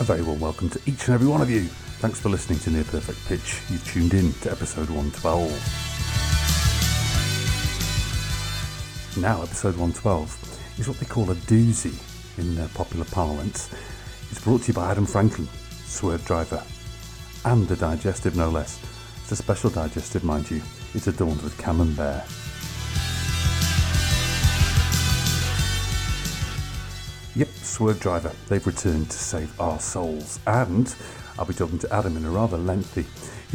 A very warm welcome to each and every one of you. Thanks for listening to Near Perfect Pitch. You've tuned in to episode 112. Now, episode 112 is what they call a doozy in their popular parlance. It's brought to you by Adam Franklin, Swervedriver, and a digestive no less. It's a special digestive, mind you. It's adorned with camembert. Yep, Swervedriver, they've returned to save our souls, and I'll be talking to Adam in a rather lengthy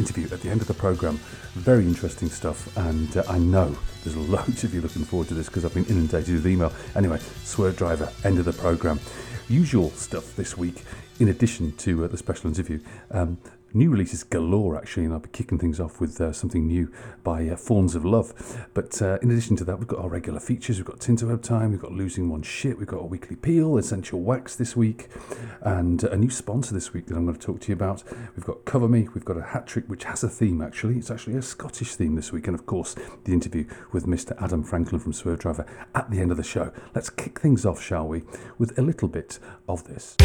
interview at the end of the programme. Very interesting stuff, and I know there's loads of you looking forward to this because I've been inundated with email. Anyway, Swervedriver, end of the programme. Usual stuff this week, in addition to the special interview. New releases galore, actually, and I'll be kicking things off with something new by Fawns of Love. But in addition to that, we've got our regular features. We've got Tinterweb Time, we've got Losing One Shit, we've got a Weekly Peel, Essential Wax this week, and a new sponsor this week that I'm going to talk to you about. We've got Cover Me, we've got a hat trick, which has a theme, actually. It's actually a Scottish theme this week, and, of course, the interview with Mr. Adam Franklin from Swervedriver at the end of the show. Let's kick things off, shall we, with a little bit of this.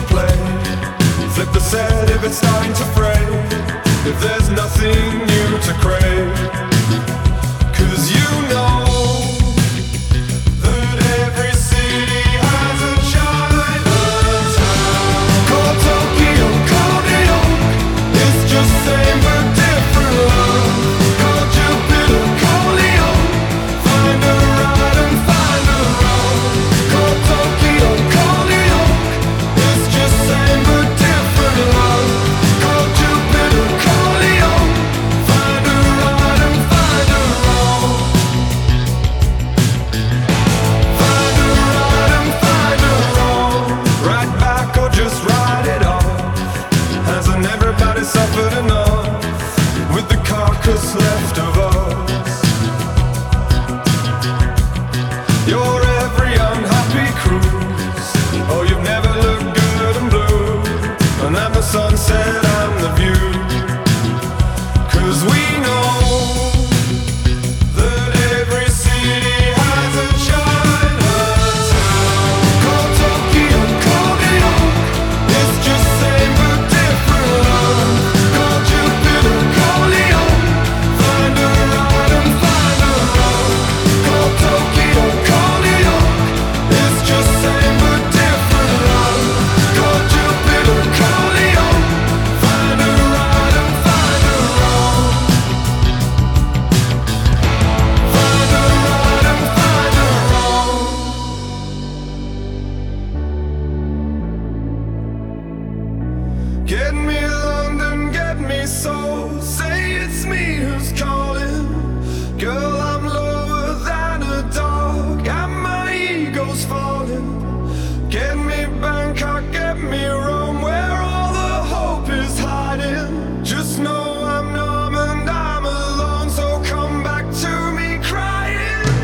to play. Flip the set if it's starting to fray. If there's nothing new to crave, 'cause you know that every city has a Chinatown. Called Tokyo, called New York. It's just same but different love. Called Jupiter, called Leo. Find a ride and find a road. Called Tokyo, called New York. It's just same but different love. Called Jupiter, called Leo. Find a ride and find a road. Find a ride and find a road. Ride back or just ride it off. Hasn't everybody suffered enough with the carcass left of us? You're every unhappy cruise. Oh, you've never looked good and blue. And I'm the sunset, I'm the view. 'Cause we know that every city has a Chinatown. Called Tokyo, called New York. It's just same but different love. Called Jupiter, called Leo. Find a ride and find a road. Called Tokyo, called New York. It's just same but different love. Called Jupiter, called Leo. Find a ride and find a road. Find a ride and find a road. Get me London, get me soul. Say it's me who's calling. Girl, I'm lower than a dog, and my ego's falling. Get me Bangkok, get me Rome, where all the hope is hiding. Just know I'm numb and I'm alone, so come back to me crying. Called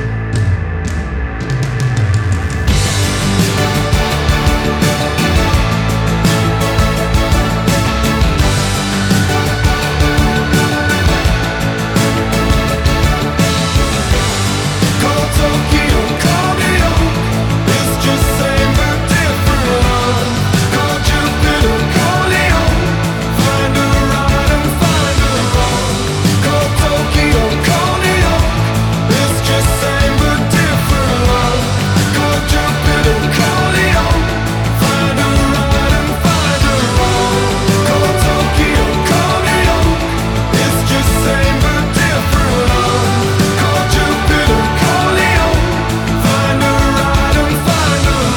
Tokyo, called New York. It's just same but different love. Called Jupiter, called Leo. Find a ride and find a road. Called Tokyo, called New York. It's just same but different love. Called Jupiter, called Leo. Find a ride and find a road. Called Tokyo, called New York. It's just same but different love. Called Jupiter, called Leo. Find a ride and find a road. Called Tokyo, called New York. It's just same but different love. Called Jupiter, called Leo. Find a ride and find a road. Find a ride and find a road. Find a ride and find a road. Find a ride and find a road.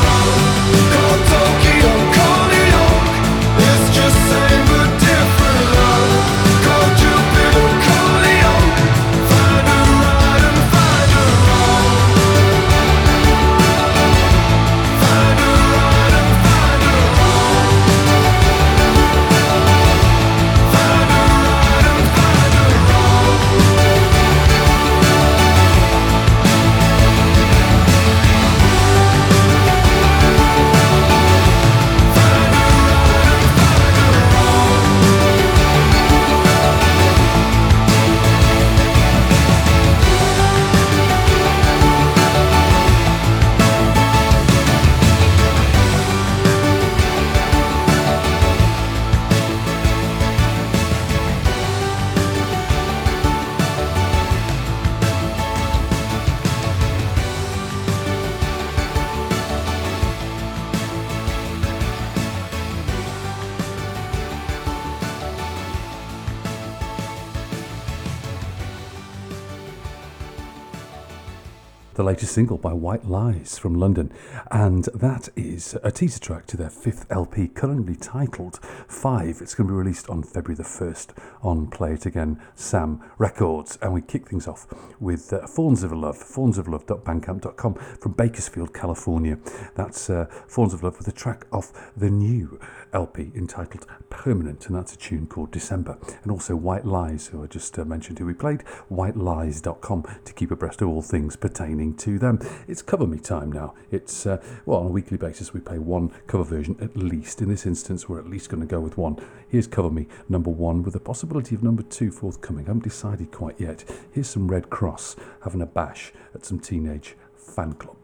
The latest single by White Lies from London, and that is a teaser track to their fifth LP, currently titled 5. It's going to be released on February the 1st on Play It Again Sam Records. And we kick things off with Fawns of Love, fawnsoflove.bandcamp.com, from Bakersfield, California. That's Fawns of Love with a track off the new LP entitled Permanent, and that's a tune called December. And also White Lies, who I just mentioned, who we played, whitelies.com, to keep abreast of all things pertaining to them. It's cover me time now. It's well, on a weekly basis we play one cover version at least. In this instance we're at least going to go with one. Here's Cover Me, number 1, with the possibility of number 2 forthcoming. I haven't decided quite yet. Here's some Redd Kross having a bash at some Teenage Fanclub.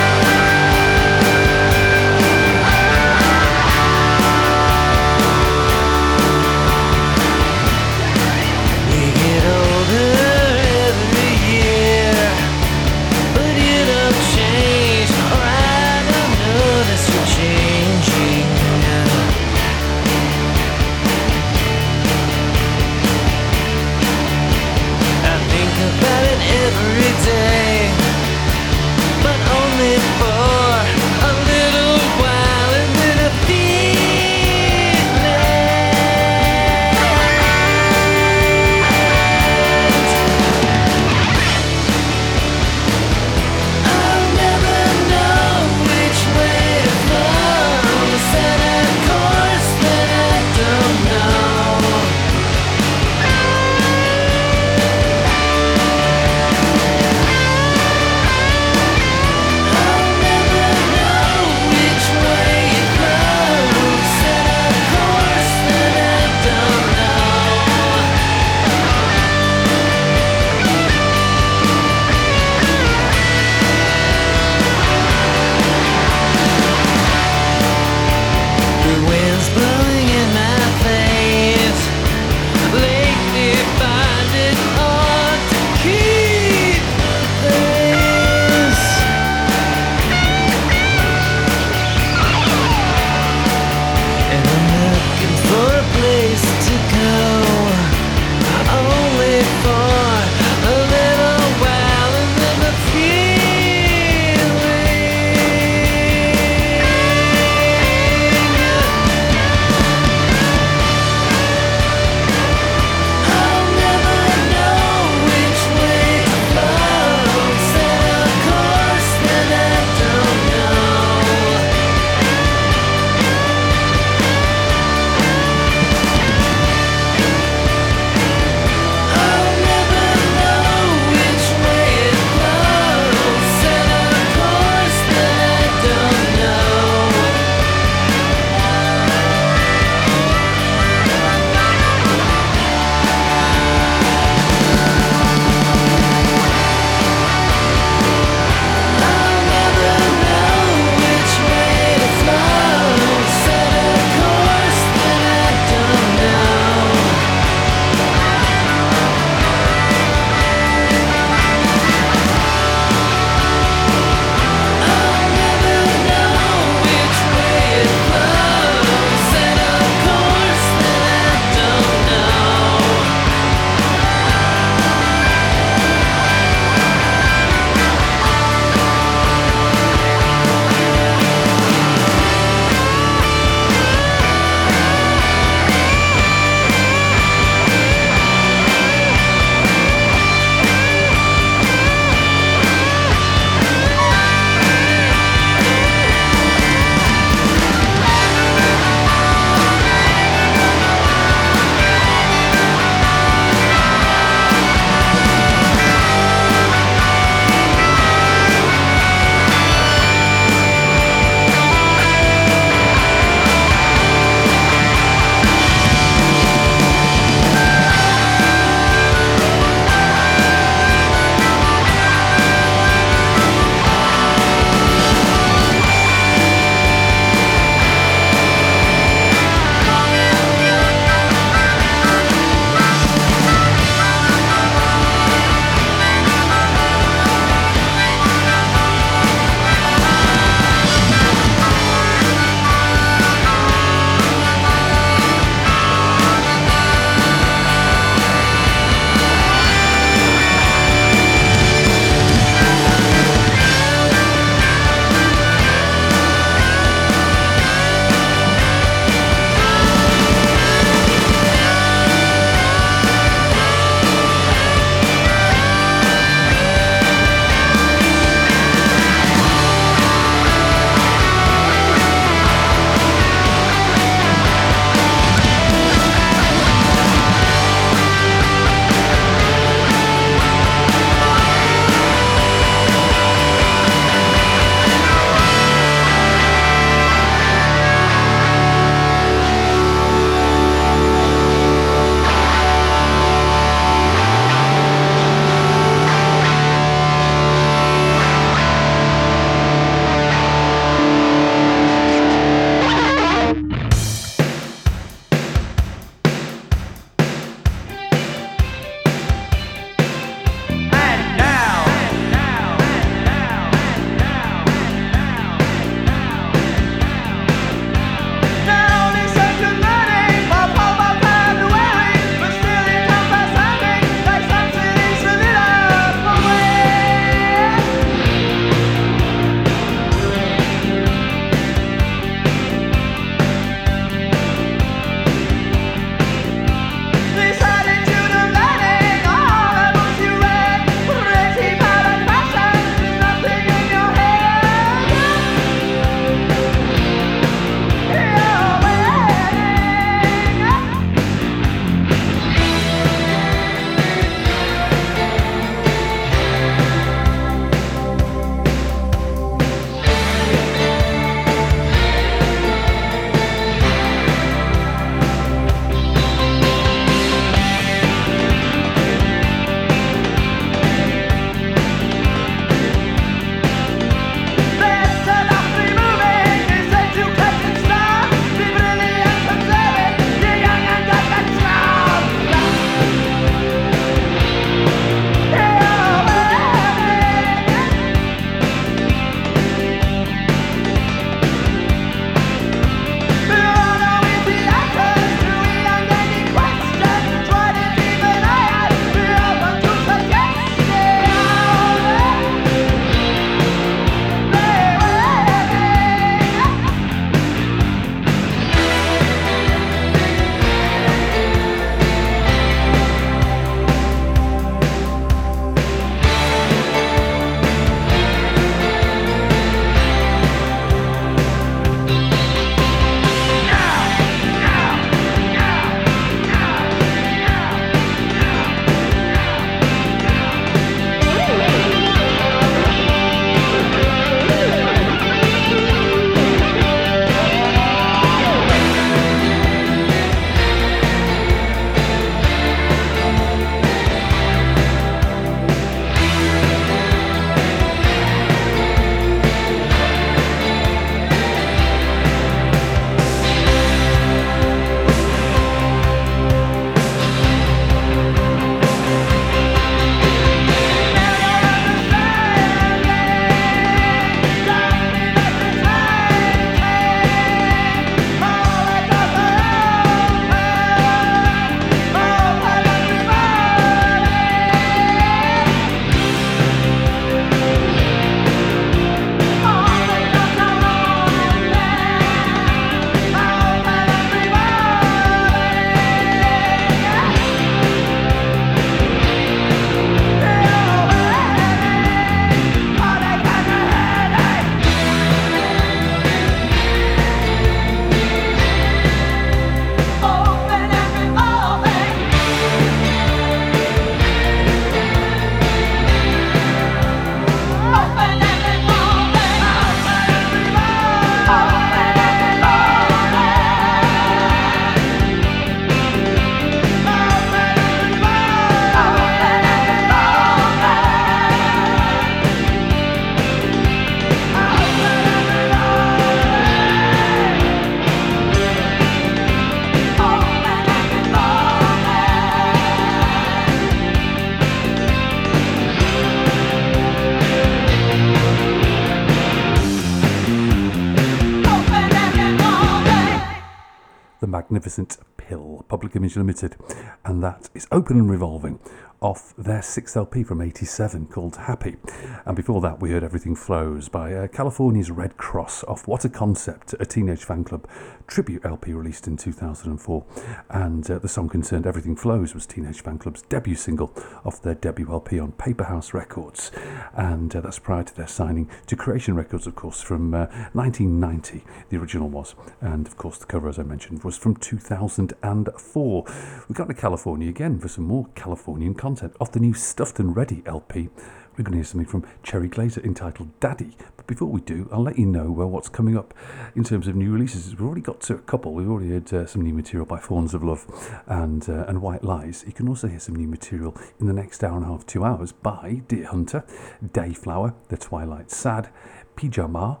Magnificent Pill, Public Image Limited, and that is Open and Revolving off their 6th LP from 87 called Happy. And before that we heard Everything Flows by California's Redd Kross off What a Concept, a Teenage Fanclub tribute LP released in 2004, and the song concerned Everything Flows was Teenage Fanclub's debut single off their debut LP on Paper House Records, and that's prior to their signing to Creation Records, of course, from 1990 the original was, and of course the cover, as I mentioned, was from 2004. We got to California again for some more Californian content off the new Stuffed and Ready LP. We're going to hear something from Cherry Glazerr entitled Daddy, but before we do, I'll let you know what's coming up in terms of new releases. We've already got to a couple. We've already heard some new material by Fawns of Love and White Lies. You can also hear some new material in the next hour and a half, 2 hours by Deerhunter, Dayflower, The Twilight Sad, Pijama.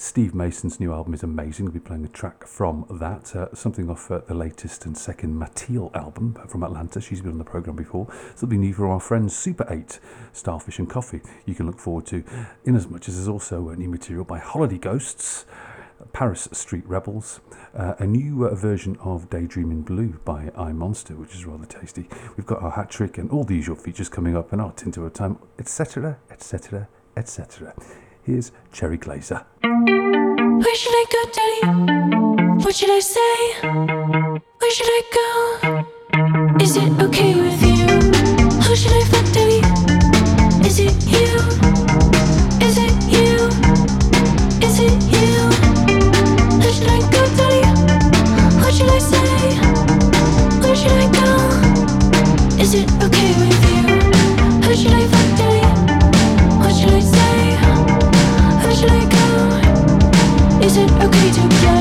Steve Mason's new album is amazing. We'll be playing a track from that, something off the latest and second Mattiel album from Atlanta. She's been on the programme before. Something new from our friends Super 8, Starfish and Coffee, you can look forward to, inasmuch as there's also new material by Holiday Ghosts, Paris Street Rebels, a new version of Daydream in Blue by I Monster, which is rather tasty. We've got our hat trick and all the usual features coming up, and our Tinto of Time, etc, etc, etc. Here's Cherry Glazerr. Where should I go, Daddy? What should I say? Where should I go? Is it okay with you? Who should I fuck, Daddy? Is it you? Is it you? Is it you? Where should I go, Daddy? What should I say? Where should I go? Is it okay with you? Who should I fuck, Daddy? What should I say? Where should I go? Is it okay to play?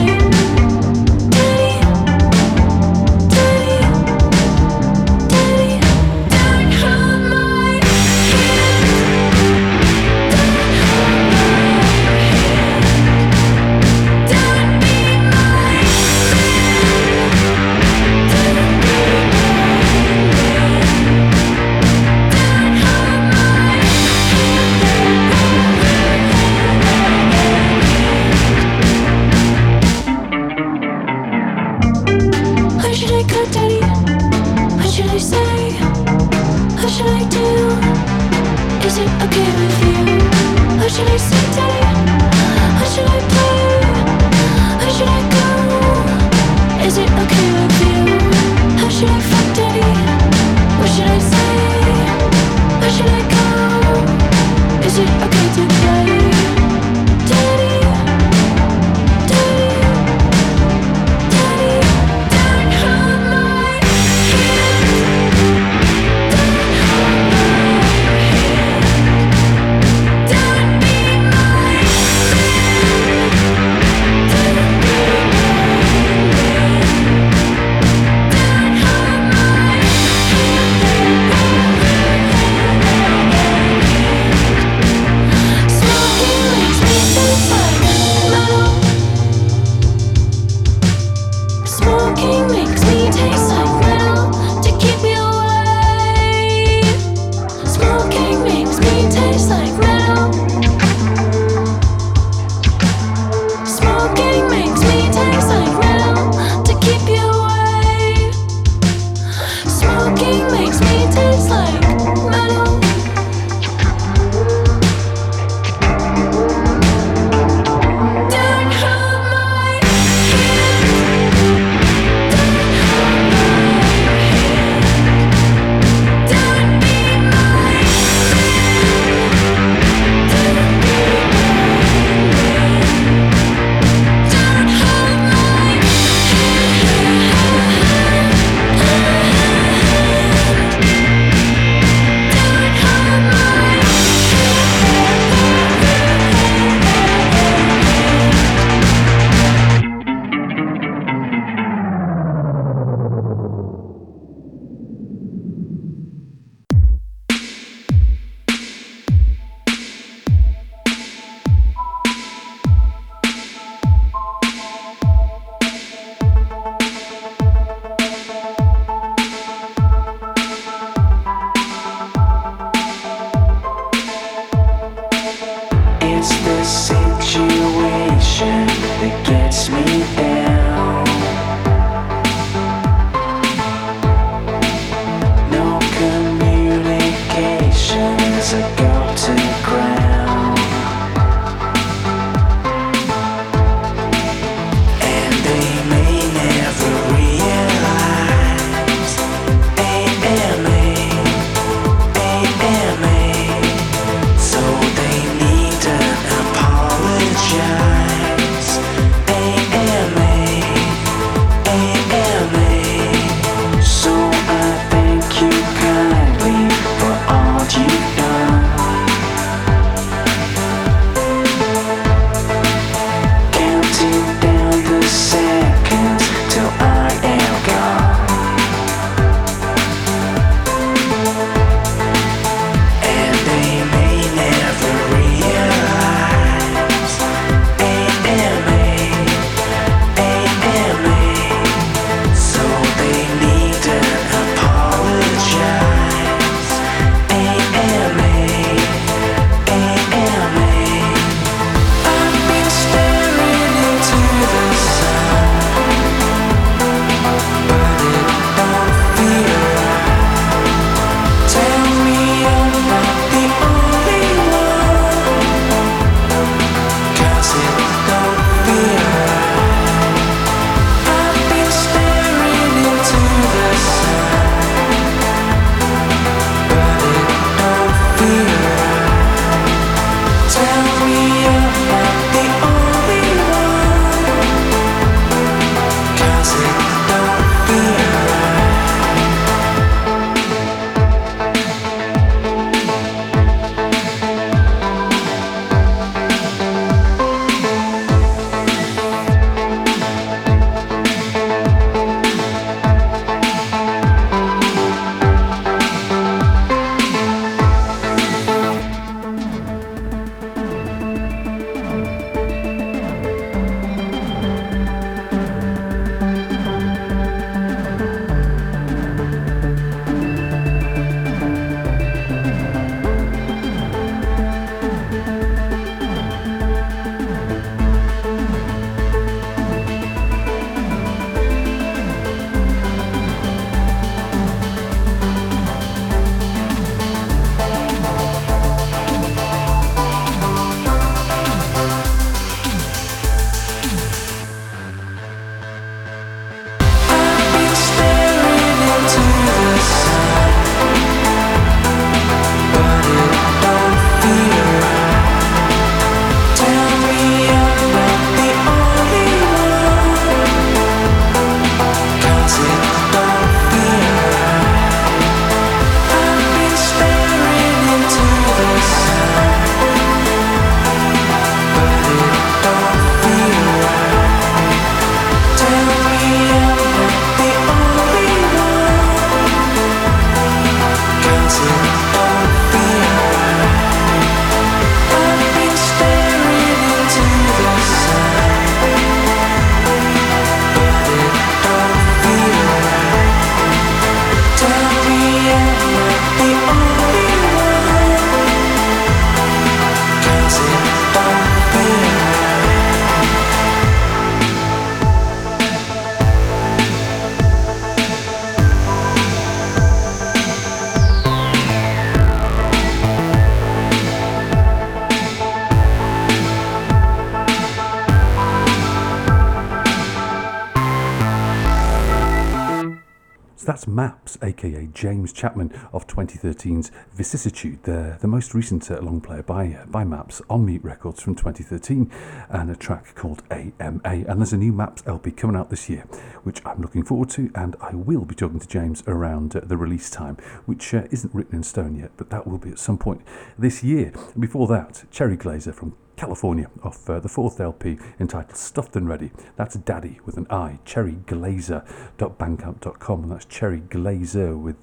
Maps, aka James Chapman of 2013's Vicissitude, the most recent long player by Maps on Mute Records from 2013, and a track called AMA. And there's a new Maps LP coming out this year, which I'm looking forward to, and I will be talking to James around the release time, which isn't written in stone yet, but that will be at some point this year. And before that, Cherry Glazerr from California off the fourth LP entitled Stuffed and Ready. That's Daddy with an I, cherryglazerr.bandcamp.com, and that's Cherry Glazerr with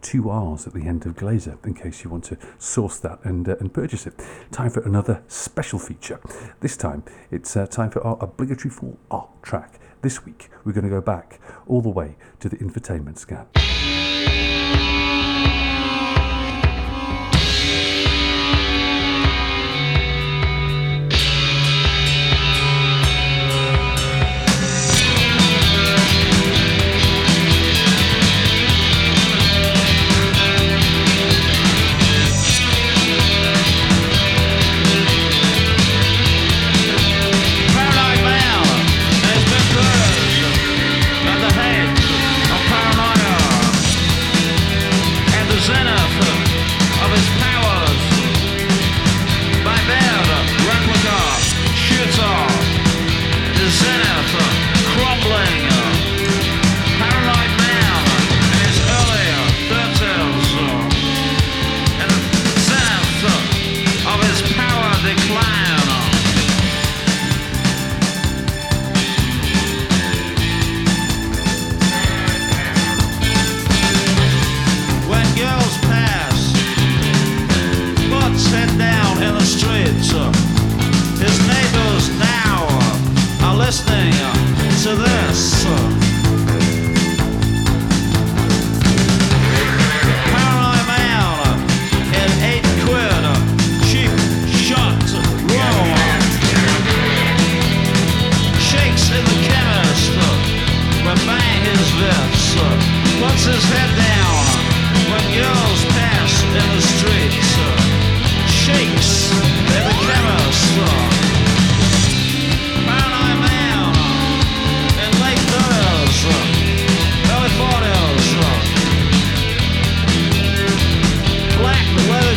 two R's at the end of Glazer, in case you want to source that and purchase it. Time for another special feature. This time it's time for our obligatory full art track. This week we're going to go back all the way to the Infotainment Scan.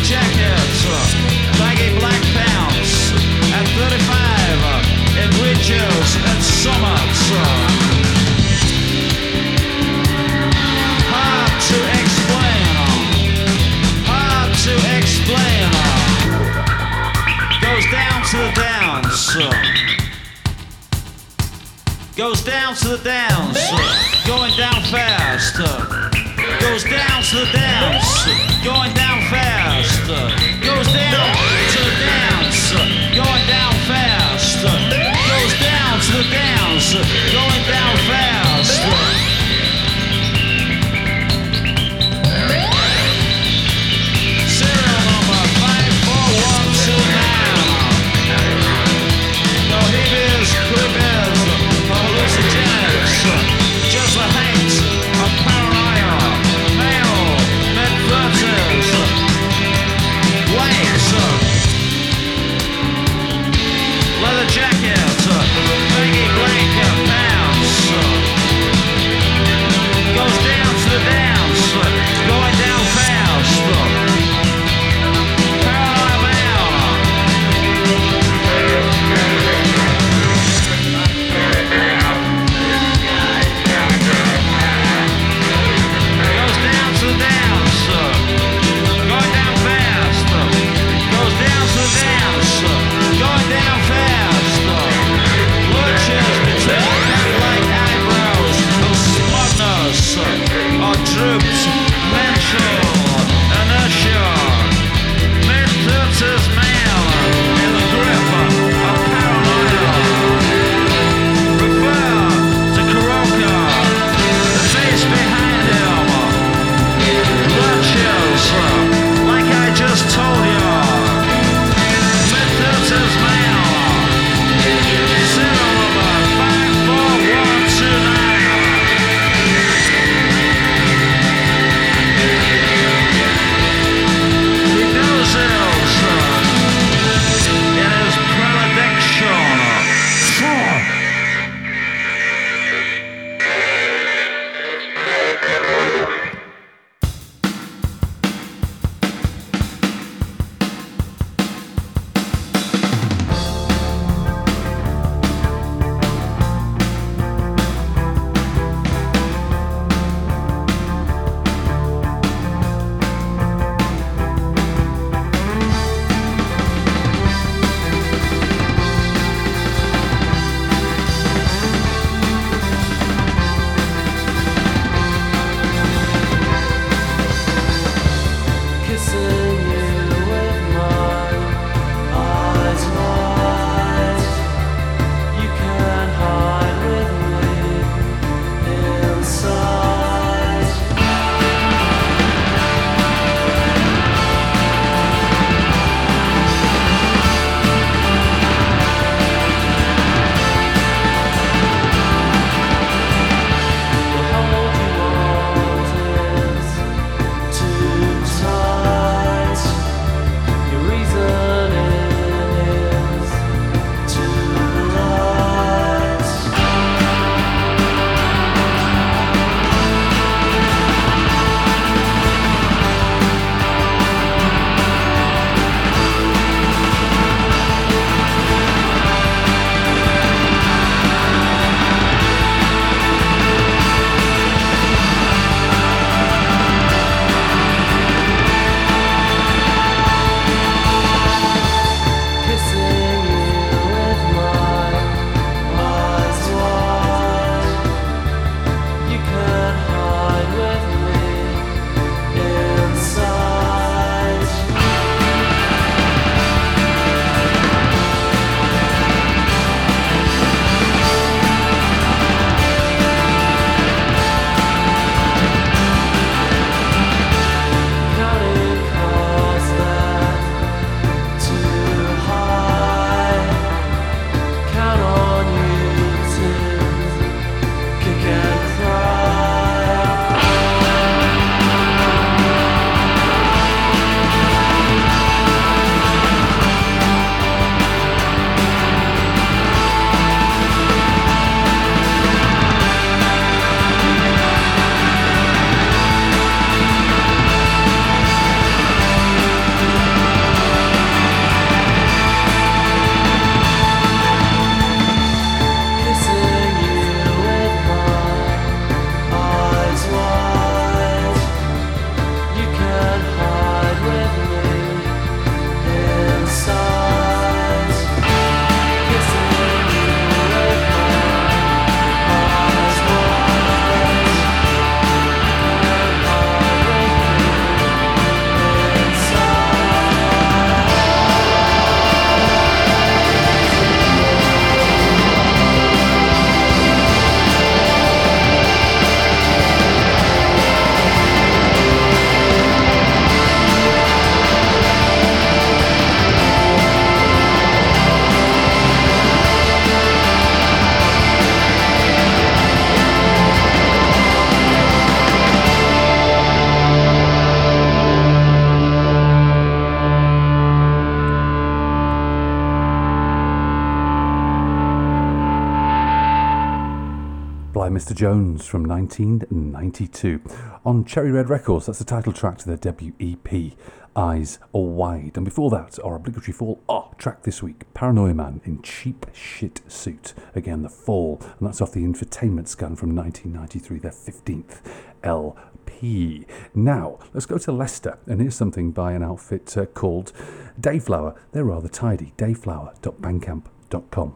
Jackets, Peggy Blanket, now. Mr. Jones from 1992 on Cherry Red Records. That's the title track to their debut EP, Eyes Are Wide. And before that, our obligatory Fall track this week, Paranoia Man in Cheap Shit Suit. Again, The Fall, and that's off the Infotainment Scan from 1993, their 15th LP. Now, let's go to Leicester, and here's something by an outfit called Dayflower. They're rather tidy, dayflower.bandcamp.com.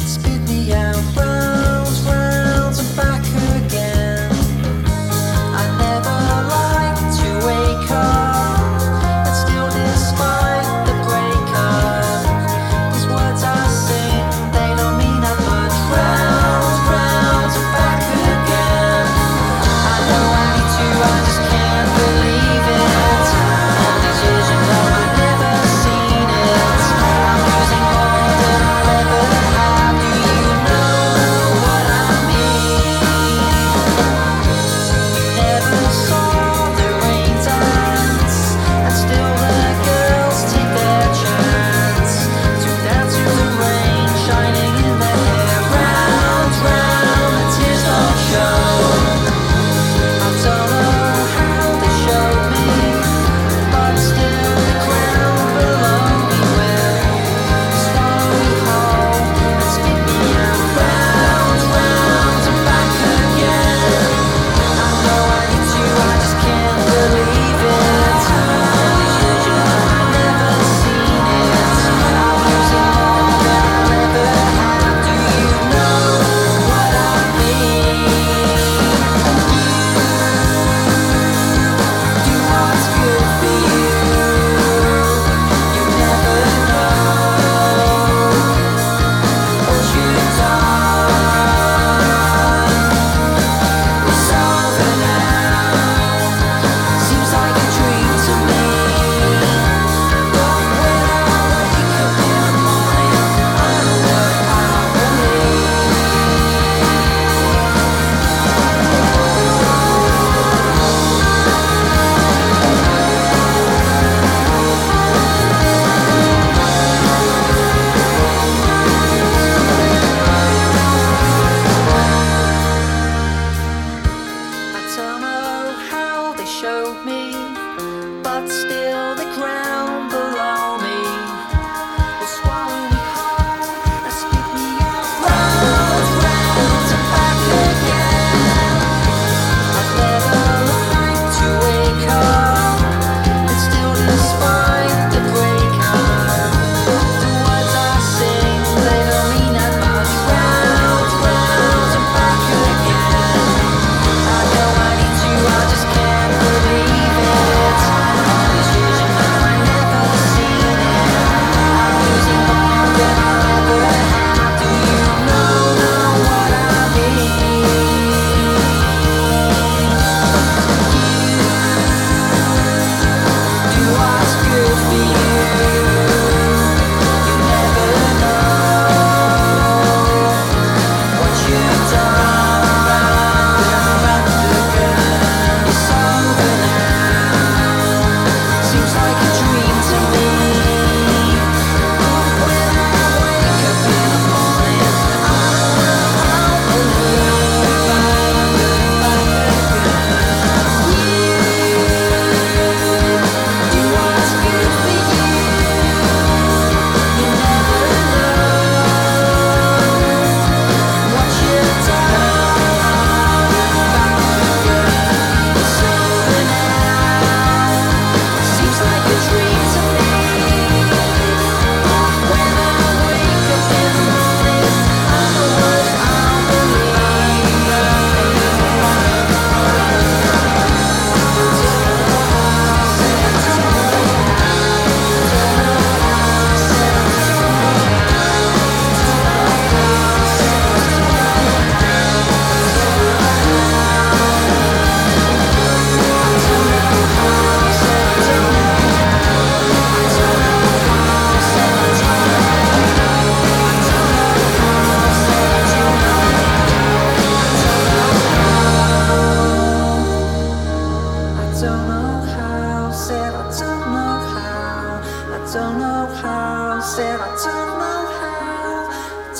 Spit me out rounds, rounds and back again.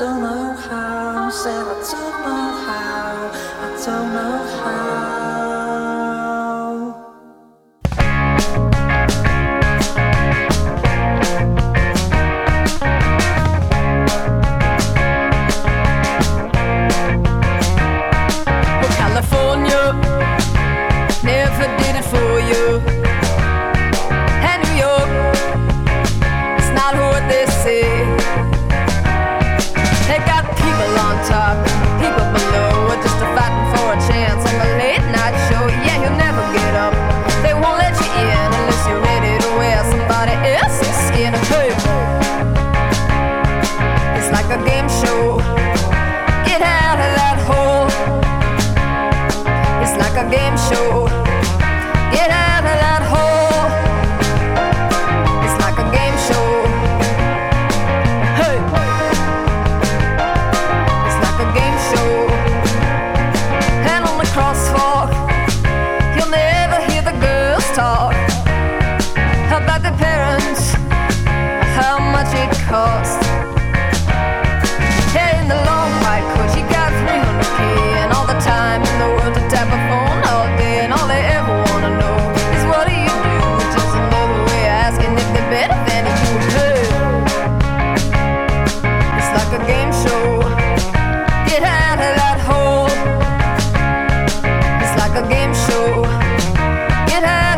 don't know how, said I don't know how, I don't know how. But California never did it for you, and New York, it's not what they say. They got people on top, people below, we're just fighting for a chance on the late night show. Yeah, you'll never get up, they won't let you in unless you're ready to wear somebody else's skin. Hey, it's like a game show, get out of that hole. It's like a game show, get out of that hole. It's like a game show. Talk about the parents, how much it cost. Yeah, in the long white coat, you got 300K and all the time in the world to tap a phone all day. And all they ever want to know is what do you do? Which is another way of asking if they're better than you. Hey, it's like a game show. Get out of that hole. It's like a game show. Get out.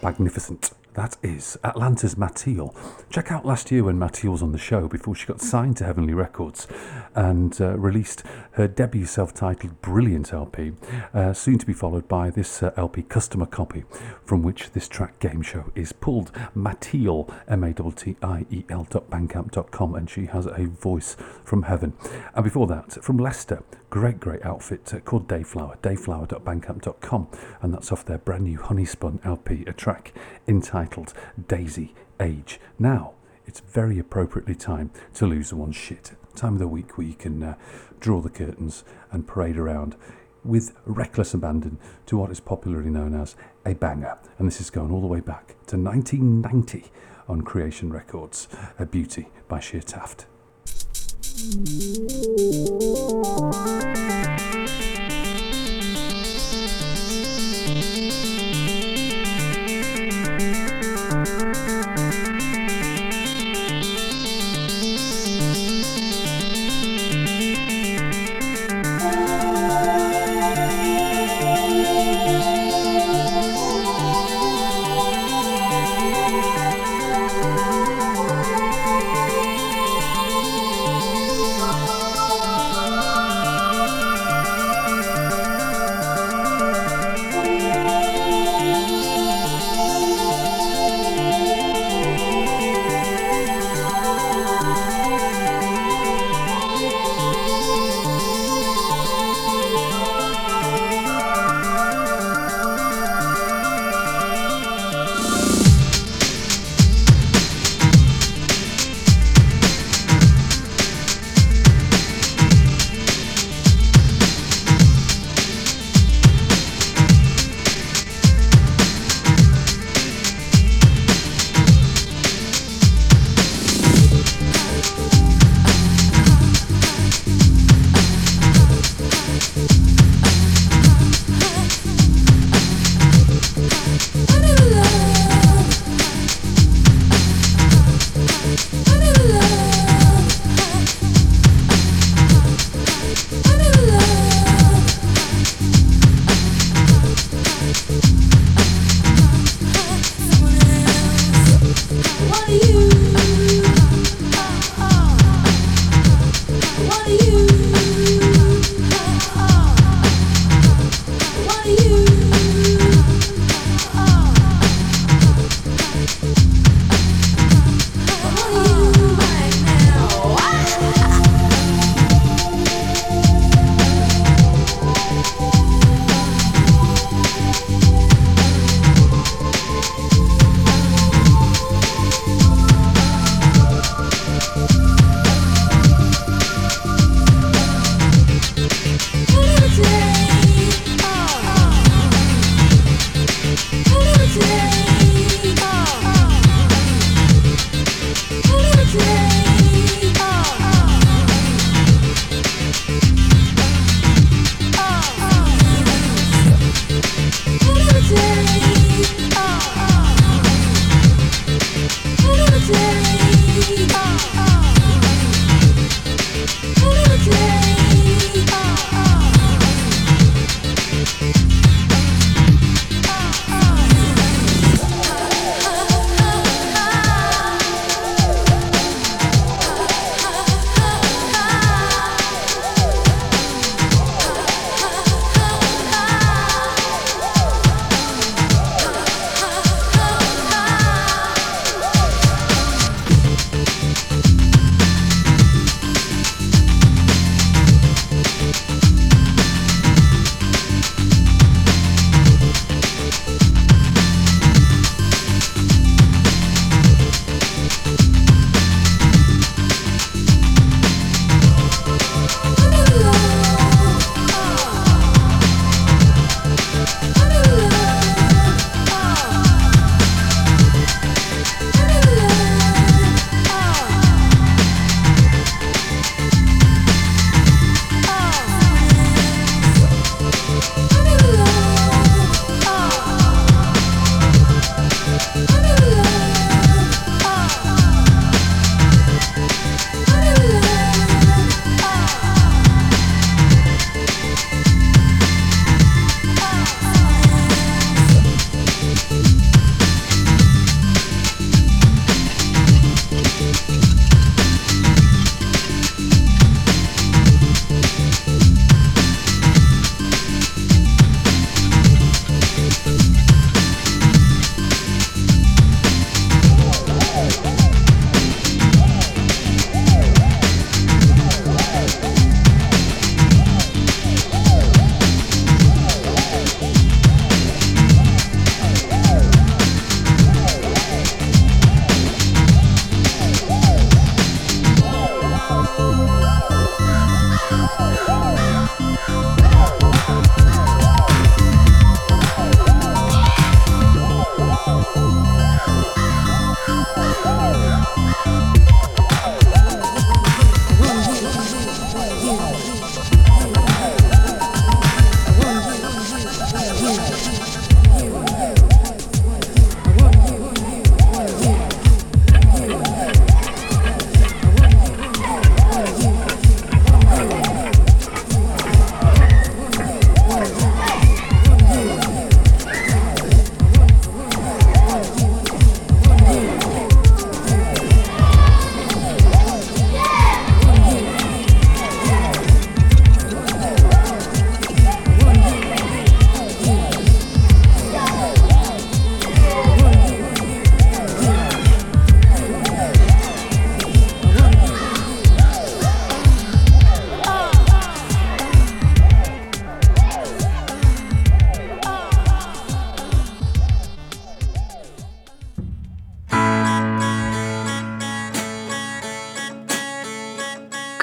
Magnificent. That is Atlanta's Mattiel. Check out last year when Mattiel was on the show before she got signed to Heavenly Records and released her debut self-titled brilliant LP, soon to be followed by this LP Customer Copy, from which this track Game Show is pulled. Mattiel, mattiel.bandcamp.com, and she has a voice from heaven. And before that, from Leicester, great outfit called Dayflower, dayflower.bandcamp.com, and that's off their brand new Honeyspun LP, a track entitled Daisy Age. Now, it's very appropriately time to lose one's shit. Time of the week where you can draw the curtains and parade around with reckless abandon to what is popularly known as a banger. And this is going all the way back to 1990 on Creation Records, A Beauty by Sheer Taft.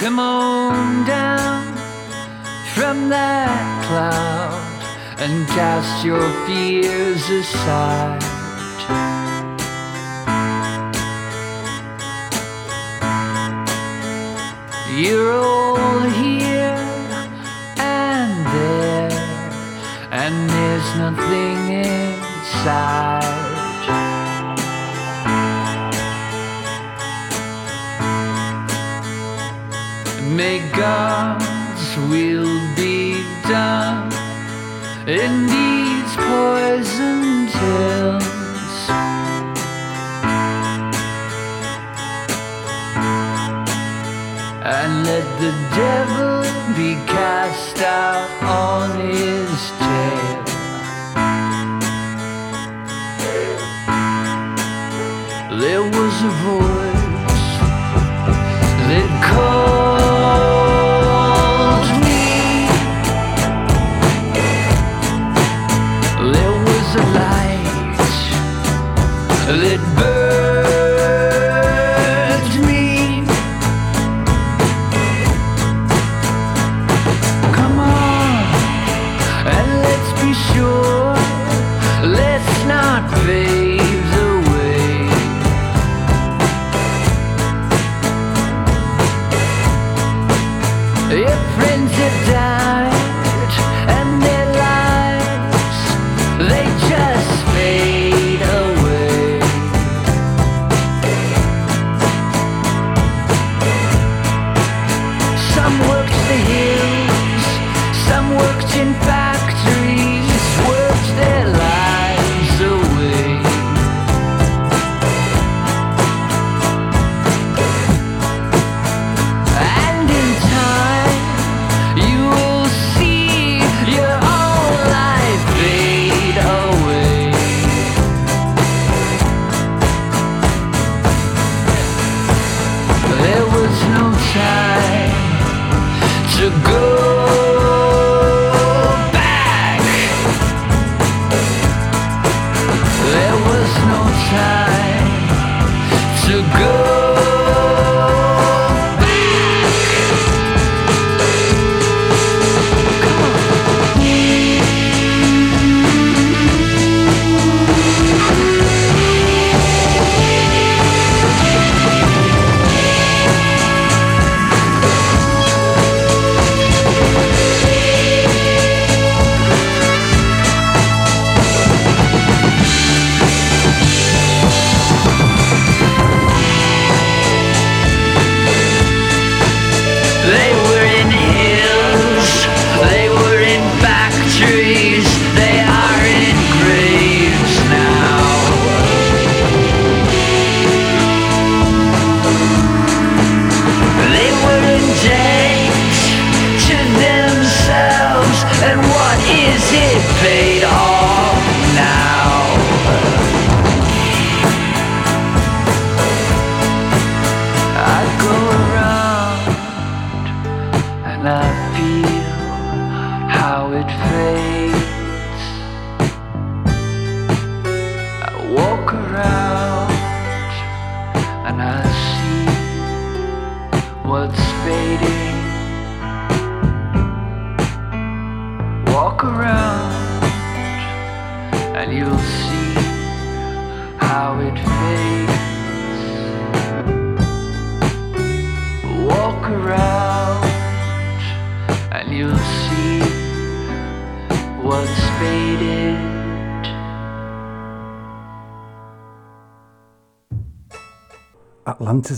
Come on down from that cloud and cast your fears aside. You're all here and there, and there's nothing inside. May God's will be done in these poisoned hills. And let the devil be cast out on his tail. There was a voice that called. It burns me. Come on, and let's be sure, let's not pave the way. Your friends have died, and their lives, they just fade away. In factories, worked their lives away. And in time, you will see your own life fade away. There was no time to go.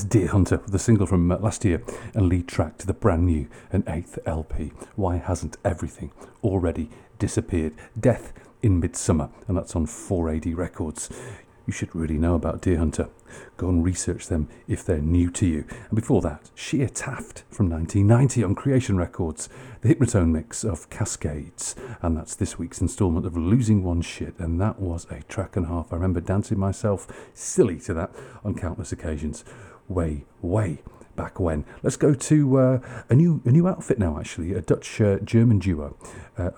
Deerhunter, the single from last year, and lead track to the brand new and 8th LP, Why Hasn't Everything Already Disappeared? Death in Midsummer, and that's on 4AD Records. You should really know about Deerhunter. Go and research them if they're new to you. And before that, Sheer Taft from 1990 on Creation Records, the Hypnotone mix of Cascades, and that's this week's instalment of Losing One's Shit, and that was a track and a half. I remember dancing myself silly to that on countless occasions. Way, way back when. Let's go to a new outfit now, actually, a Dutch-German duo,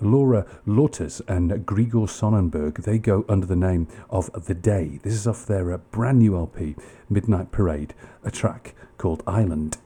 Laura Lauters and Grigor Sonnenberg. They go under the name of The Day. This is off their brand new LP, Midnight Parade, a track called Island.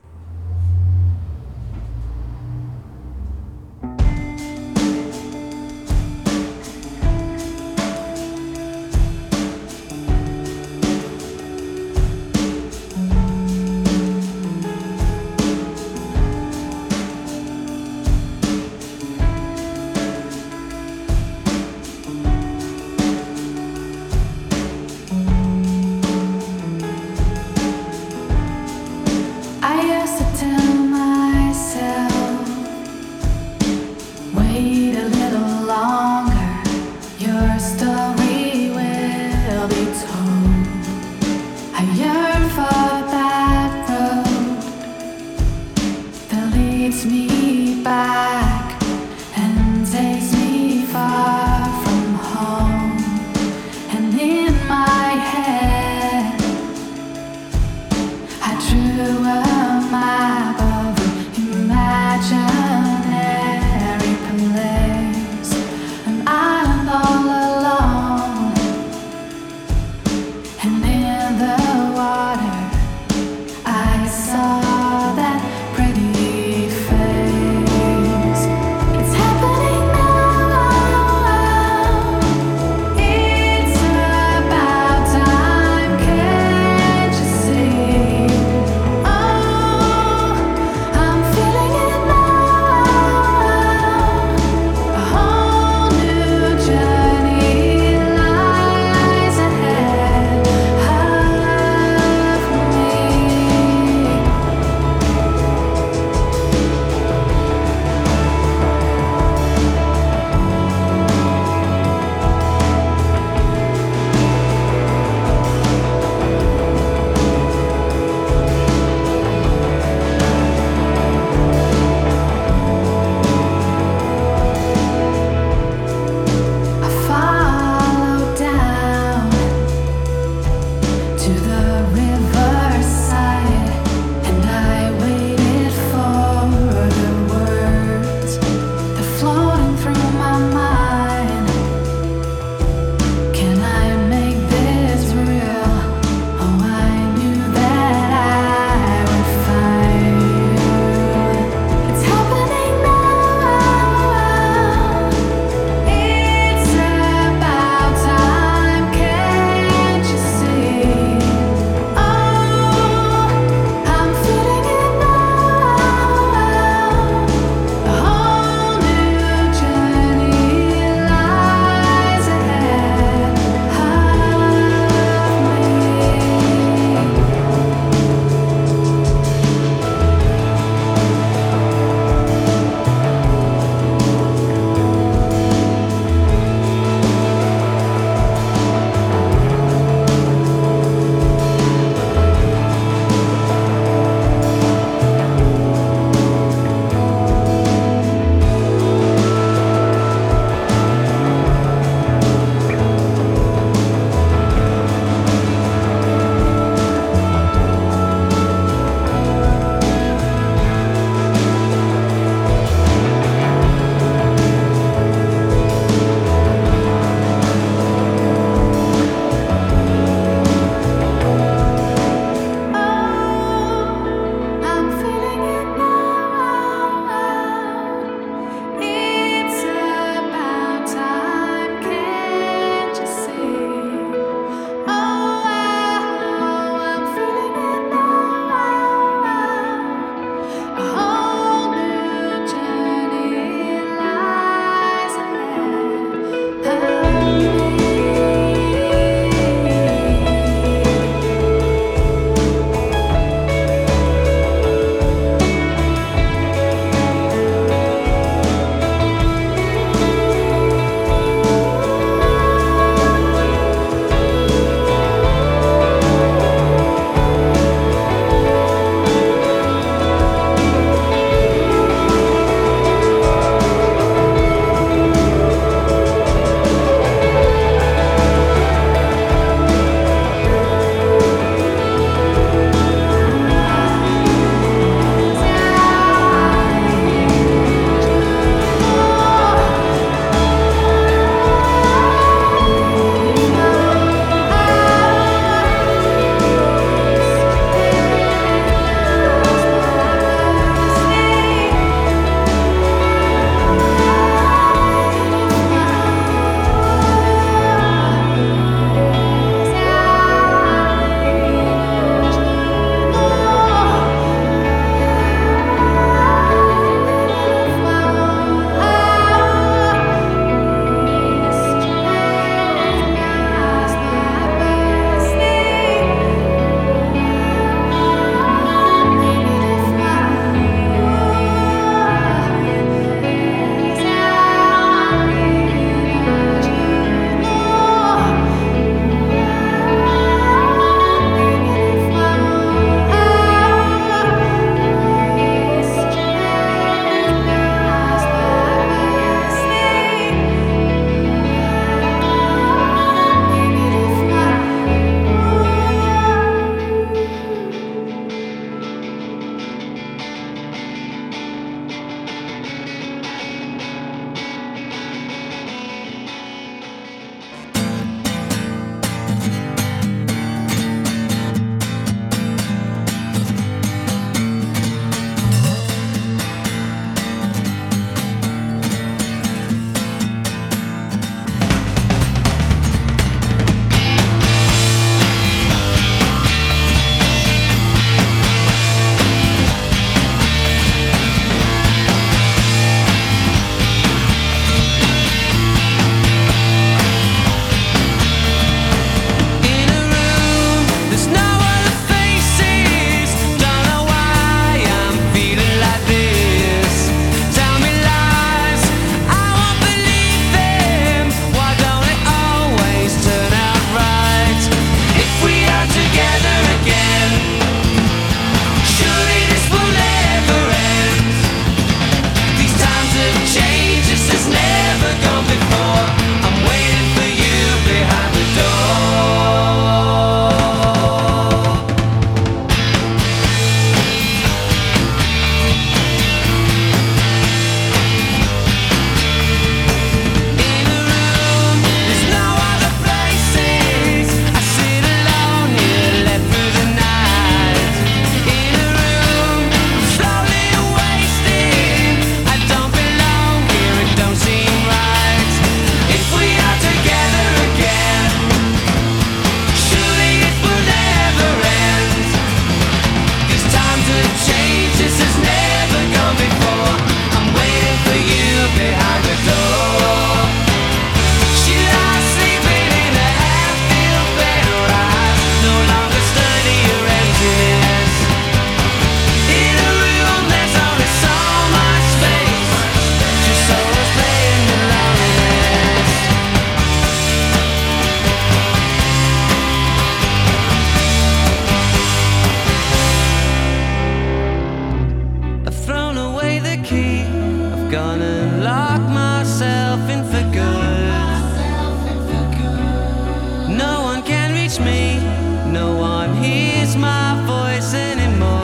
no one hears my voice anymore.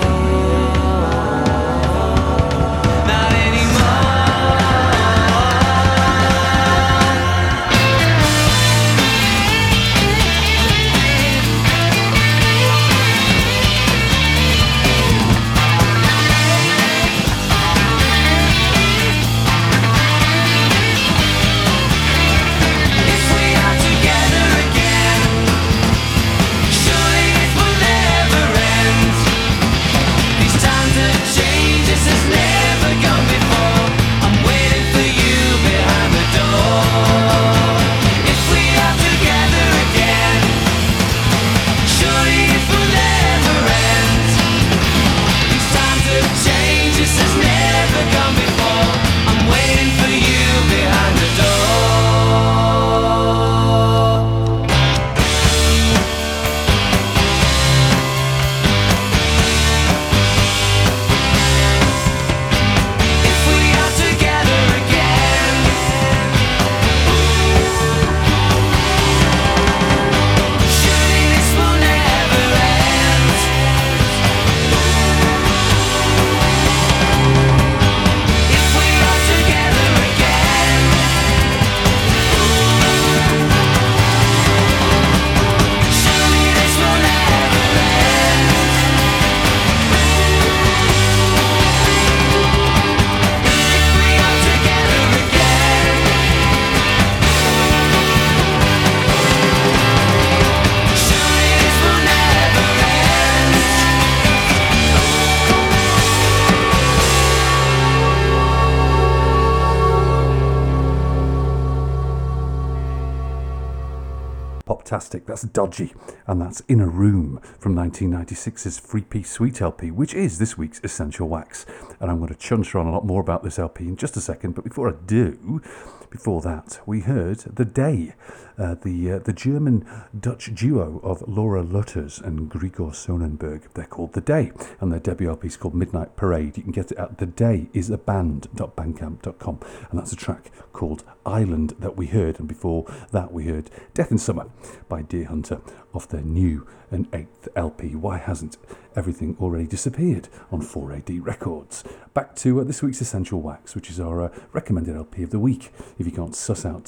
That's Dodgy, and that's In a Room from 1996's Free Piece Suite LP, which is this week's Essential Wax. And I'm going to chunter on a lot more about this LP in just a second, but before I do, before that, we heard The Day, the German-Dutch duo of Laura Lauters and Grigor Sonnenberg. They're called The Day, and their debut LP is called Midnight Parade. You can get it at thedayisaband.bandcamp.com, and that's a track called Island that we heard, and before that we heard Death in Summer by Deerhunter off their new and eighth LP, Why Hasn't Everything Already Disappeared, on 4AD Records. Back to this week's Essential Wax, which is our recommended LP of the week, if you can't suss out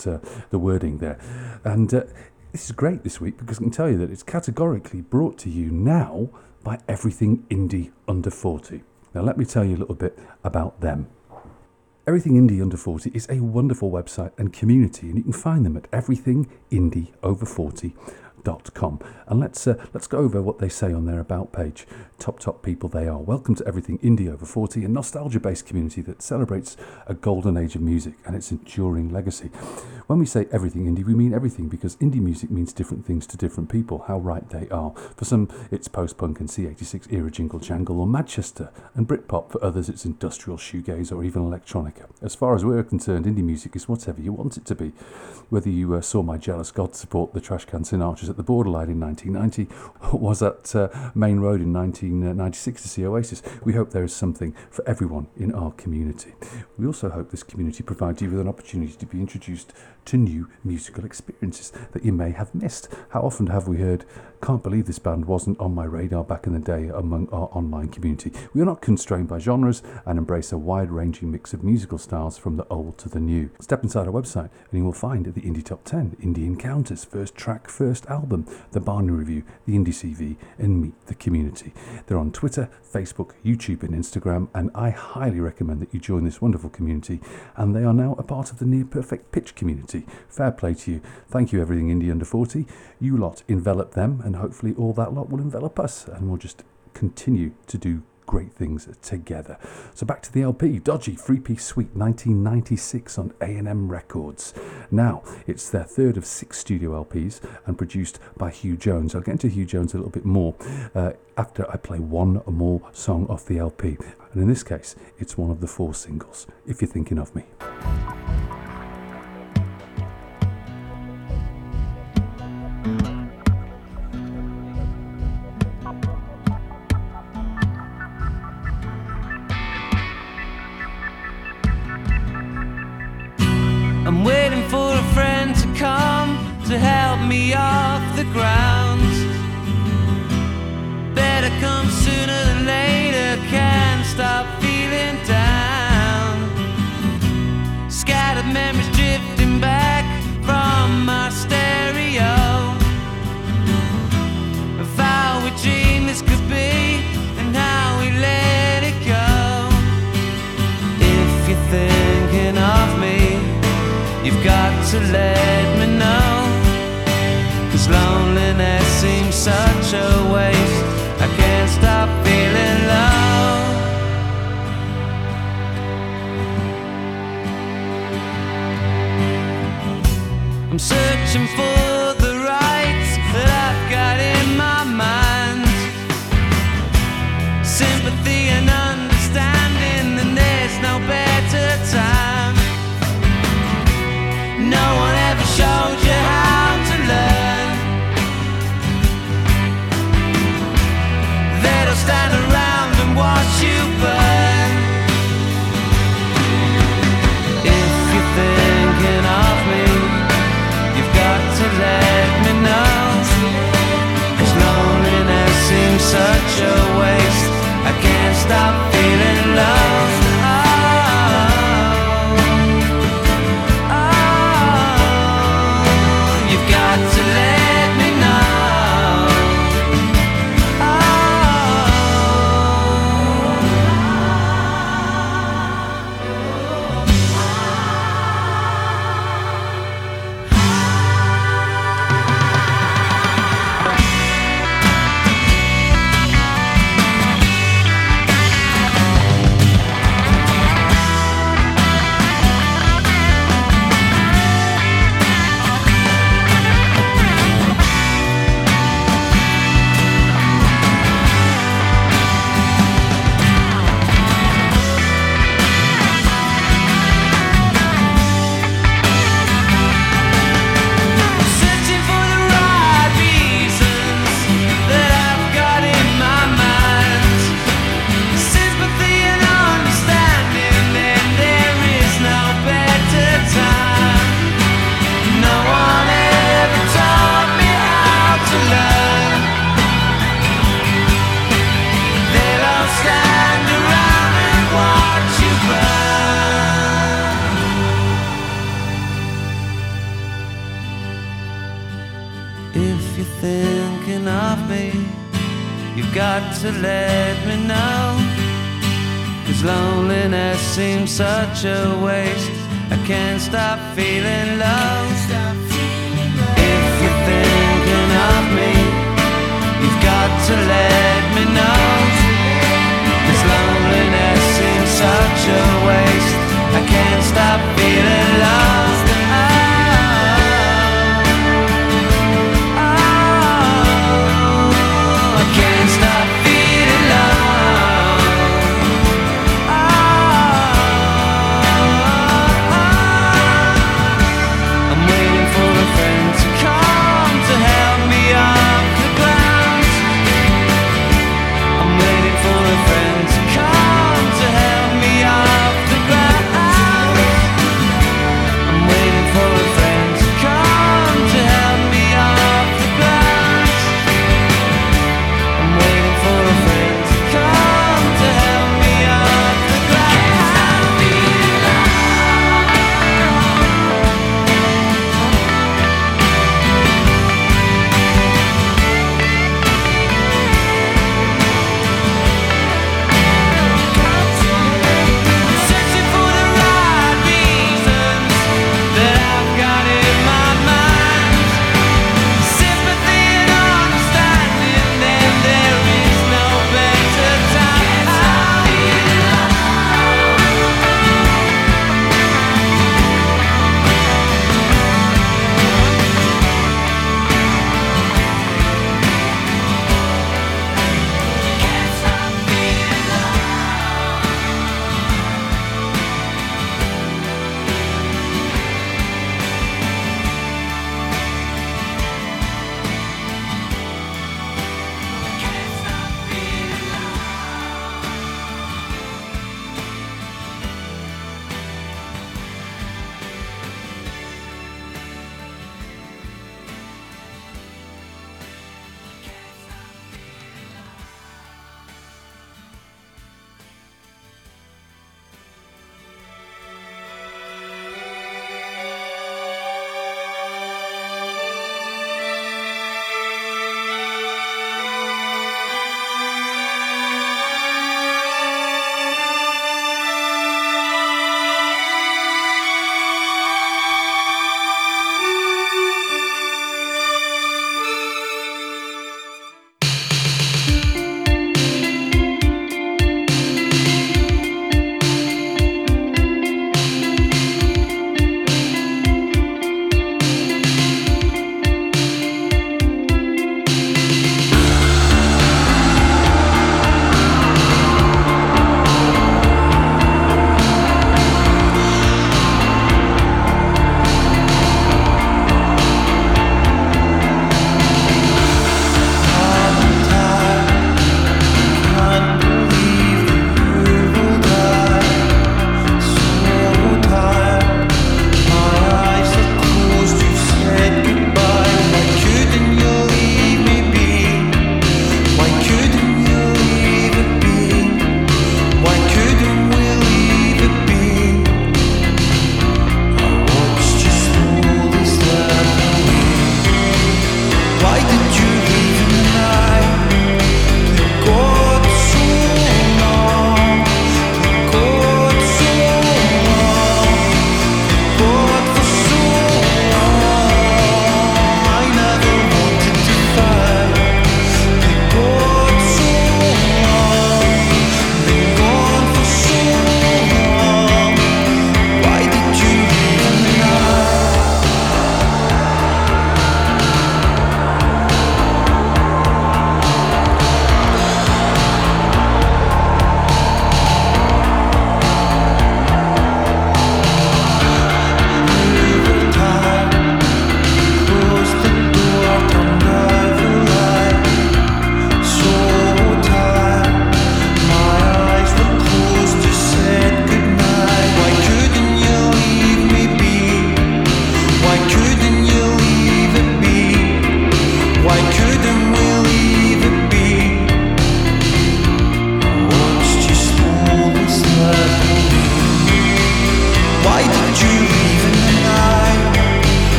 the wording there. And this is great this week, because I can tell you that it's categorically brought to you now by Everything Indie Under 40. Now let me tell you a little bit about them. Everything Indie Under 40 is a wonderful website and community, and you can find them at everythingindieover40.com. And let's go over what they say on their About page. Top people they are. Welcome to Everything Indie Over 40, a nostalgia-based community that celebrates a golden age of music and its enduring legacy. When we say everything indie, we mean everything, because indie music means different things to different people. How right they are. For some, it's post-punk and C86 era jingle jangle, or Manchester and Britpop. For others, it's industrial shoegaze or even electronica. As far as we're concerned, indie music is whatever you want it to be. Whether you saw My Jealous God support the Trashcan Sinatras at the Borderline in 1990, or was at Main Road in 1996 to see Oasis. We hope there is something for everyone in our community. We also hope this community provides you with an opportunity to be introduced to new musical experiences that you may have missed. How often have we heard, "Can't believe this band wasn't on my radar back in the day," among our online community? We are not constrained by genres and embrace a wide-ranging mix of musical styles, from the old to the new. Step inside our website and you will find the Indie Top 10, Indie Encounters, First Track, First Album, The Barney Review, The Indie CV, and Meet the Community. They're on Twitter, Facebook, YouTube and Instagram, and I highly recommend that you join this wonderful community. And they are now a part of the Near Perfect Pitch community. Fair play to you. Thank you, Everything Indie Under 40. You lot envelop them, and hopefully all that lot will envelop us, and we'll just continue to do great things together. So back to the LP, Dodgy, three-piece suite, 1996 on A&M Records. Now, it's their third of six studio LPs and produced by Hugh Jones. I'll get into Hugh Jones a little bit more after I play one more song off the LP. And in this case, it's one of the four singles, If You're Thinking of Me. I'm waiting for a friend to come to help me off the ground. comes sooner than later. Can't stop feeling down. Scattered memories drifting back from my stereo. Of how we dreamed this could be and how we let it go. If you're thinking of me, you've got to let me know. 'Cause loneliness seems such a waste. I can't stop feeling low. I'm searching for the right that I've got in my mind. Sympathy and understanding, and there's no better time. No one ever showed you how to learn. Stand around and watch you burn. If you're thinking of me, you've got to let me know. 'Cause loneliness seems such a waste. I can't stop feeling low. I'm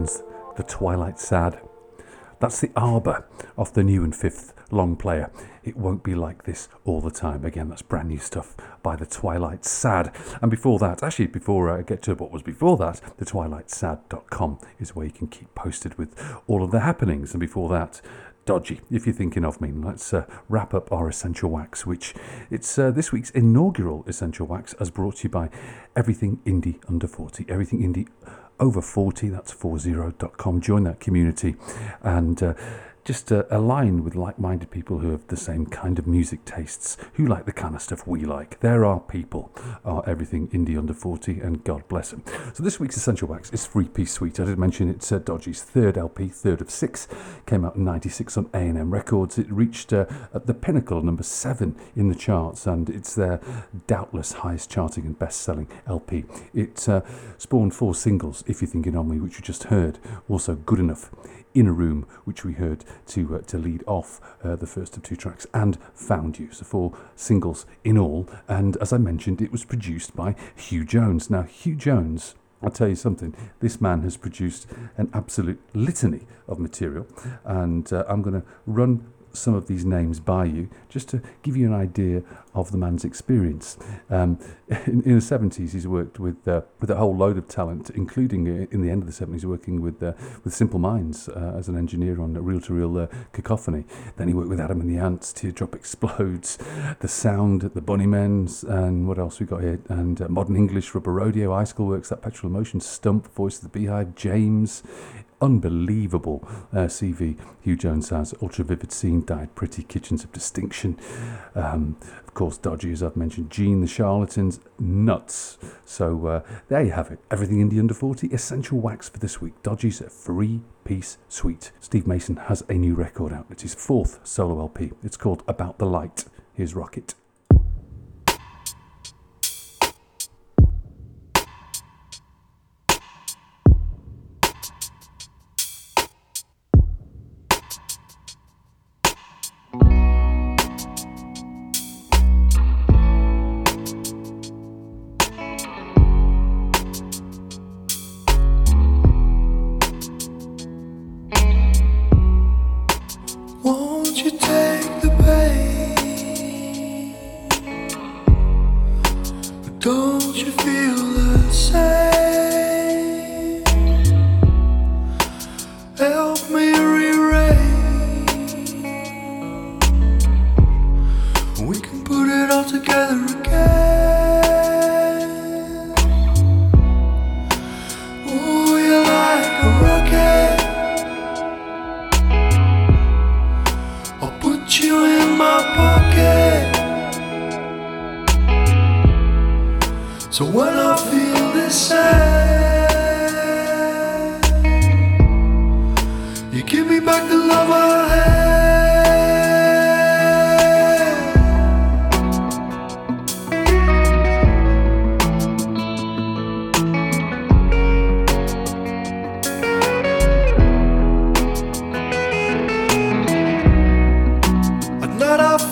Ireland's The Twilight Sad. That's the arbor of the new and fifth long player. It won't be like this all the time. Again, that's brand new stuff by The Twilight Sad. And before that, actually, before I get to what was before that, thetwilightsad.com is where you can keep posted with all of the happenings. And before that, Dodgy, if you're thinking of me. Let's wrap up our Essential Wax, which it's this week's inaugural Essential Wax, as brought to you by Everything Indie Under 40, Everything Indie Over 40, that's 40.com. Join that community and just align with like-minded people who have the same kind of music tastes, who like the kind of stuff we like. There are people, are Everything Indie Under 40, and God bless them. So this week's Essential Wax is Three Piece Suite. I did mention it's Dodgy's third LP, third of six, came out in 96 on A&M Records. It reached at the pinnacle, number 7 in the charts, and it's their doubtless highest charting and best-selling LP. It spawned 4 singles, If You're Thinking On Me, which you just heard, also Good Enough, In a Room, which we heard to lead off the first of 2 tracks, and Found You. So 4 singles in all, and as I mentioned, it was produced by Hugh Jones. Now, Hugh Jones, I'll tell you something, this man has produced an absolute litany of material, and I'm going to run some of these names by you just to give you an idea of the man's experience. In the 70s, he's worked with a whole load of talent, including in the end of the 70s, working with Simple Minds as an engineer on Reel to Reel Cacophony. Then he worked with Adam and the Ants, Teardrop Explodes, The Sound, The Bunnymen, and what else we got here? And Modern English, Rubber Rodeo, Icicle Works, That Petrol Emotion, Stump, Voice of the Beehive, James. Unbelievable CV Hugh Jones has. Ultra Vivid Scene, Died Pretty, Kitchens of Distinction, of course Dodgy, as I've mentioned, Gene, The Charlatans, Nuts. So there you have it, Everything Indie Under 40, Essential Wax for this week, Dodgy's Free Piece Suite. Steve Mason has a new record out, it's his 4th solo LP, it's called About the Light. Here's Rocket.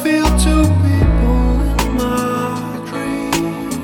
Feel 2 people in my dreams.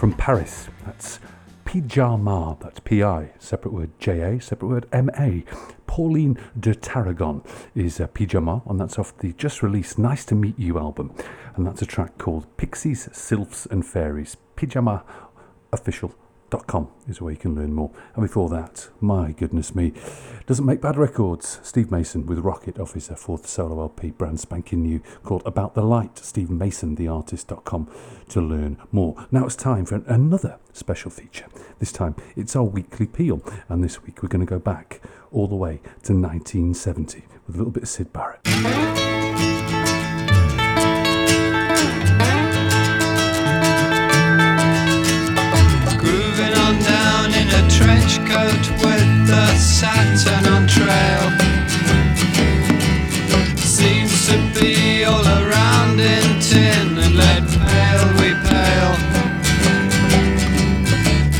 from Paris. That's Pijama, that's P-I, separate word J-A, separate word M-A. Pauline de Tarragon is Pijama, and that's off the just-released Nice to Meet You album. And that's a track called Pixies, Sylphs and Fairies. PijamaOfficial.com is where you can learn more. And before that, my goodness me, doesn't make bad records. Steve Mason with Rocket off his fourth solo LP, brand spanking new, called About the Light. SteveMasonTheArtist.com to learn more. Now it's time for another special feature. This time it's our weekly peel, and this week we're going to go back all the way to 1970 with a little bit of Syd Barrett. Trench coat with the satin on trail seems to be all around in tin and lead. Pale we pale, driving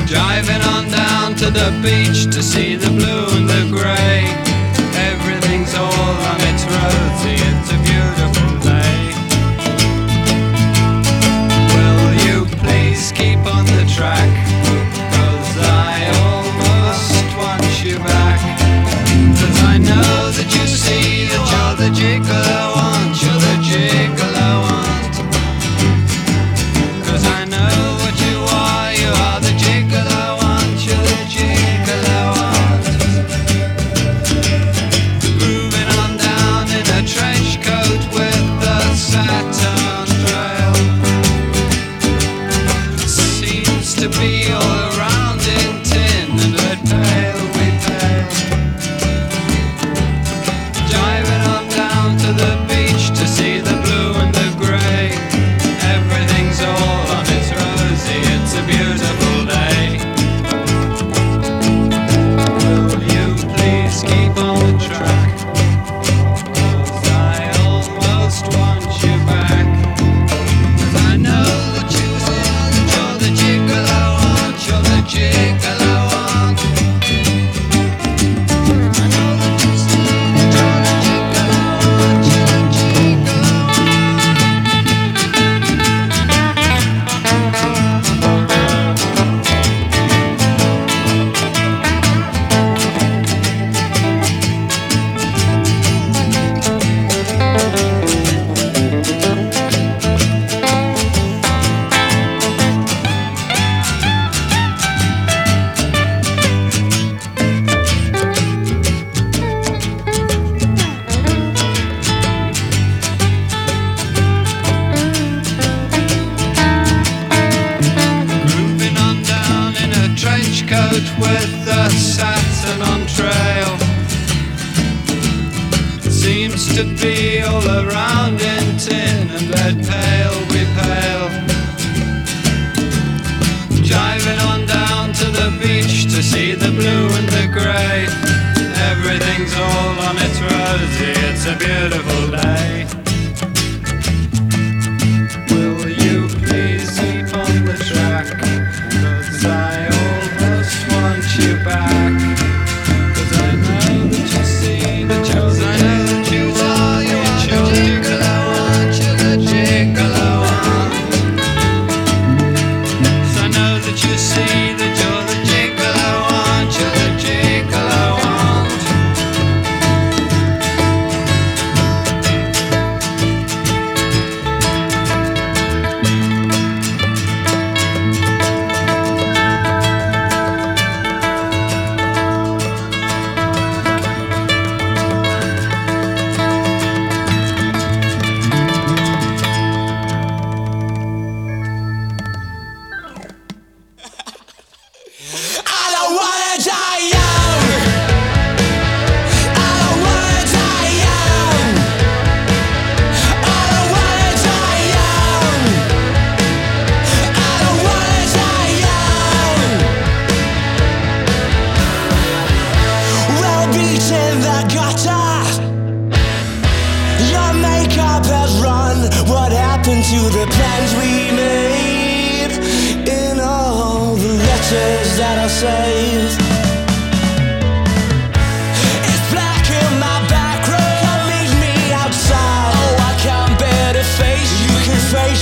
on down to the beach to see the blue and the grey. Everything's all on its rosy, it's a beautiful day. Will you please keep on the track?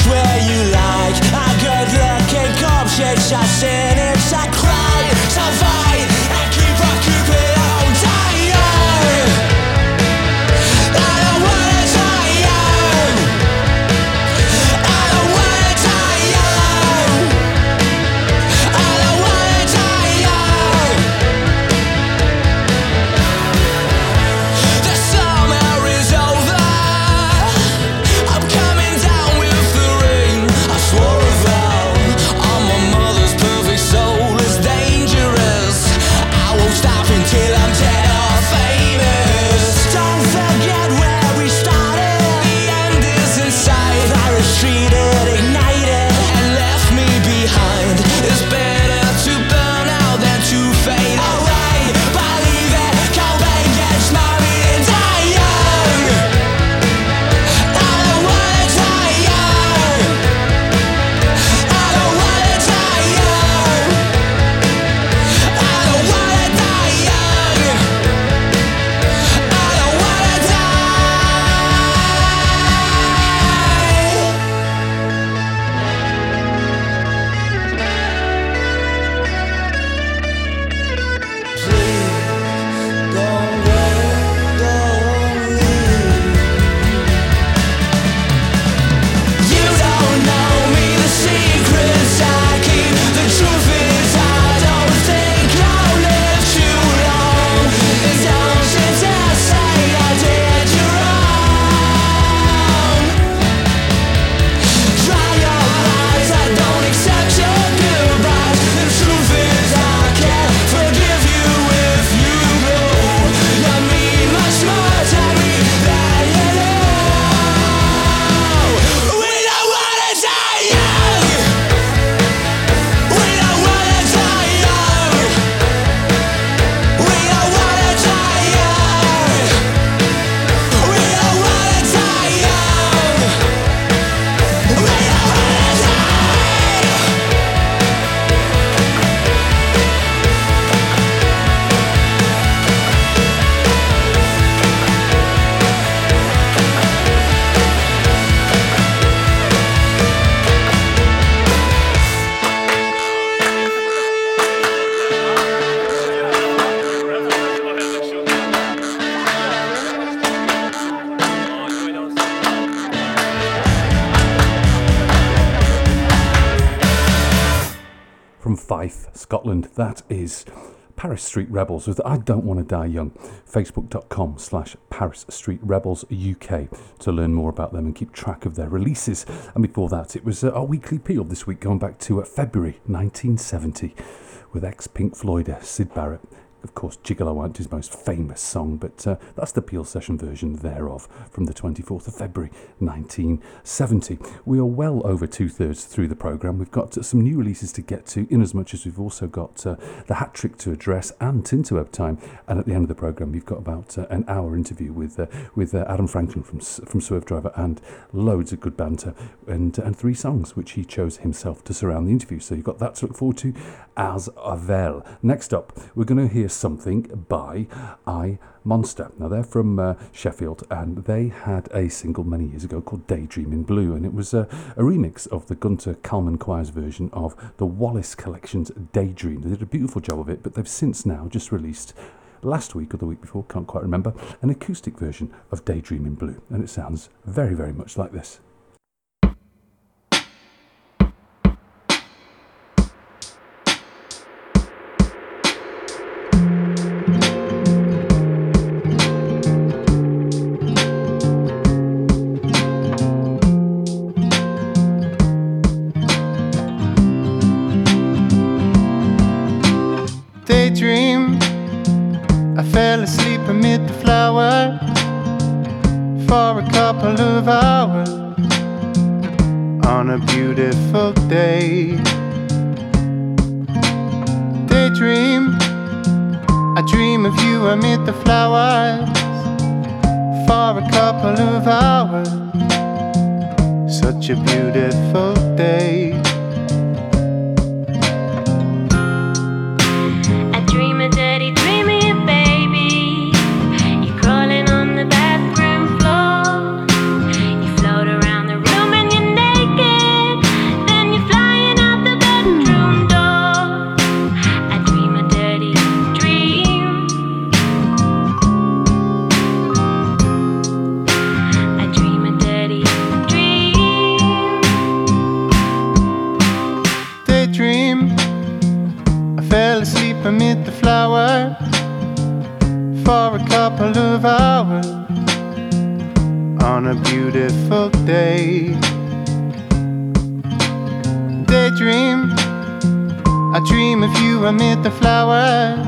Where you like, I got black and cop shade. I sin, it's I cry, so fight and keep on keeping on dying. I don't wanna die young. I don't wanna die young. I don't wanna die young. The summer is over. I'm coming down with the rain. I swore a vow on my mother's perfect soul is dangerous. I won't stop until I'm dead or famous. Don't forget where we started. The end is inside. Paris Street ignited and left me behind. It's better to burn out than to fade away. Believe it, go back, get married and die young. I don't wanna die young. I don't wanna die young. I don't wanna die young. I don't wanna die. Please don't go, don't leave. You don't know me, the secrets I keep. The truth is I don't think I'll live too long. It's all since I say I did you wrong. Try your lies, I don't accept your goodbyes. The truth is I can't forgive you if you know you mean much more to me than you know. We don't wanna die young. We don't wanna die young. We don't wanna die young. We don't wanna die young. We don't wanna die. From Fife, Scotland, that is Paris Street Rebels with I Don't Want to Die Young. Facebook.com/Paris Street Rebels UK to learn more about them and keep track of their releases. And before that, it was our weekly peel this week, going back to February 1970 with ex-Pink Floyder Syd Barrett. Of course, Gigolo Ant is his most famous song, but that's the Peel Session version thereof from the 24th of February 1970. We are well over two-thirds through the programme. We've got some new releases to get to, in as much as we've also got the hat trick to address and Tinterweb time. And at the end of the programme, you've got about an hour interview with Adam Franklin from Swervedriver, and loads of good banter and three songs which he chose himself to surround the interview. So you've got that to look forward to as well. Next up, we're going to hear something by I Monster. Now they're from Sheffield, and they had a single many years ago called Daydream in Blue, and it was a remix of the Gunter Kalman Choir's version of the Wallace Collection's Daydream. They did a beautiful job of it, but they've since now just released last week or the week before, can't quite remember, an acoustic version of Daydream in Blue, and it sounds very, very much like this. Daydream, I fell asleep amid the flowers for a couple of hours on a beautiful day. Daydream, I dream of you amid the flowers for a couple of hours. Such a beautiful day. Float around the room and you're naked. Then you're flying off the bedroom door. amid the flower for a couple of hours on a beautiful day. Daydream, I dream of you amid the flowers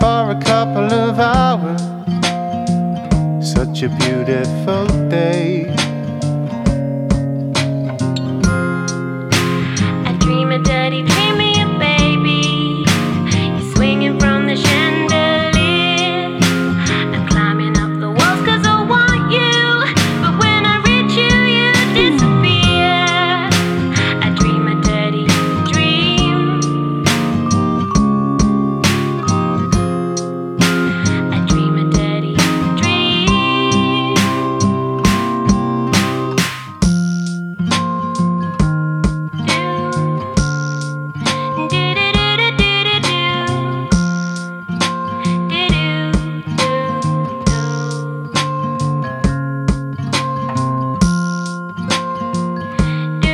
for a couple of hours. Such a beautiful day. I dream a dirty dream of you, baby. You're swinging from the chandelier. I'm climbing up the walls 'cause I want you, but when I reach you, you disappear. I dream a dirty dream. I dream a dirty dream. Do-do-do-do-do-do-do.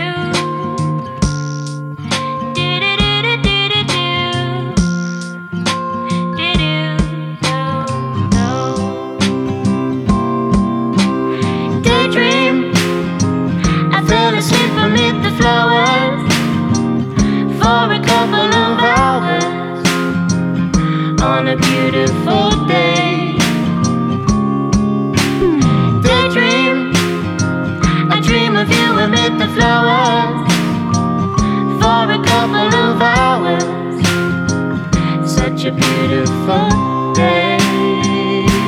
Daydream, I fell asleep amid the flowers for a couple of hours on a beautiful day. Daydream, I dream of you amid the flowers for a couple of hours.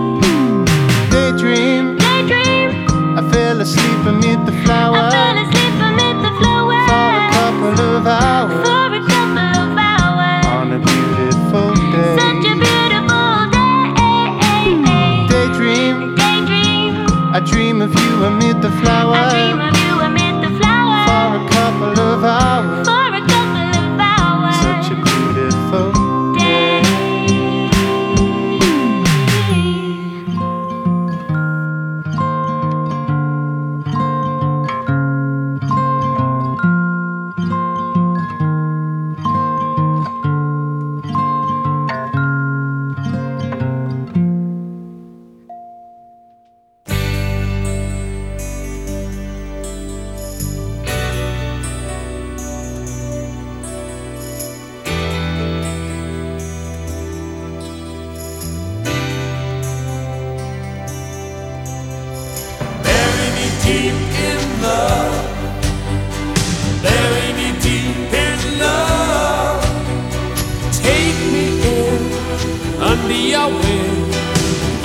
Such a beautiful day. Daydream, Daydream, I fell asleep amid the I fell flowers asleep amid the for a flowers couple of hours for a couple of hours on a beautiful day. such a beautiful day. Daydream, Daydream, I dream of you amid the I dream flowers of you amid the for flowers a couple of hours. for a couple of hours. Such a beautiful day. Bury me deep in love. Bury me deep in love. Take me in under your wing.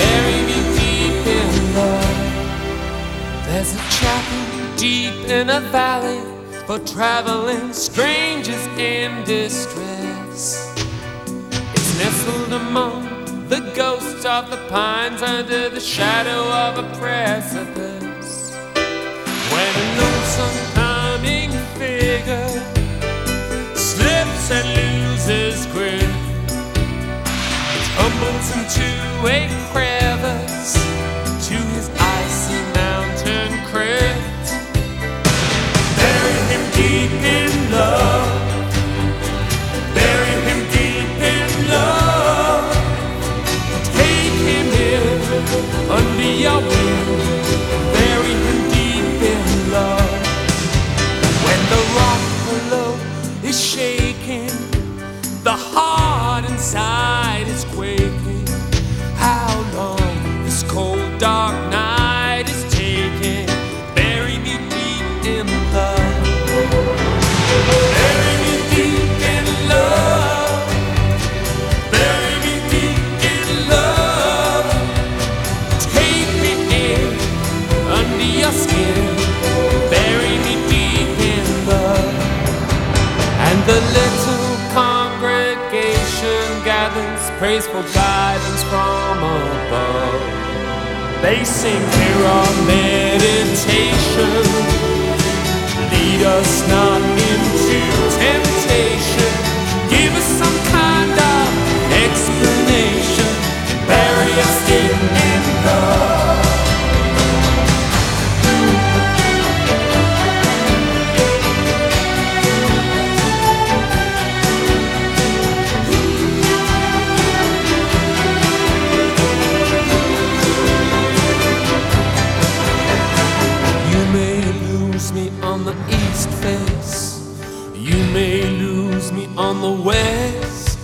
Bury me deep in love. There's a chapel deep in a valley for traveling strangers in distress. It's nestled among the ghosts of the pines under the shadow of a precipice. When a lonesome coming figure slips and loses grip, it tumbles into a crevice to his icy mountain crypt. Bury him deep in love. Bury him deep in love. Take him in under your wing. Bury him deep in love. When the rock below is shaking, the heart inside is quaking. How long this cold dark night is taking. Bury me deep in love. Bury me deep in love. Bury me deep in love. Take me in under your skin. Bury me deep in love. And the little congregation gathers prays for guidance from above. They sing mirror meditation. Lead us not into temptation. Give us some kind of explanation. Bury us deep in love. lose me on the east face. You may lose me on the west.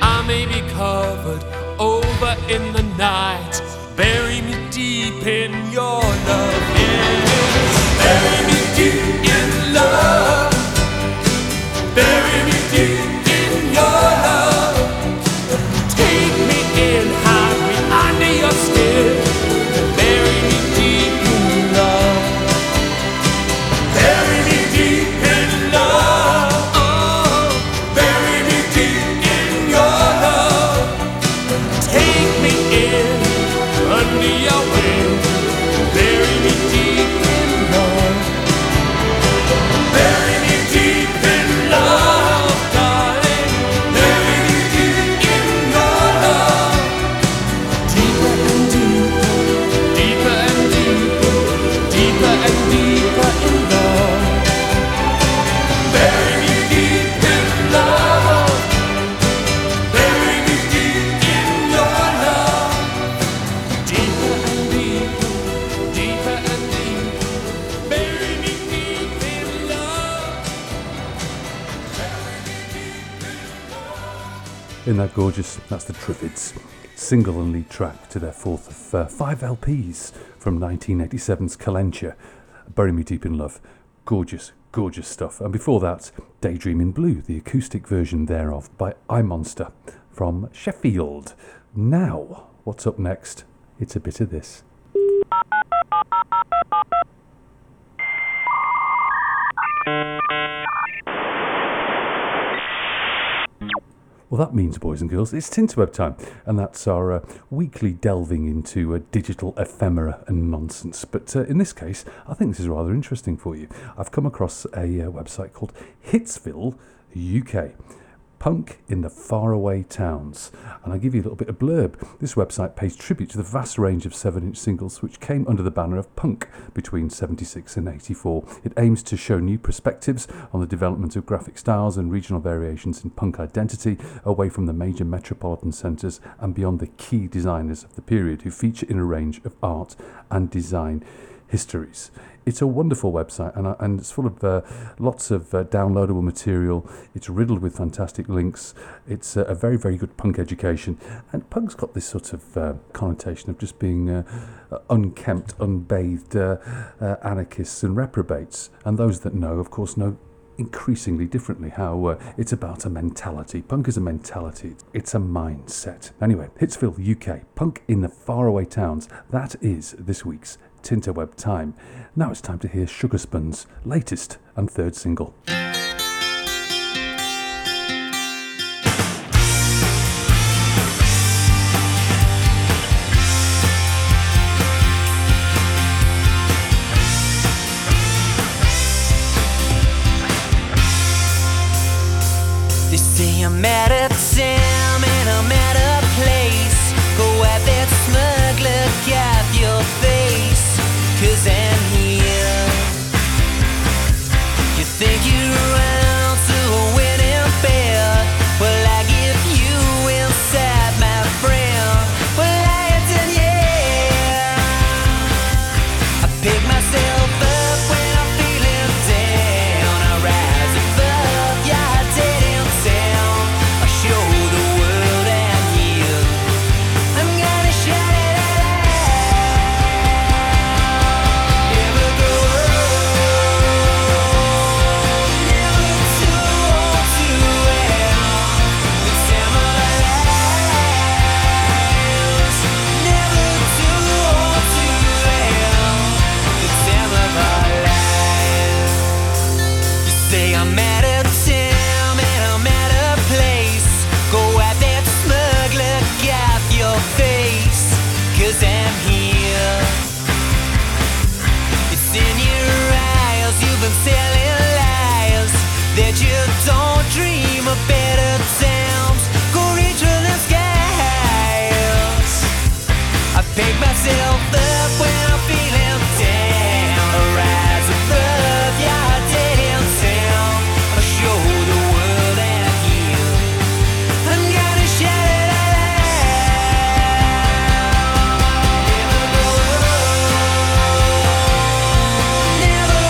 I may be covered over in the night. Bury me deep in your love, yes. Bury me deep in love. Bury me deep in your love. Take me in, hide me under your skin. Bury me deep in love. Bury me deep in love. Oh, bury me deep in your love. Take me in under your wing. Bury me deep in love. Bury me deep in love, darling. Bury me deep in your love. Deeper and deeper, deeper and deeper in love. Bury me deep in love. Bury me deep in your love. Deeper and deeper, deeper and deeper. Bury me deep in love. Isn't that gorgeous? That's the Triffids, single and lead track to their fourth of five LPs from 1987's Kalentia, Bury Me Deep in Love. Gorgeous, gorgeous stuff. And before that, Daydream in Blue, the acoustic version thereof by I Monster from Sheffield. Now, what's up next? It's a bit of this. Well, that means, boys and girls, it's Tinterweb time, and that's our weekly delving into digital ephemera and nonsense. But in this case, I think this is rather interesting for you. I've come across a website called Hitsville UK, Punk in the Faraway Towns. And I'll give you a little bit of blurb. This website pays tribute to the vast range of 7-inch singles which came under the banner of punk between 76 and 84. It aims to show new perspectives on the development of graphic styles and regional variations in punk identity away from the major metropolitan centres and beyond the key designers of the period who feature in a range of art and design histories. It's a wonderful website, and it's full of lots of downloadable material. It's riddled with fantastic links. It's a very, very good punk education. And punk's got this sort of connotation of just being unkempt, unbathed anarchists and reprobates. And those that know, of course, know increasingly differently how it's about a mentality. Punk is a mentality. It's a mindset. Anyway, Hitsville UK, Punk in the Faraway Towns. That is this week's Tinterweb time. Now it's time to hear Sugarspoon's latest and third single. They say I'm at a time and I'm at a place. Go at that smug look at your face, 'cause I'm here. You think you're out to a winning fair. Well, I give you inside my friend. Well, I did, yeah. I pick myself up when I'm feeling down. I rise above your dead and sound. I show the world I'm here. I'm gonna shout it out. Never grow old, never too old to end the time of our lives. Never too old to end the time of our lives. You say I'm at a time and I'm at a place. Go at that smug look at your face, 'cause I'm here. It's in your eyes, you've been telling lies that you don't dream of better times. Go reach for the skies. I pick myself up when I'm feeling down. I rise above your dead and sound. I show the world I'm here. I'm gonna shout it out loud. Never go old, never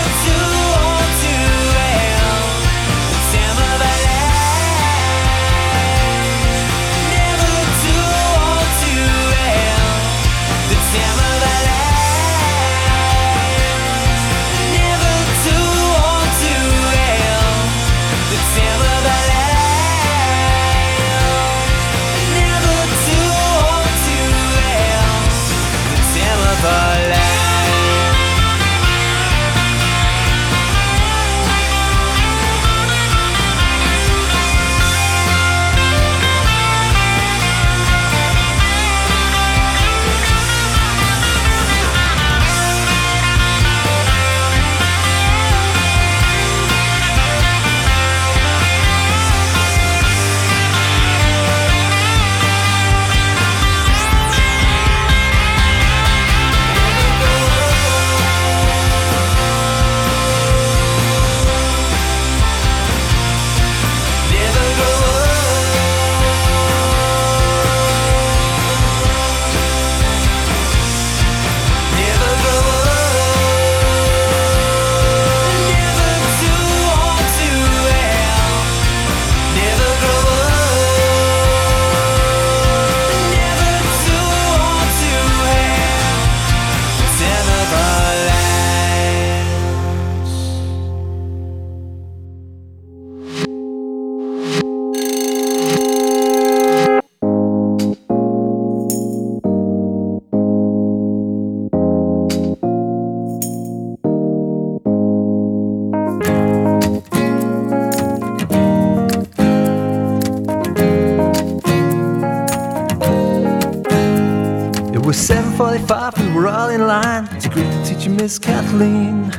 Miss Kathleen.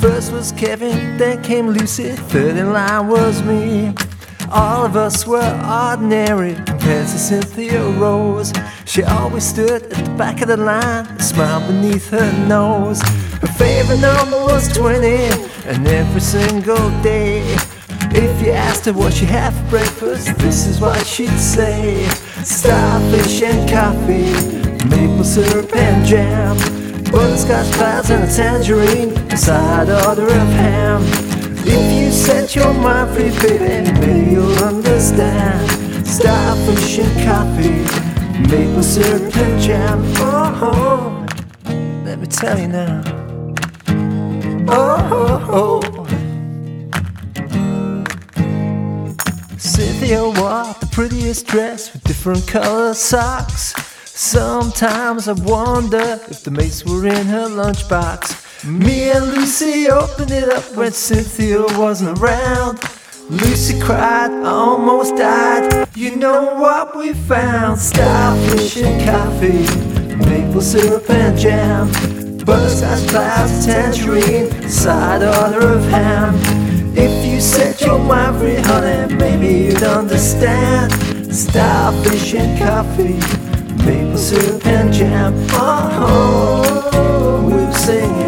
First was Kevin, then came Lucy, third in line was me. All of us were ordinary, as Cynthia rose. She always stood at the back of the line, a smile beneath her nose. Her favorite number was 20, and every single day, if you asked her what she had for breakfast, this is what she'd say. Starfish and coffee, maple syrup and jam, butterscotch clouds and a tangerine, a side order of ham. If you set your mind free, baby, maybe you'll understand. Starfish and coffee, maple syrup and jam. Oh, oh, let me tell you now. Oh, oh, oh. Cynthia wore the prettiest dress with different color socks. Sometimes I wonder if the mates were in her lunchbox. Me and Lucy opened it up when Cynthia wasn't around. Lucy cried, almost died. You know what we found? Starfish and coffee, maple syrup and jam, butterscotch clouds, tangerine, side order of ham. If you set your mind free, honey, maybe you'd understand. Starfish and coffee, maple syrup and jam. Oh, we'll sing it.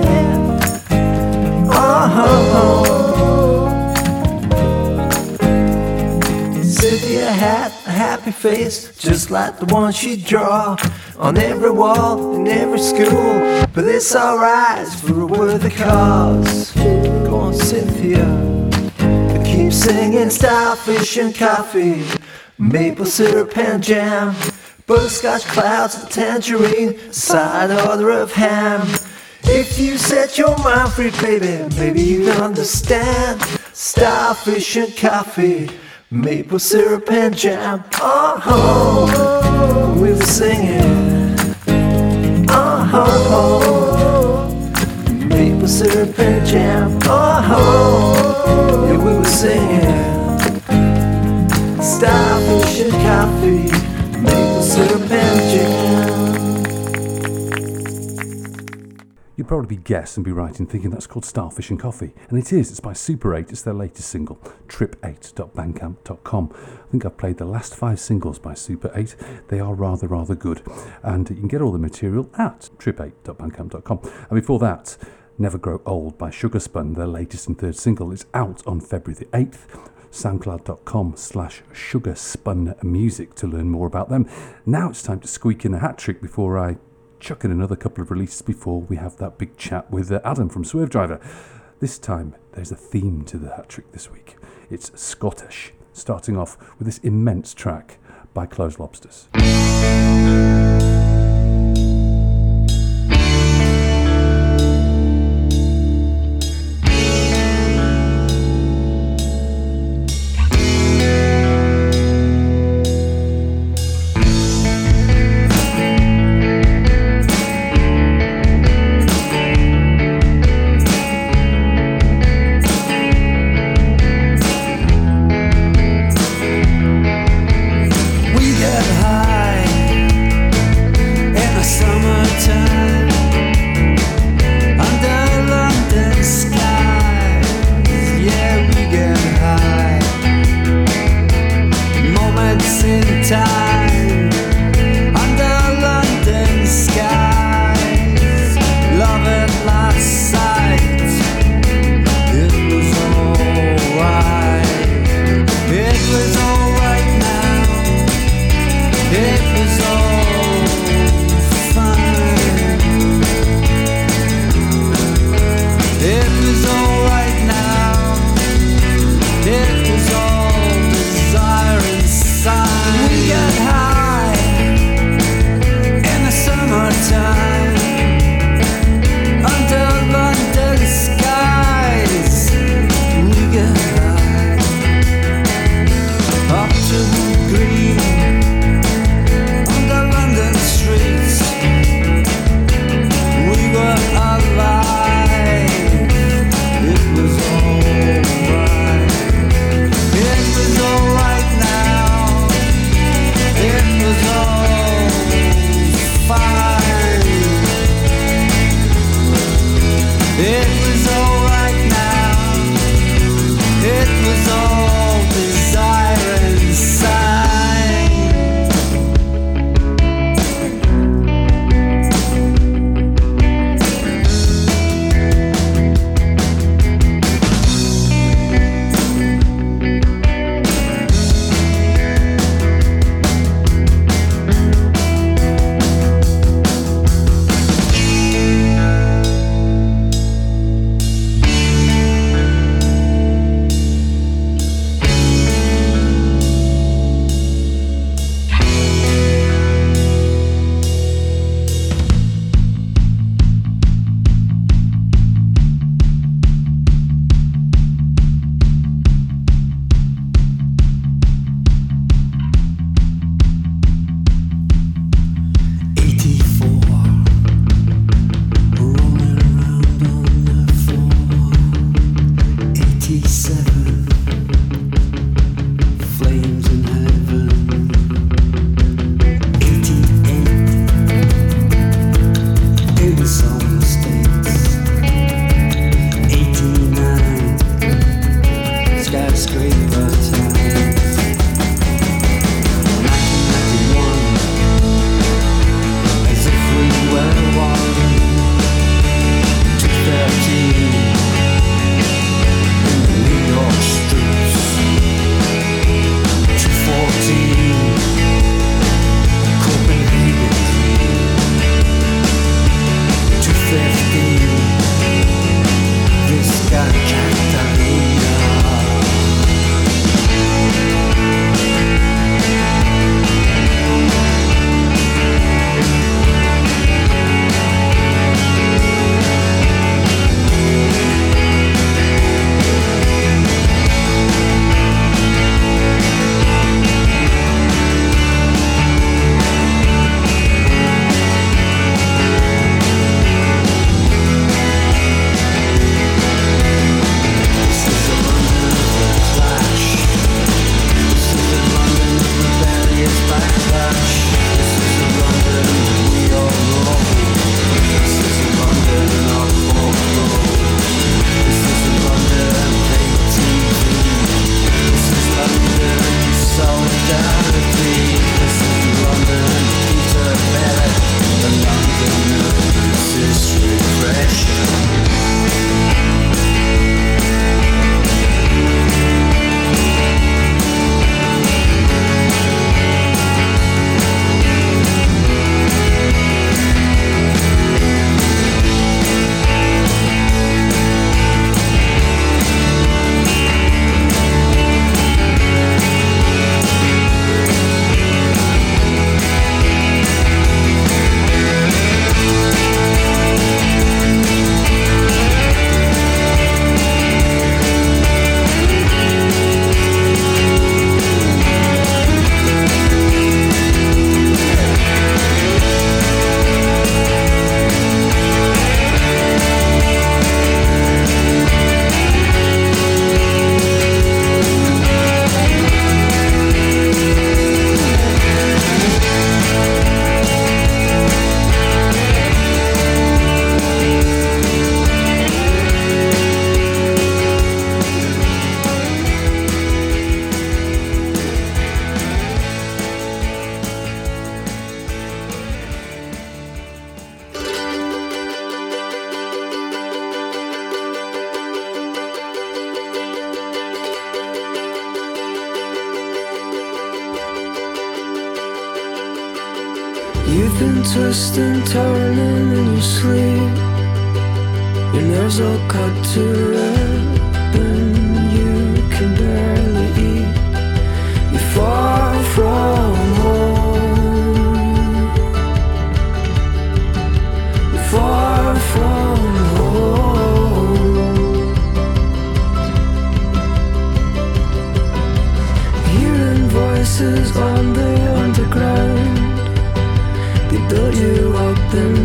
Cynthia had a happy face, just like the one she'd draw on every wall in every school. But it's alright for a worthy cause. Go on, Cynthia, but keep singing. Starfish and coffee, maple syrup and jam, butterscotch clouds and tangerine, side order of ham. If you set your mind free, baby, maybe you'd understand. Starfish and coffee, maple syrup and jam. Oh, oh, we'll sing it. Oh, oh, maple syrup and jam. Oh, oh, yeah, we'll sing it. Starfish and coffee, maple syrup and jam. You'd probably be guessed and be right in thinking that's called Starfish and Coffee. And it is. It's by Super 8. It's their latest single, trip8.bandcamp.com. I think I've played the last 5 singles by Super 8. They are rather, rather good. And you can get all the material at trip8.bandcamp.com. And before that, Never Grow Old by Sugarspun, their latest and third single. It's out on February the 8th. SoundCloud.com/Sugarspun Music to learn more about them. Now it's time to squeak in a hat trick before I chuck in another couple of releases before we have that big chat with Adam from Swervedriver. This time there's a theme to the hat trick this week. It's Scottish, starting off with this immense track by Closed Lobsters.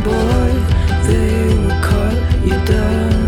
Boy, they will cut you down.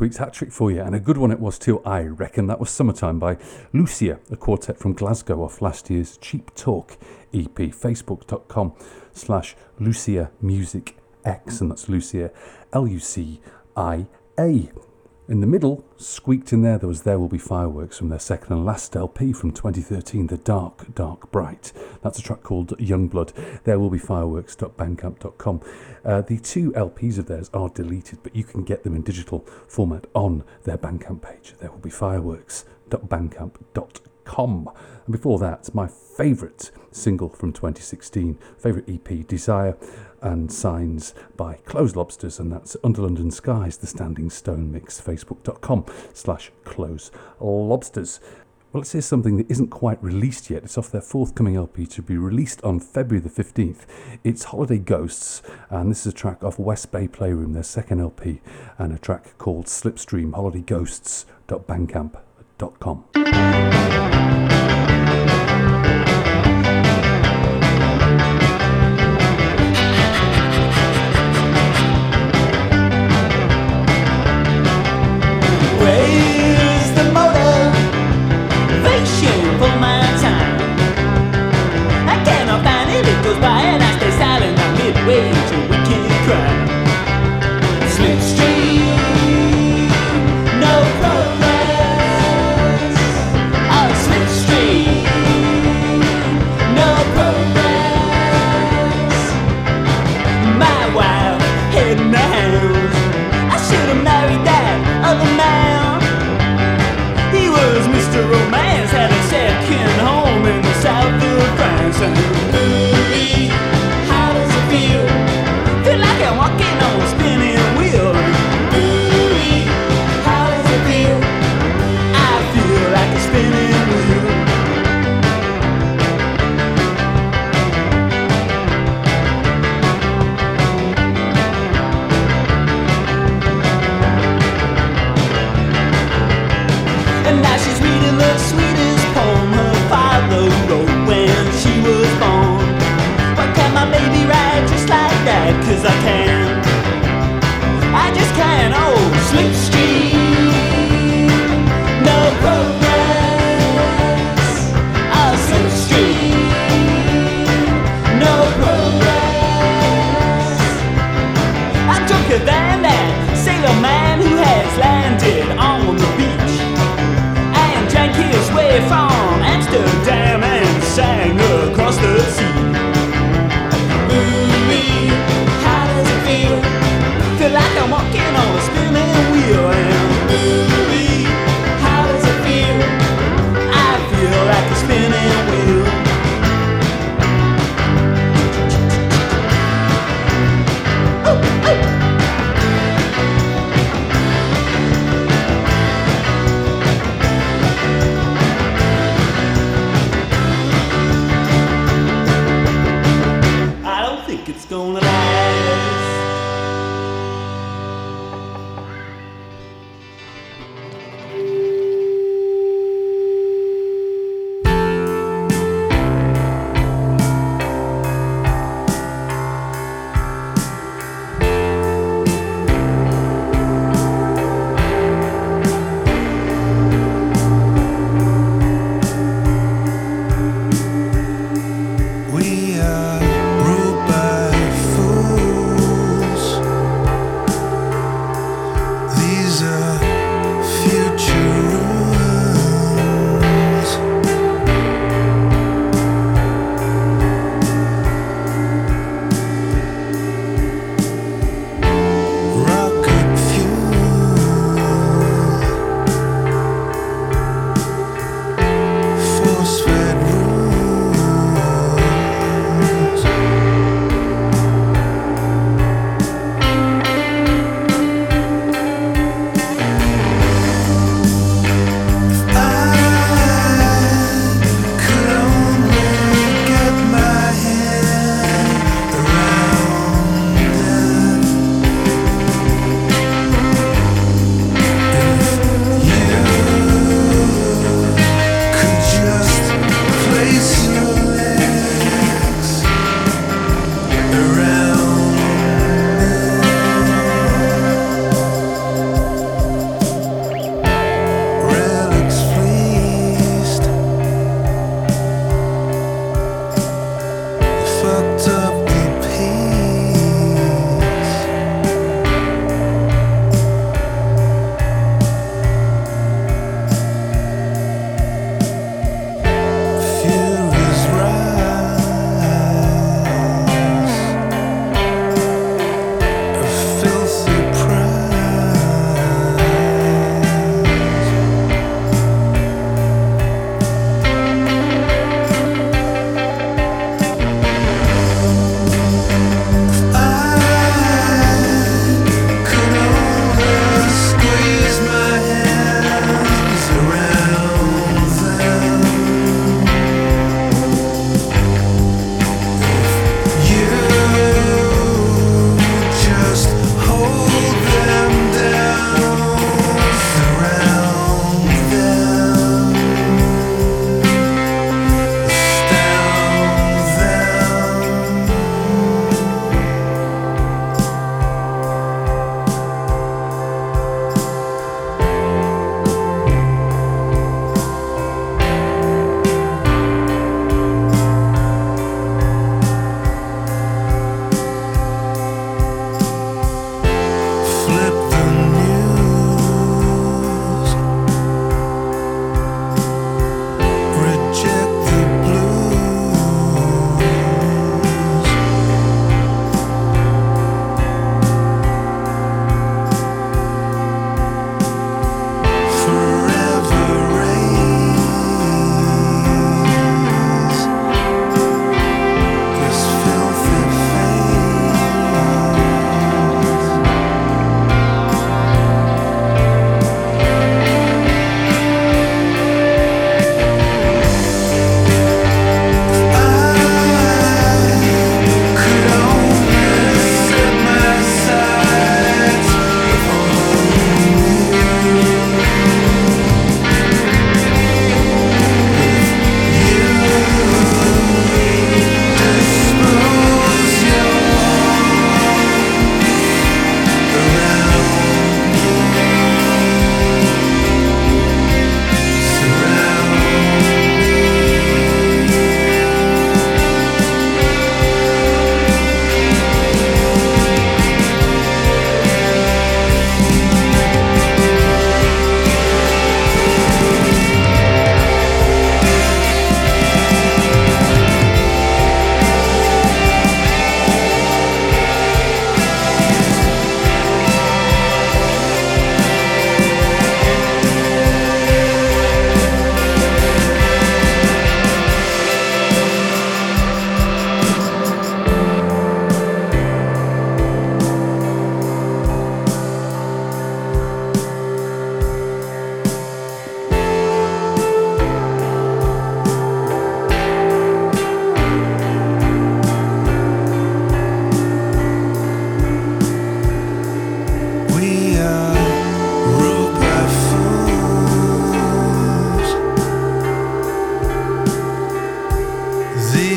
Week's hat trick for you, and a good one it was too, I reckon. That was Summertime by Lucia, a quartet from Glasgow, off last year's Cheap Talk EP. facebook.com/LuciaMusicX, and that's Lucia Lucia. In the middle, squeaked in there was There Will Be Fireworks from their second and last LP from 2013, The Dark, Dark Bright. That's a track called Youngblood, therewillbefireworks.bandcamp.com. The two LPs of theirs are deleted, but you can get them in digital format on their Bandcamp page, therewillbefireworks.bandcamp.com. And before that, my favourite single from 2016, favourite EP, Desire and Signs by Closed Lobsters, and that's Under London Skies, the Standing Stone mix, facebook.com/Closed Lobsters. Well, let's hear something that isn't quite released yet. It's off their forthcoming LP to be released on February the 15th. It's Holiday Ghosts, and this is a track off West Bay Playroom, their second LP, and a track called Slipstream, holidayghosts.bandcamp.com.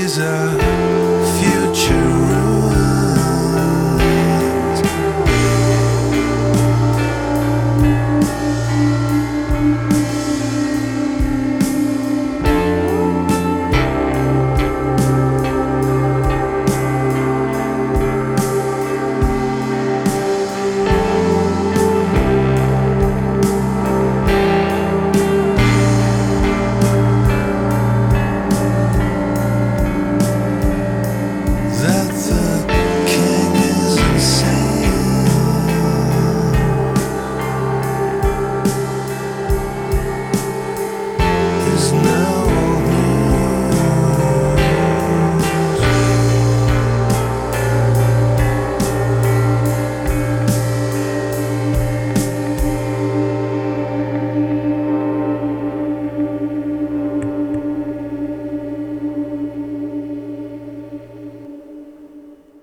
is a future ruins.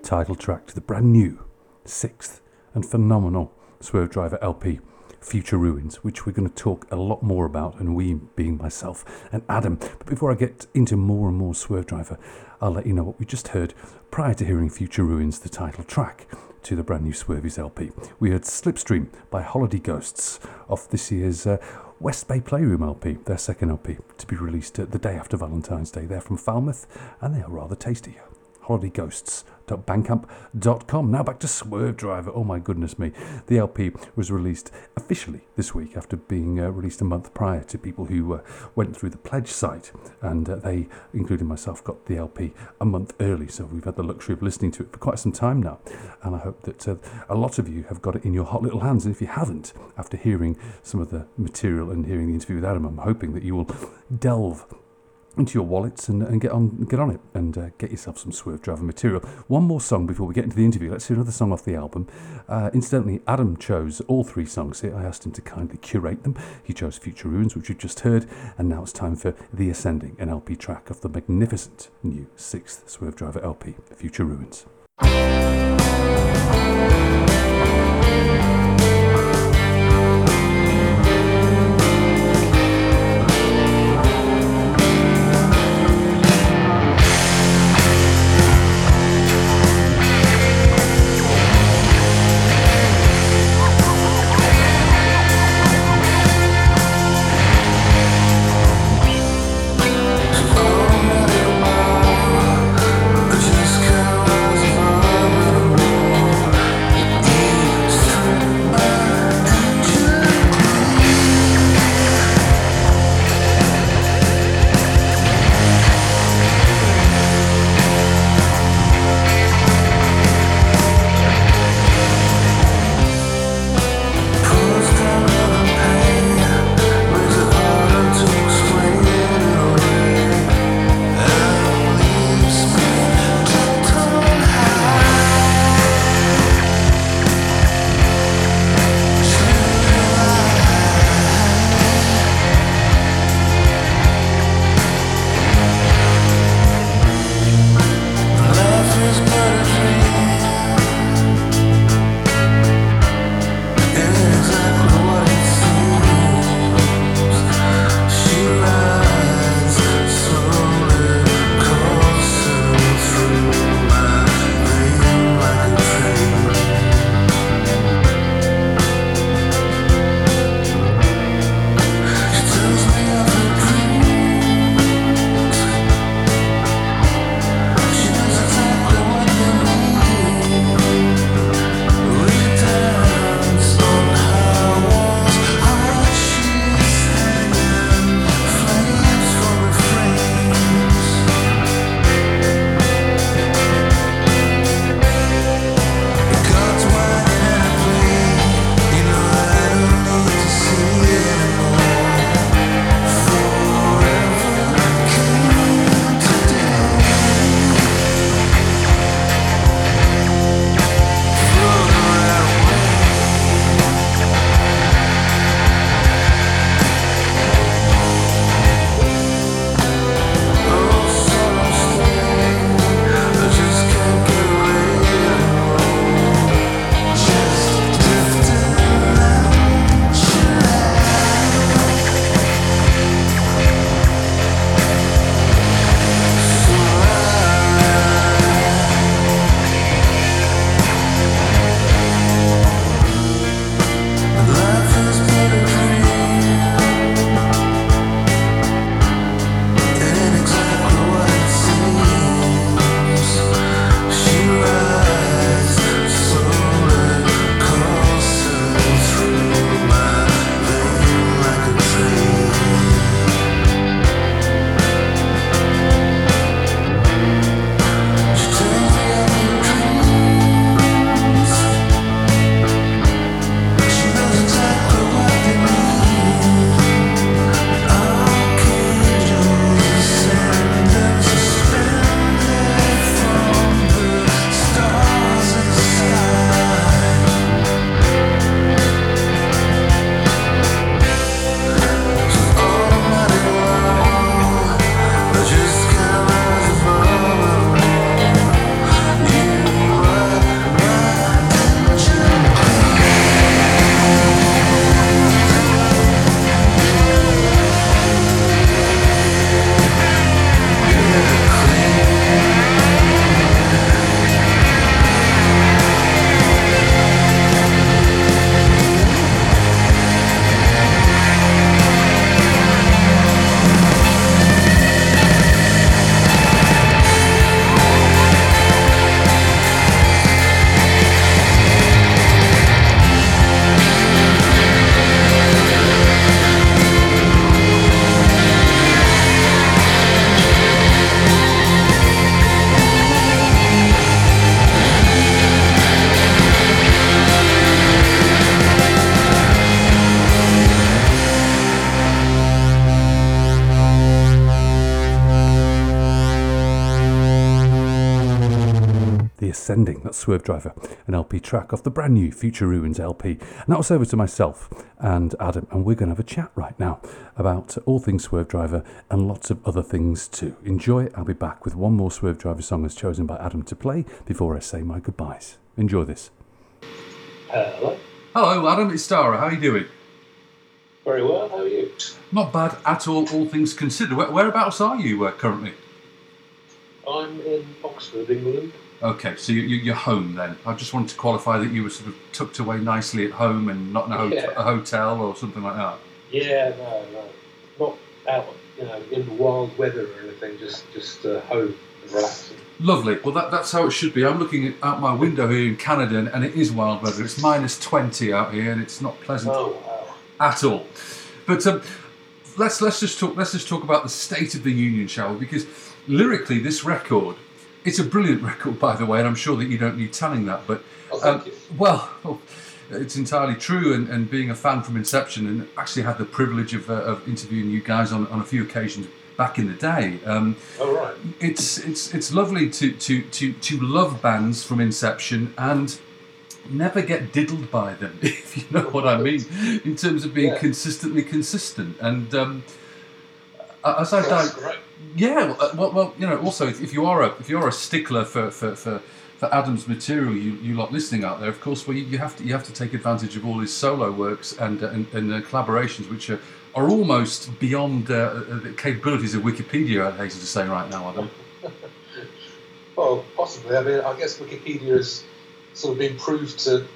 Title track to the brand new 6th and phenomenal Swervedriver LP Future Ruins, which we're going to talk a lot more about, and we being myself and Adam. But before I get into more and more Swervedriver, I'll let you know what we just heard prior to hearing Future Ruins, the title track to the brand new Swervedriver LP. We heard Slipstream by Holiday Ghosts off this year's West Bay Playroom LP, their second LP to be released the day after Valentine's Day. They're from Falmouth and they are rather tasty. holidayghosts.bandcamp.com. Now back to Swervedriver. Oh my goodness me. The LP was released officially this week after being released a month prior to people who went through the pledge site, and they, including myself, got the LP a month early, so we've had the luxury of listening to it for quite some time now, and I hope that a lot of you have got it in your hot little hands, and if you haven't, after hearing some of the material and hearing the interview with Adam, I'm hoping that you will delve into your wallets and get on it and get yourself some Swervedriver material. One more song before we get into the interview. Let's hear another song off the album. Incidentally, Adam chose all three songs here. I asked him to kindly curate them. He chose Future Ruins, which you just heard, and now it's time for The Ascending, an LP track of the magnificent new 6th Swervedriver LP, Future Ruins. Ascending. That's Swervedriver, an LP track off the brand new Future Ruins LP. And that was over to myself and Adam, and we're going to have a chat right now about all things Swervedriver and lots of other things too. Enjoy it. I'll be back with one more Swervedriver song as chosen by Adam to play before I say my goodbyes. Enjoy this. Hello. Hello, Adam. It's Dara. How are you doing? Very well. How are you? Not bad at all things considered. Whereabouts are you currently? I'm in Oxford, England. Okay, so you're home then. I just wanted to qualify that you were sort of tucked away nicely at home and not in a hotel or something like that. Yeah, no, not out, in the wild weather or anything. Just home and relaxing. Lovely. Well, that's how it should be. I'm looking out my window here in Canada, and it is wild weather. It's minus 20 out here, and it's not pleasant at all. But let's just talk about the state of the union, shall we? Because lyrically, this record. It's a brilliant record, by the way, and I'm sure that you don't need telling that, but, it's entirely true, and being a fan from Inception, and actually had the privilege of interviewing you guys on a few occasions back in the day. Right. It's lovely to love bands from Inception and never get diddled by them, if you know what I mean, in terms of being consistently consistent, and... as I don't, yeah. Well, Also, if you are a stickler for Adam's material, you lot listening out there, of course, well, you have to take advantage of all his solo works and collaborations, which are almost beyond the capabilities of Wikipedia. I'd hate to say right now, Adam. Well, possibly. I mean, I guess Wikipedia has sort of been proved to,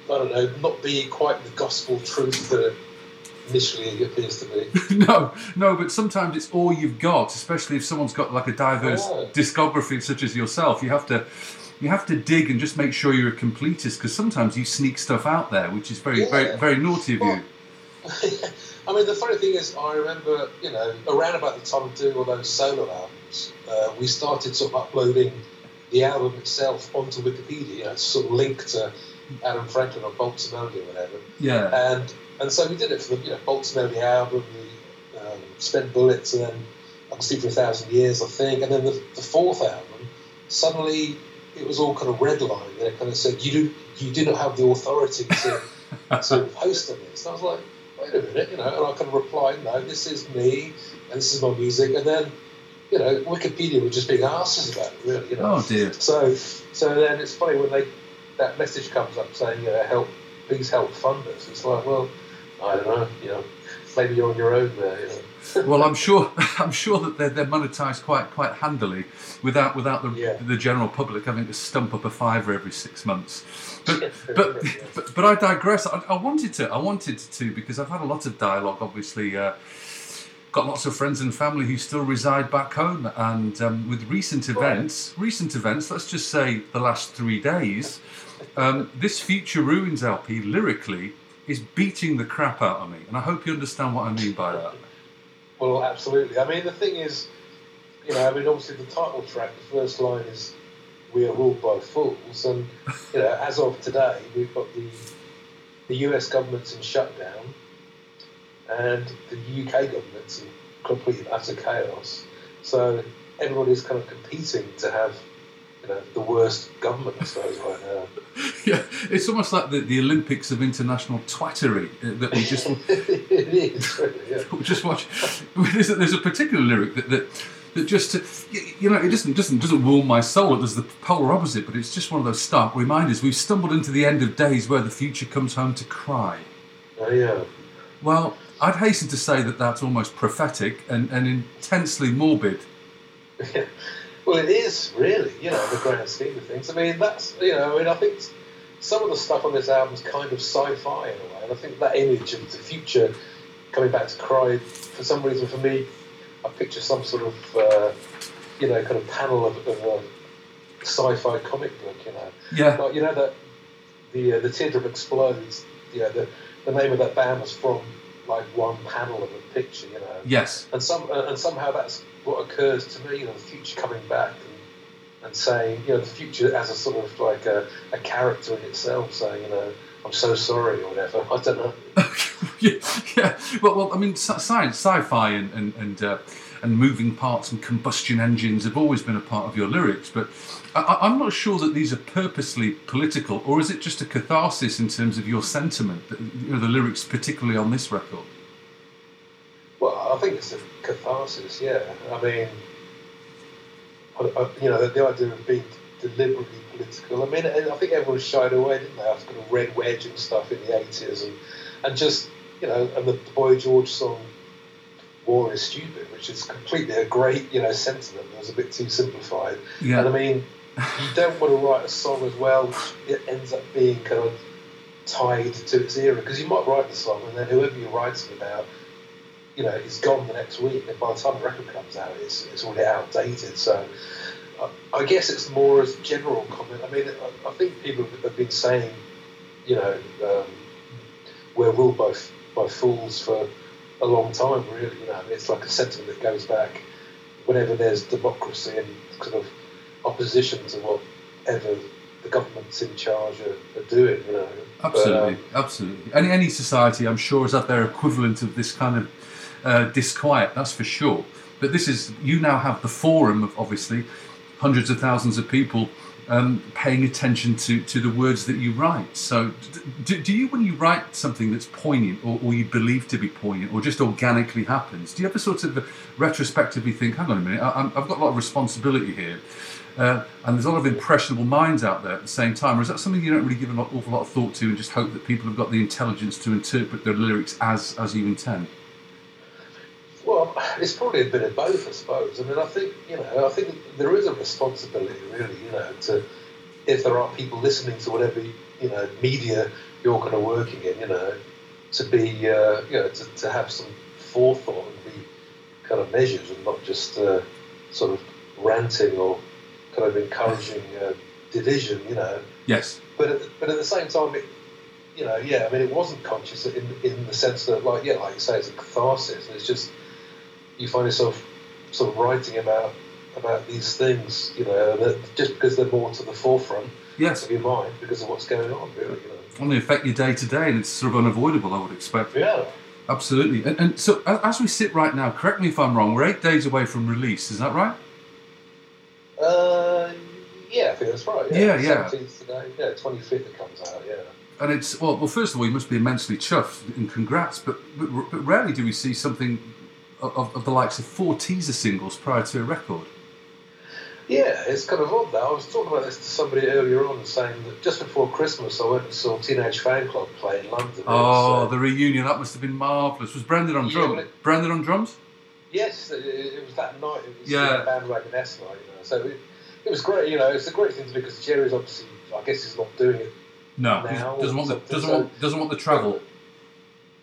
not be quite the gospel truth that. Initially, it appears to be. No, but sometimes it's all you've got, especially if someone's got like a diverse discography such as yourself. You have to dig and just make sure you're a completist, because sometimes you sneak stuff out there, which is very, very, very naughty of you. I mean, the funny thing is, I remember, around about the time of doing all those solo albums, we started sort of uploading the album itself onto Wikipedia, sort of linked to Adam Franklin or Bolts and Melody or whatever. Yeah. And so we did it for the Bolts and Melody album, the Spent Bullets, and then I Can See for 1,000 Years, I think. And then the fourth album, suddenly it was all kind of redlined, and it kind of said, you do not have the authority to host on this. And I was like, wait a minute, and I kind of replied, no, this is me, and this is my music. And then, Wikipedia were just being arses about it, really. Oh, dear. So then it's funny when that message comes up saying, please help fund us. It's like, well... I don't know, maybe you're on your own there. Well, I'm sure that they're monetised quite handily, without the general public having to stump up a fiver every 6 months. But I digress. I wanted to because I've had a lot of dialogue. Obviously, got lots of friends and family who still reside back home, and with recent events. Let's just say the last 3 days. This Future Ruins LP lyrically. Is beating the crap out of me, and I hope you understand what I mean by that. Well, absolutely. I mean, the thing is, obviously the title track, the first line is "We are ruled by fools," and as of today, we've got the US government's in shutdown, and the UK government's in complete and utter chaos. So everybody's kind of competing to have. The worst government, I suppose, right now. Yeah, it's almost like the Olympics of international twattery that we just... It is, really, yeah. We just watch. There's a particular lyric that just, it doesn't warm my soul, it does the polar opposite, but it's just one of those stark reminders. We've stumbled into the end of days where the future comes home to cry. Oh, yeah. Well, I'd hasten to say that that's almost prophetic and intensely morbid. Yeah. Well, it is really, the grand scheme of things. I mean, that's, I think some of the stuff on this album is kind of sci-fi in a way, and I think that image of the future coming back to cry, for some reason, for me, I picture some sort of, kind of panel of a sci-fi comic book, Yeah. Like, that the Teardrop Explodes, the name of that band was from, like, one panel of a picture, Yes. And somehow that's... what occurs to me, the future coming back and saying, the future as a sort of like a character in itself saying, I'm so sorry or whatever. I don't know. Yeah. Well, I mean, science, sci-fi, and and moving parts and combustion engines have always been a part of your lyrics, but I'm not sure that these are purposely political, or is it just a catharsis in terms of your sentiment, you know, the lyrics particularly on this record? Well, I think it's a catharsis, yeah. I mean, you know, the idea of being deliberately political. I mean, I think everyone shied away, didn't they, after kind of Red Wedge and stuff in the 80s, and just, you know, and the Boy George song War is Stupid, which is completely a great, you know, sentiment that was a bit too simplified. Yeah. And I mean, you don't want to write a song as well which ends up being kind of tied to its era, because you might write the song and then whoever you're writing about, you know, is gone the next week, and by the time the record comes out, it's already outdated. So I guess it's more as a general comment. I mean, I think people have been saying, you know, we're ruled by fools for a long time, really. You know, it's like a sentiment that goes back whenever there's democracy and kind of opposition to whatever the governments in charge are doing, you know. Absolutely, absolutely. Any society, I'm sure, is at their equivalent of this kind of disquiet, that's for sure. But this is, you now have the forum of, obviously, hundreds of thousands of people paying attention to the words that you write. So do you, when you write something that's poignant or you believe to be poignant or just organically happens, do you ever sort of retrospectively think, hang on a minute, I've got a lot of responsibility here, and there's a lot of impressionable minds out there at the same time, or is that something you don't really give an awful lot of thought to and just hope that people have got the intelligence to interpret their lyrics as you intend? Well, it's probably a bit of both, I suppose. I mean, I think, you know, I think there is a responsibility, really, you know, to, if there are people listening to whatever, you know, media you're kind of working in, you know, to be, you know, to have some forethought and be kind of measured and not just sort of ranting or kind of encouraging division, you know. Yes. But at the same time, it, you know, yeah, I mean, it wasn't conscious in the sense that, like, yeah, like you say, it's a catharsis, and it's just, you find yourself sort of writing about these things, you know, that just because they're more to the forefront, yes, of your mind because of what's going on, really, you know. Only affect your day to day, and it's sort of unavoidable, I would expect. Yeah. Absolutely. And so, as we sit right now, correct me if I'm wrong, we're 8 days away from release, is that right? Yeah, I think that's right. Yeah, yeah. 17th today, yeah, 25th it comes out, yeah. And it's, well, first of all, you must be immensely chuffed and congrats, but rarely do we see something of the likes of 4 teaser singles prior to a record. Yeah, it's kind of odd that. I was talking about this to somebody earlier on, saying that just before Christmas I went and saw Teenage Fanclub play in London. Oh, the reunion, that must have been marvellous. Was Brendan on drums? Yeah, Brendan on drums? Yes, it was that night. It was yeah. Bandwagon S night, you know. So it was great, you know, it's a great thing to do because Jerry's obviously, I guess he's not doing it now. No, he doesn't want the travel.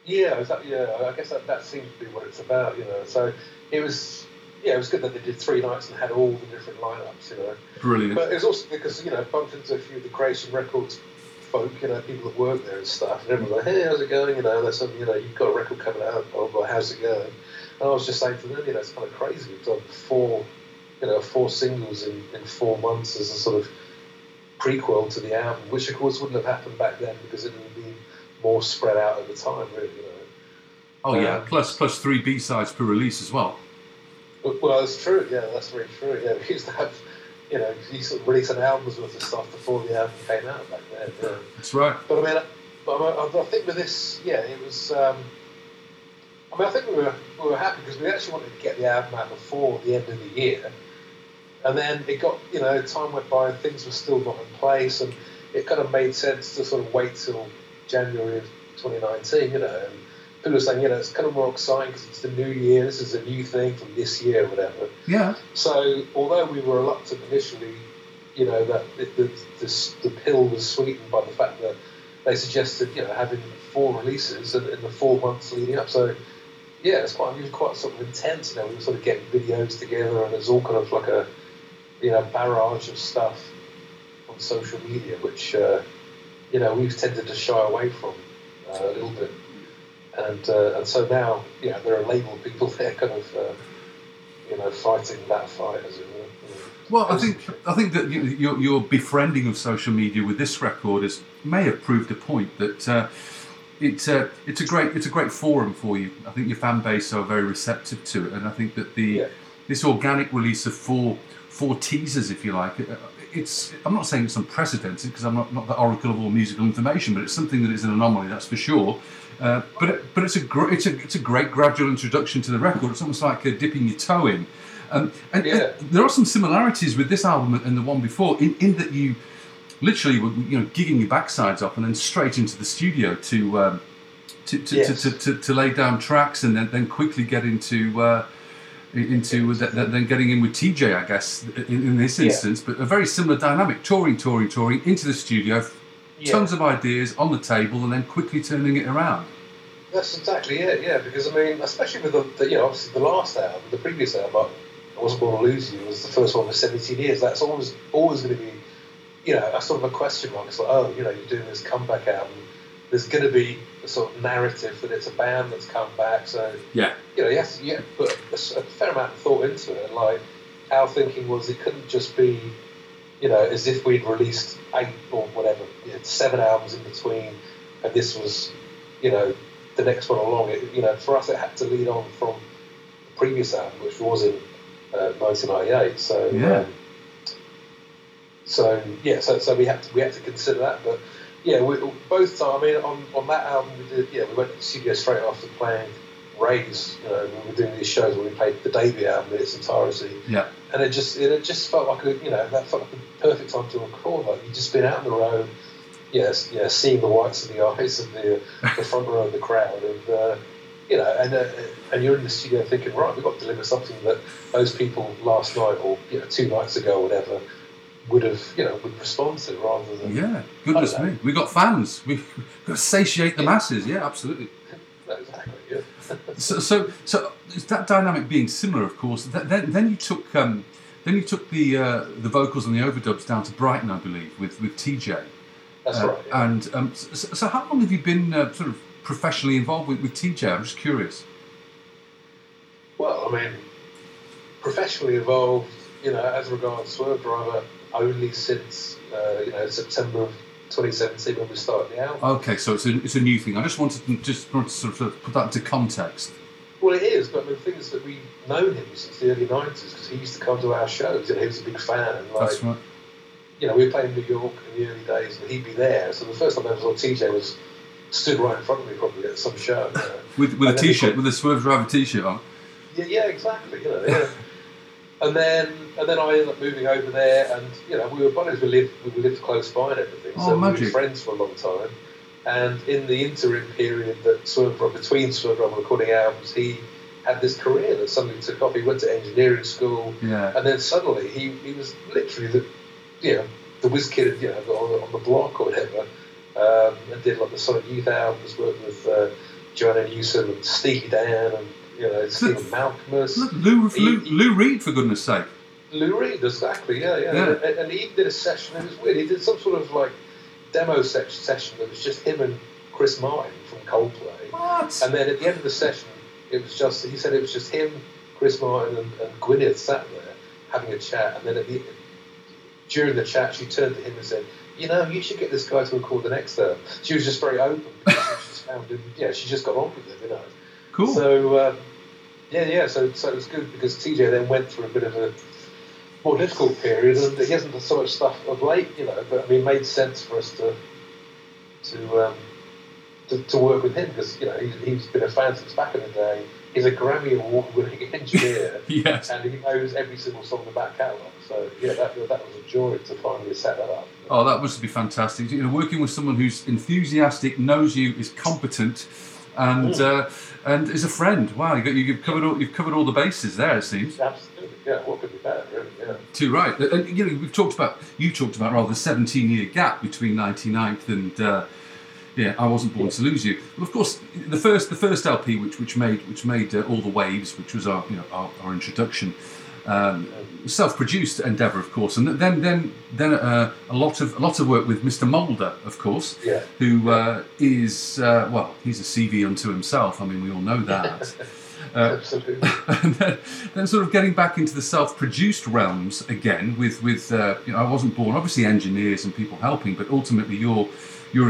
Yeah, exactly, yeah. I guess that seems to be what it's about, you know. So it was, yeah, it was good that they did 3 nights and had all the different lineups, you know. Brilliant. But it was also because, you know, bumped into a few of the Creation Records folk, you know, people that work there and stuff, and everyone's like, hey, how's it going? You know, there's some, you know, you've got a record coming out, blah, blah, how's it going? And I was just saying to them, you know, it's kind of crazy. We've done 4 singles in 4 months as a sort of prequel to the album, which of course wouldn't have happened back then because it would have been more spread out over time, really. You know. Oh yeah, plus 3 B-sides per release as well. Well, that's true. Yeah, that's very true. Yeah, we used to have, you know, you sort of release an album's worth of stuff before the album came out back then. Yeah. That's right. But I mean, I think with this, yeah, it was. I mean, I think we were happy because we actually wanted to get the album out before the end of the year, and then it got, you know, time went by and things were still not in place, and it kind of made sense to sort of wait till January of 2019, you know, and people are saying, you know, it's kind of more exciting because it's the new year, this is a new thing from this year or whatever. Yeah. So although we were reluctant initially, you know, that the pill was sweetened by the fact that they suggested, you know, having 4 releases in the 4 months leading up. So yeah, it was quite sort of intense, you know, we were sort of getting videos together and it's all kind of like a, you know, barrage of stuff on social media, which you know, we've tended to shy away from a little bit, and so now, you know, there are label people there, kind of, you know, fighting that fight, as it were. Well, I think that your befriending of social media with this record may have proved a point that it's a great forum for you. I think your fan base are very receptive to it, and I think that this organic release of four teasers, if you like, I'm not saying it's unprecedented, because I'm not the oracle of all musical information, but it's something that is an anomaly, that's for sure. But it's a great gradual introduction to the record. It's almost like dipping your toe in. There are some similarities with this album and the one before, in that you literally were, gigging your backsides off and then straight into the studio to lay down tracks, and then quickly get into getting in with TJ, I guess, in this instance. But a very similar dynamic: touring into the studio, tons of ideas on the table, and then quickly turning it around. That's exactly it, yeah. Because I mean, especially with obviously the last album, the previous album, I Wasn't Born to Lose You, was the first one for 17 years. That's always going to be, a sort of a question mark. It's like, you're doing this comeback album. There's going to be a sort of narrative that it's a band that's come back. So you have to put a fair amount of thought into it. Like, our thinking was it couldn't just be, as if we'd released 7 albums in between, and this was, the next one along. For us, it had to lead on from the previous album, which was in 1998. So yeah. So we had to consider that. But yeah, on that album we did. Yeah, we went to the studio straight after playing Rays. We were doing these shows where we played the debut album in its entirety. Yeah. And it just felt like the perfect time to record. Like, you'd just been out on the road, seeing the whites of the eyes and the front row of the crowd, and and you're in the studio thinking, right, we've got to deliver something that those people last night or 2 nights ago, or whatever, would respond to, rather than goodness me, we got fans, we've got to satiate the masses. Yeah, absolutely. Exactly. Yeah. so that dynamic being similar, of course. Then you took the vocals and the overdubs down to Brighton, I believe, with TJ. That's right. Yeah. And so how long have you been sort of professionally involved with TJ? I'm just curious. Well, I mean, professionally involved, as regards Swervedriver, only since September of 2017, when we started the album. Okay, so it's a new thing. I just wanted to sort of put that into context. Well, it is, but I mean, the thing is that we've known him since the early 90s, because he used to come to our shows, and he was a big fan. And, that's right. We played in New York in the early days, and he'd be there. So the first time I ever saw TJ was stood right in front of me, probably at some show. With a T-shirt, with a Swervedriver T-shirt on. Yeah, exactly. Yeah. And then I ended up moving over there, and we were buddies. We lived close by and everything, we were friends for a long time. And in the interim period that between Swervedriver recording albums, he had this career that suddenly took off. He went to engineering school, and then suddenly he was literally the whiz kid, on the block or whatever, and did like the Sonic Youth albums, worked with Joanna Newsom and Stevie Dan and Stephen Malcolmus. Lou Reed, for goodness sake. Lou Reed, exactly, yeah. And he did a session, it was weird, he did some sort of like demo session that was just him and Chris Martin from Coldplay. What? And then at the end of the session, he said it was just him, Chris Martin and Gwyneth sat there having a chat, and then during the chat, she turned to him and said, you should get this guy to record the next album. She was just very open, because she just found him, she just got on with him, Cool. So, so it was good, because TJ then went through a bit of a more difficult period, and he hasn't done so much stuff of late, but I mean, it made sense for us to work with him, because, he's been a fan since back in the day. He's a Grammy Award-winning engineer, yes, and he knows every single song in the back catalogue. So that was a joy to finally set that up. Oh, that must be fantastic! Working with someone who's enthusiastic, knows you, is competent, and is a friend. Wow, you've covered all the bases there. It seems. Absolutely, yeah. What could be better, really? Yeah. Too right. And you talked about the 17-year gap between 1999 and. I Wasn't Born to Lose You. Well, of course, the first LP which made all the waves, which was our introduction, self-produced endeavour, of course, and then a lot of work with Mr. Mulder, of course, who is he's a CV unto himself. I mean, we all know that. Absolutely. And then sort of getting back into the self-produced realms again with I Wasn't Born. Obviously, engineers and people helping, but ultimately you're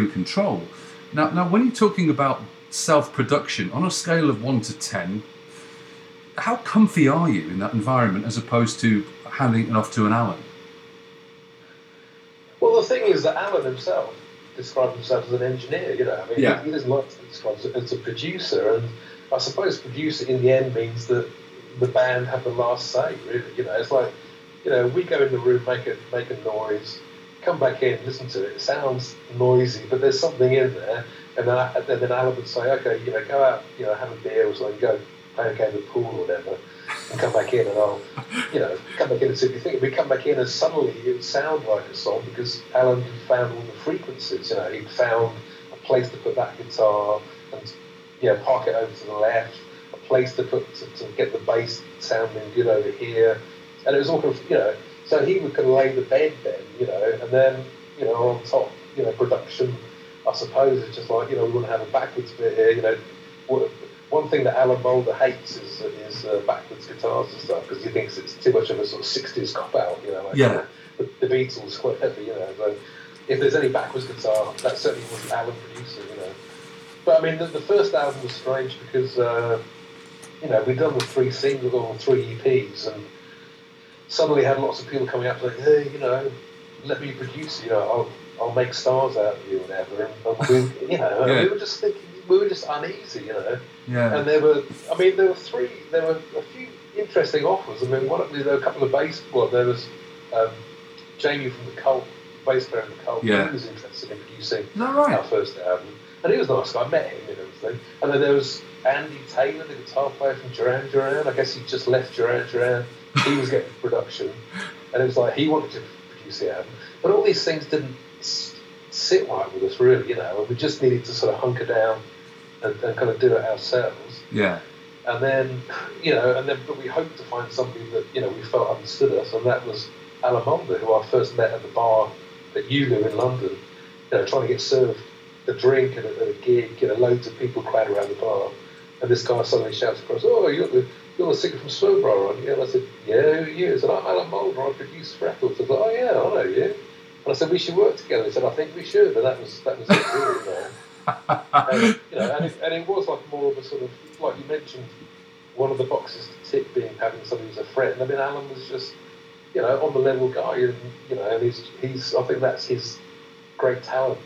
in control. Now, when you're talking about self-production, on a scale of 1 to 10, how comfy are you in that environment as opposed to handing it off to an Alan? Well, the thing is that Alan himself describes himself as an engineer, you know. I mean, yeah. He doesn't like to describe himself as a producer, and I suppose producer in the end means that the band have the last say, really. You know, it's like, you know, we go in the room, make a noise, come back in, listen to it. It sounds noisy, but there's something in there. And then Alan would say, okay, you know, go out, you know, have a beer or something, go play a game of pool or whatever, and come back in, and I'll, you know, come back in and see what you think. We come back in, and suddenly it would sound like a song because Alan had found all the frequencies. You know, he'd found a place to put that guitar and, you know, park it over to the left, a place to put to get the bass sounding good over here, and it was all kind of, you know. So he would kind of lay the bed then, you know, and then, you know, on top, you know, production, I suppose, is just like, you know, we want to have a backwards bit here, you know. One thing that Alan Mulder hates is backwards guitars and stuff, because he thinks it's too much of a sort of 60s cop-out, you know, like yeah. The Beatles, whatever, you know. So if there's any backwards guitar, that certainly wasn't Alan producing, you know. But, I mean, the first album was strange because, you know, we'd done the 3 singles or 3 EPs, and suddenly had lots of people coming up like, hey, you know, let me produce, you know, I'll make stars out of you, whatever. And we, you know, yeah. We were just thinking, we were just uneasy, you know. Yeah. And there were a few interesting offers. I mean, there were a couple of there was Jamie from the Cult, bass player of the Cult, yeah. He was interested in producing our first album. And he was nice guy, I met him and everything. And then there was Andy Taylor, the guitar player from Duran Duran. I guess he just left Duran Duran. He was getting production, and it was like he wanted to produce the album. But all these things didn't sit right with us, really, you know. We just needed to sort of hunker down and kind of do it ourselves. Yeah. And then, you know, but we hoped to find somebody that, you know, we felt understood us, and that was Alan Mulder, who I first met at the bar at Ulu in London, you know, trying to get served a drink at a gig, you know, loads of people crowded around the bar. And this guy suddenly shouts across, oh, you're the singer from Swervedriver, aren't you? And I said, yeah, who are you? He said, I'm Alan Mulder, I produce records. I was like, oh, yeah, I know you. And I said, we should work together. He said, I think we should. And that was it, really, man. And, you know, and it was like more of a sort of, like you mentioned, one of the boxes to tick being having somebody who's a friend. I mean, Alan was just, you know, on the level guy, and, you know, and he's I think that's his great talent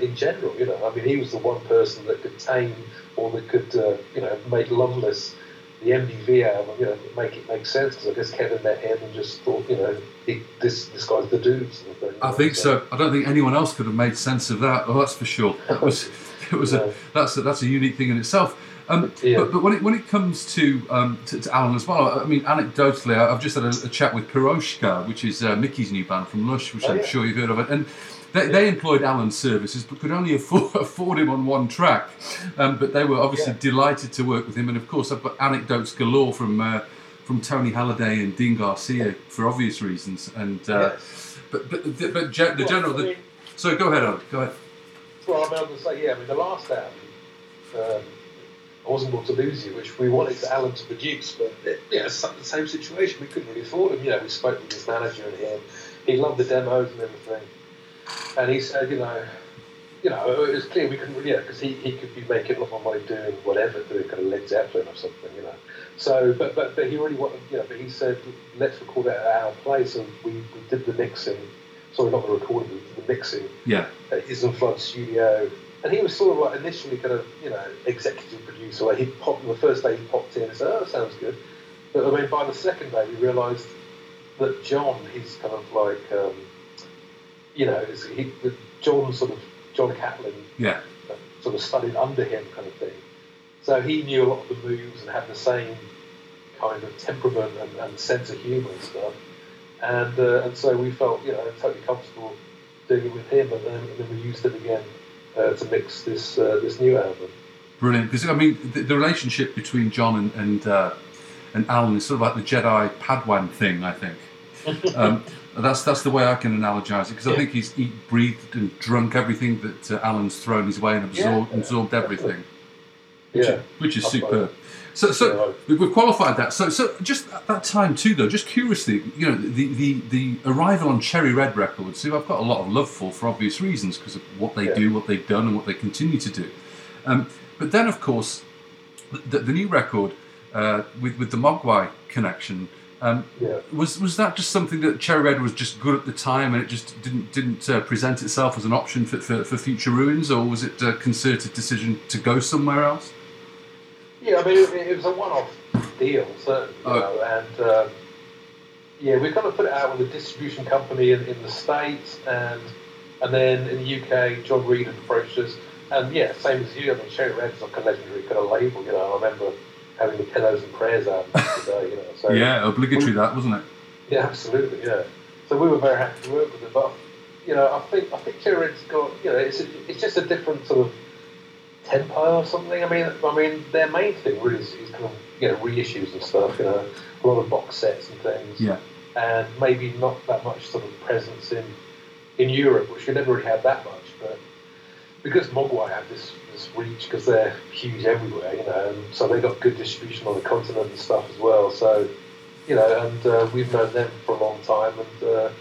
in general, you know. I mean, he was the one person that could tame or that could, you know, make Loveless, the MDV album, you know, make it make sense, because I guess Kevin met him and just thought, you know, this guy's the dude sort of thing. I think so. I don't think anyone else could have made sense of that. Oh, that's for sure. That was that's a unique thing in itself. Yeah. But when it comes to Alan as well, I mean, anecdotally, I've just had a chat with Piroshka, which is Mickey's new band from Lush, which I'm sure you've heard of, and they employed Alan's services but could only afford him on one track. But they were obviously delighted to work with him. And, of course, I've got anecdotes galore from Tony Halliday and Dean Garcia for obvious reasons. And so go ahead, Alan. Go ahead. Well, I mean, I was going to say, yeah, I mean, the last album, I Wasn't Born to Lose You, which we wanted Alan to produce, but, yeah, it's the same situation. We couldn't really afford him. You know, we spoke with his manager and him. He loved the demos and everything. And he said, you know, it was clear we couldn't really, because he could be making a lot more money doing whatever, doing kind of Led Zeppelin or something, you know. So, but he really wanted, you know, but he said, let's record it at our place, and we did the mixing, sorry, not the recording, we did the mixing at his and Flood's studio. And he was sort of like initially kind of, you know, executive producer, like the first day he popped in and said, oh, that sounds good. But I mean, by the second day, we realised that John, he's kind of like, you know, John Catlin sort of studied under him kind of thing. So he knew a lot of the moves and had the same kind of temperament and sense of humour and stuff. And so we felt, you know, totally comfortable doing it with him, and then we used it again to mix this new album. Brilliant, because, I mean, the relationship between John and Alan is sort of like the Jedi Padawan thing, I think. That's the way I can analogise it, because I think he's breathed and drunk everything that Alan's thrown his way and absorbed everything, which is superb. So we've qualified that. So just at that time too, though, just curiously, you know, the arrival on Cherry Redd Records, who I've got a lot of love for obvious reasons, because of what they do, what they've done, and what they continue to do. But then, of course, the new record with the Mogwai connection. Was that just something that Cherry Redd was just good at the time, and it just didn't present itself as an option for Future Ruins, or was it a concerted decision to go somewhere else? Yeah, I mean, it was a one-off deal, certainly, and we kind of put it out with a distribution company in the States, and then in the UK, John Reed had approached us, and same as you, I mean, Cherry Redd's like a legendary kind of label, you know, I remember having the Pillows and Prayers out today, you know. So obligatory that, wasn't it? Yeah, absolutely, yeah. So we were very happy to work with them, but, you know, I think Cherry Redd's got, you know, it's just a different sort of tempo or something. I mean, their main thing really is kind of, you know, reissues and stuff, you know, a lot of box sets and things. Yeah. And maybe not that much sort of presence in Europe, which we never really had that much, but because Mogwai have this reach, because they're huge everywhere, you know, and so they got good distribution on the continent and stuff as well. So, you know, and we've known them for a long time, and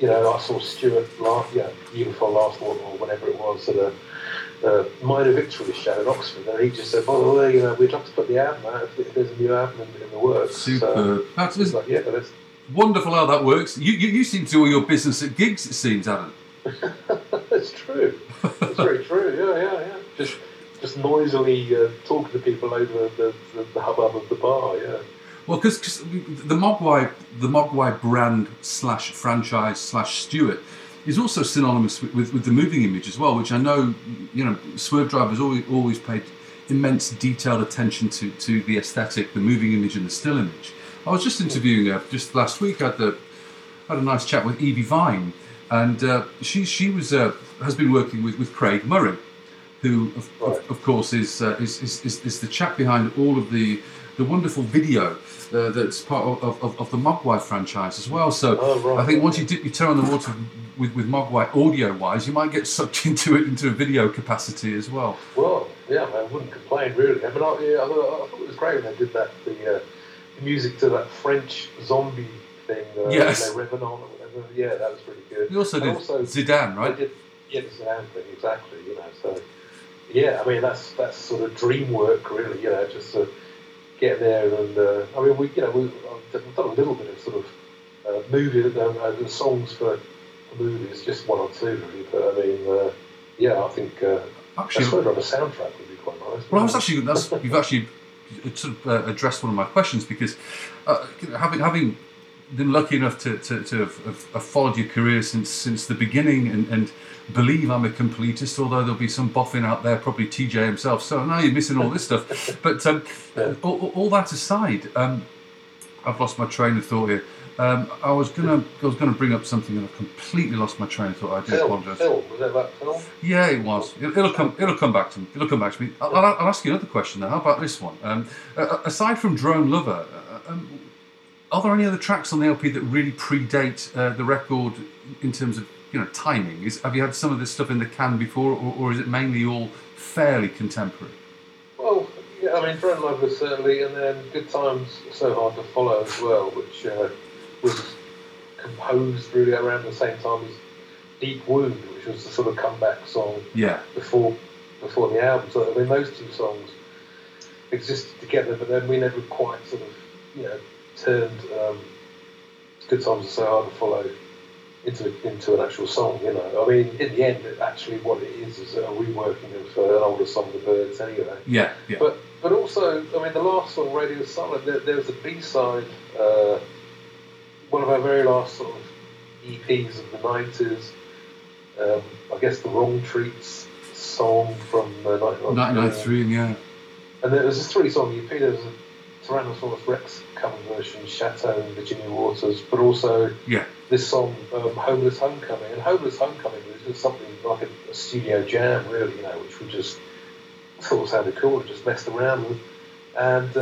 you know, I saw Stuart last autumn or whenever it was at a Minor Victory show in Oxford, and he just said, by the way, you know, we'd love to put the album out if there's a new album in the works. Super. So, that's like, that's wonderful how that works. You seem to do all your business at gigs, it seems, Adam. It's true. It's very true. Yeah. Just noisily talking to people over the hubbub of the bar. Yeah. Well, because the Mogwai brand / franchise / Stewart is also synonymous with the moving image as well, which I know, you know, Swervedriver has always paid immense detailed attention to the aesthetic, the moving image, and the still image. I was just interviewing her just last week. I had a nice chat with Evie Vine. And she has been working with Craig Murray, who of course is the chap behind all of the wonderful video that's part of the Mogwai franchise as well. So I think once you dip your toe on the water with Mogwai audio wise, you might get sucked into it into a video capacity as well. Well, yeah, I wouldn't complain really. I mean, I thought it was great when they did that the music to that French zombie thing. They Revenant or whatever. Yeah, that was pretty good. You also did Zidane, right? The Zidane thing, exactly. You know, so yeah, I mean that's sort of dream work, really. You know, just to get there and I mean we've done a little bit of sort of movies and songs for movies, just one or two, really. But I mean, I think actually, sort of a soundtrack would be quite nice. Well, you've actually sort of addressed one of my questions because having been lucky enough to have followed your career since the beginning and believe I'm a completist, although there'll be some boffin out there, probably TJ himself, so now you're missing all this stuff. But all that aside, I've lost my train of thought here. I was gonna bring up something and I completely lost my train of thought. I do apologise. Was it about film? Yeah, it was. It'll come back to me. I'll ask you another question now. How about this one? Aside from Drone Lover, are there any other tracks on the LP that really predate the record in terms of, you know, timing? Have you had some of this stuff in the can before, or is it mainly all fairly contemporary? Well, yeah, I mean, Drone Lover certainly, and then Good Times So Hard to Follow as well, which was composed really around the same time as Deep Wound, which was the sort of comeback song before the album. So, I mean, those two songs existed together, but then we never quite sort of, you know, turned Good Times Are So Hard to Follow into an actual song, you know. I mean, in the end, actually what it is a reworking of an older song, The Birds, anyway. Yeah. But also, I mean, the last song, Radio Silent, there was a B-side, one of our very last sort of EPs of the 90s, I guess the Wrong Treats song from 1993, yeah. And there was a three-song EP, there was a Tyrannosaurus Rex cover version, Chateau and Virginia Waters, but also this song, Homeless Homecoming. And Homeless Homecoming was just something like a studio jam, really, you know, which we just thought sounded cool and just messed around with. And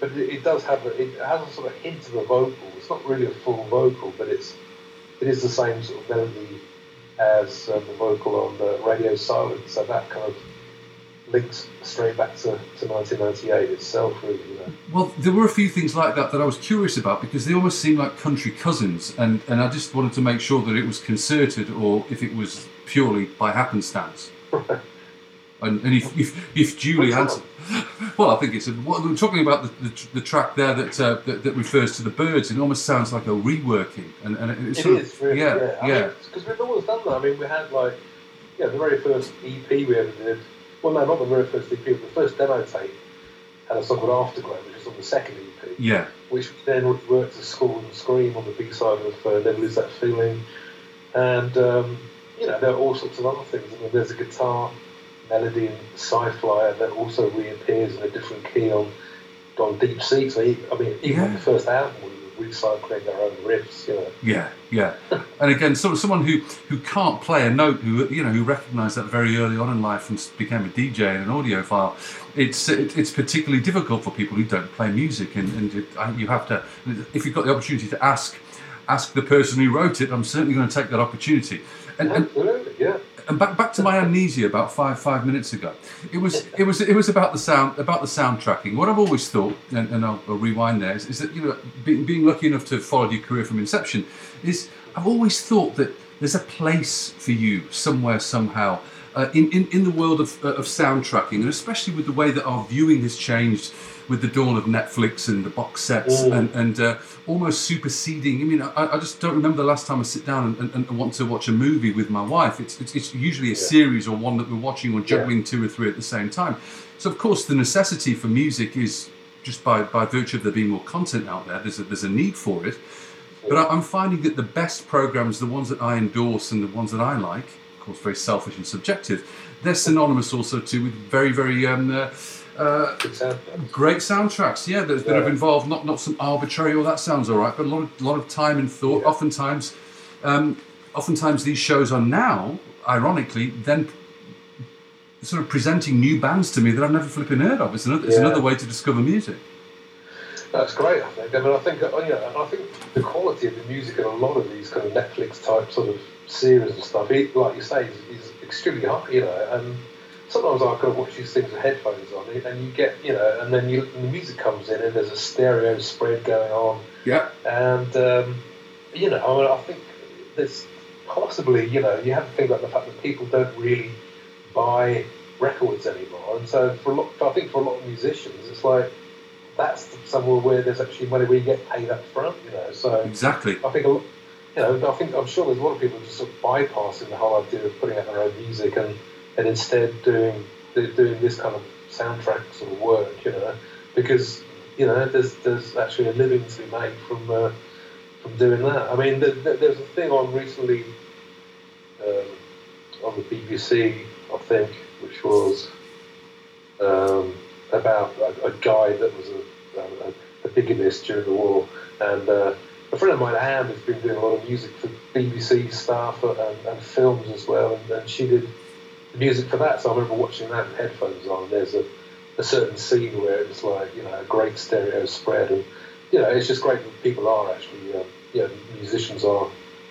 but it does have it has a sort of hint of a vocal. It's not really a full vocal, but it is the same sort of melody as the vocal on the Radio Silence. So that kind of links straight back to 1998 itself, really, you know. Well, there were a few things like that that I was curious about, because they almost seemed like country cousins, and I just wanted to make sure that it was concerted or if it was purely by happenstance. Right. And if Julie answered... Well, I think it's... We're talking about the track there that refers to the Birds. It almost sounds like a reworking. And it's it is, really. Yeah. Because we've always done that. I mean, we had, like... Yeah, the very first EP we ever did... Well, no, not the very first EP, but the first demo tape had a song called Afterglow, which is on the second EP. Yeah. Which then worked to Squall and Scream on the B side of Never Lose That Feeling. And, you know, there are all sorts of other things. I mean, there's a guitar... melody in Sci-Flyer that also reappears in a different key on Deep Sea. So, even on the first album, we were recycling our own riffs, you know. Yeah. And again, someone who can't play a note, who recognised that very early on in life and became a DJ and an audiophile, it's particularly difficult for people who don't play music. And you have to, if you've got the opportunity to ask the person who wrote it, I'm certainly going to take that opportunity. Absolutely, yeah. And back to my amnesia about five minutes ago. It was about the soundtracking. What I've always thought, and I'll rewind there, is that being lucky enough to have followed your career from inception, is I've always thought that there's a place for you somewhere somehow in the world of soundtracking, and especially with the way that our viewing has changed with the dawn of Netflix and the box sets and almost superseding. I mean, I just don't remember the last time I sit down and want to watch a movie with my wife. It's usually a series or one that we're watching or juggling two or three at the same time. So, of course, the necessity for music is just by virtue of there being more content out there, there's a need for it. But I'm finding that the best programs, the ones that I endorse and the ones that I like, of course, very selfish and subjective, they're synonymous also too with very, very... great soundtracks, that have involved not some arbitrary, "Oh, that sounds all right," but a lot of time and thought. Yeah. Oftentimes these shows are now, ironically, then sort of presenting new bands to me that I've never flipping heard of. It's another way to discover music. That's great, I think. I mean, I think the quality of the music in a lot of these kind of Netflix type sort of series and stuff, like you say, is extremely high, and. Sometimes I kind of watch these things with headphones on, and you get, and then the music comes in, and there's a stereo spread going on. Yeah. And, I think there's possibly, you have to think about the fact that people don't really buy records anymore. And so for a lot of musicians, it's like that's somewhere where there's actually money where you get paid up front, So exactly. I think I'm sure there's a lot of people just sort of bypassing the whole idea of putting out their own music and instead doing this kind of soundtrack sort of work, because there's actually a living to be made from doing that. I mean, there's a thing on recently on the BBC, I think, which was about a guy that was a bigamist during the war, and a friend of mine, Anne, has been doing a lot of music for BBC stuff and films as well, and she did the music for that. So I remember watching that with headphones on, and there's a certain scene where it's like, a great stereo spread, and it's just great that people are actually musicians are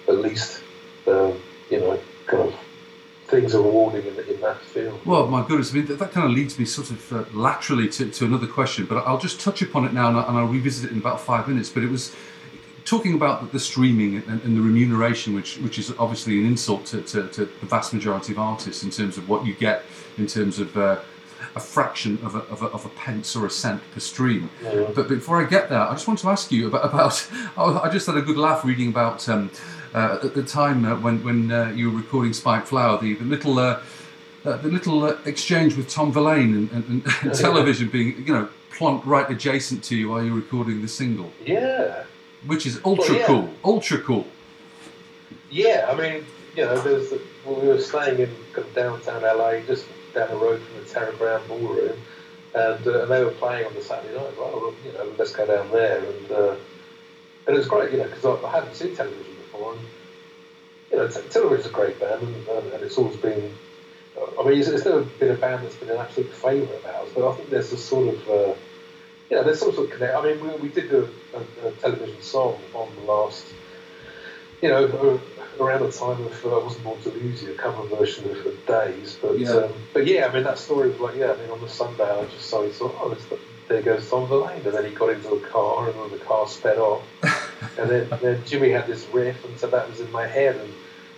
at least kind of things are rewarding in that field. Well, my goodness, I mean, that kind of leads me sort of laterally to another question, but I'll just touch upon it now and I'll revisit it in about 5 minutes. But it was talking about the streaming and the remuneration, which is obviously an insult to the vast majority of artists in terms of what you get in terms of a fraction of a pence or a cent per stream. Yeah. But before I get there, I just want to ask you about I just had a good laugh reading about at the time when you were recording Spike Flower, the little exchange with Tom Verlaine and television being plonked right adjacent to you while you're recording the single. Yeah. Which is ultra cool. Yeah, I mean, we were staying in kind of downtown LA, just down the road from the Terry Brown Ballroom, and they were playing on the Saturday night. Well, let's go down there, and it was great, because I hadn't seen Television before, and Television's a great band, and it's always been. I mean, it's never been a band that's been an absolute favourite of ours, but I think there's this sort of. There's some sort of connect. I mean, we did do a television song on the last, around the time of I wasn't born to lose you, a cover version of The Days, but yeah, I mean that story was like on the Sunday I just suddenly thought, there goes Tom Verlaine, and then he got into the car and then the car sped off, and then Jimmy had this riff, and so that was in my head,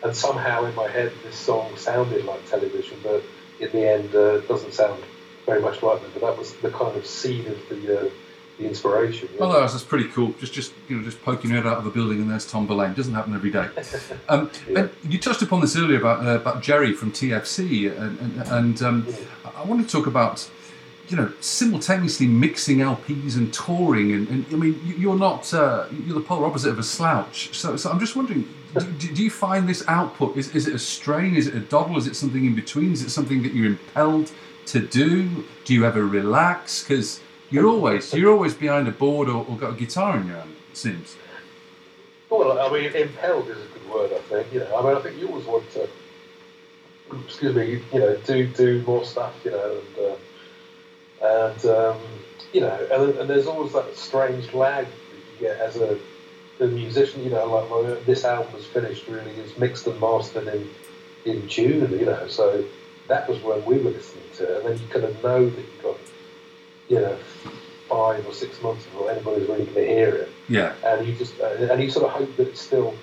and somehow in my head this song sounded like Television, but in the end it doesn't sound very much like them. But that was the kind of seed of the inspiration. Really. Well, that's pretty cool. Just poking your head out of a building and there's Tom Verlaine. Doesn't happen every day. And you touched upon this earlier about Jerry from TFC, and I want to talk about simultaneously mixing LPs and touring. And I mean, you're the polar opposite of a slouch. So I'm just wondering, do you find this output is it a strain? Is it a doddle? Is it something in between? Is it something that you're impelled to do? Do you ever relax? Because you're always behind a board or got a guitar in your hand, it seems. Well, I mean, impelled is a good word, I think. I think you always want to, do more stuff, and there's always that strange lag that you get as a musician, like this album was finished, really, it's mixed and mastered in June, so that was when we were listening to it, and then you kind of know that you've got 5 or 6 months before anybody's really going to hear it. Yeah. And you just and you sort of hope that it still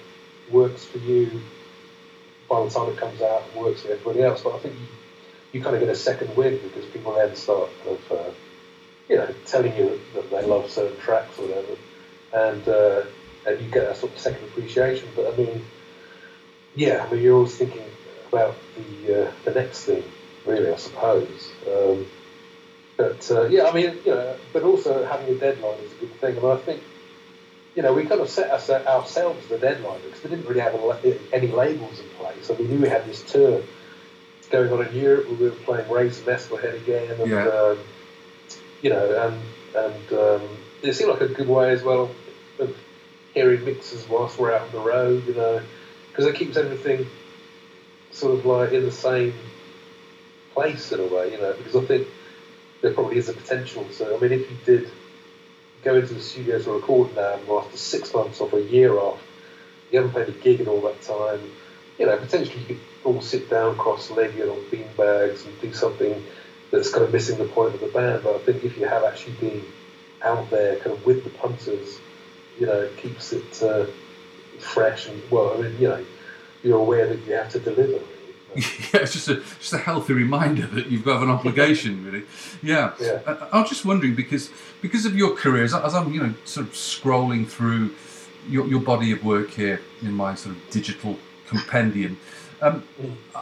works for you by the time it comes out and works for everybody else. But I think you kind of get a second wind because people then start kind of telling you that they love certain tracks or whatever, and you get that sort of second appreciation. But I mean you're always thinking about the next thing, really, I suppose. But also having a deadline is a good thing. I mean, I think, we kind of set ourselves the deadline because we didn't really have any labels in place. So we knew we had this tour going on in Europe. We were playing Raise the Nestlehead again, and it seemed like a good way as well of hearing mixes whilst we're out on the road, because it keeps everything sort of like in the same place in a way, because I think there probably is a potential. So, I mean, if you did go into the studio to record an album after 6 months off, a year off, you haven't played a gig in all that time, potentially you could all sit down cross-legged on beanbags and do something that's kind of missing the point of the band. But I think if you have actually been out there kind of with the punters, it keeps it fresh. And, you're aware that you have to deliver. Yeah, it's just a healthy reminder that you've got an obligation, really. Yeah. I was just wondering because of your careers, as I'm sort of scrolling through your body of work here in my sort of digital compendium,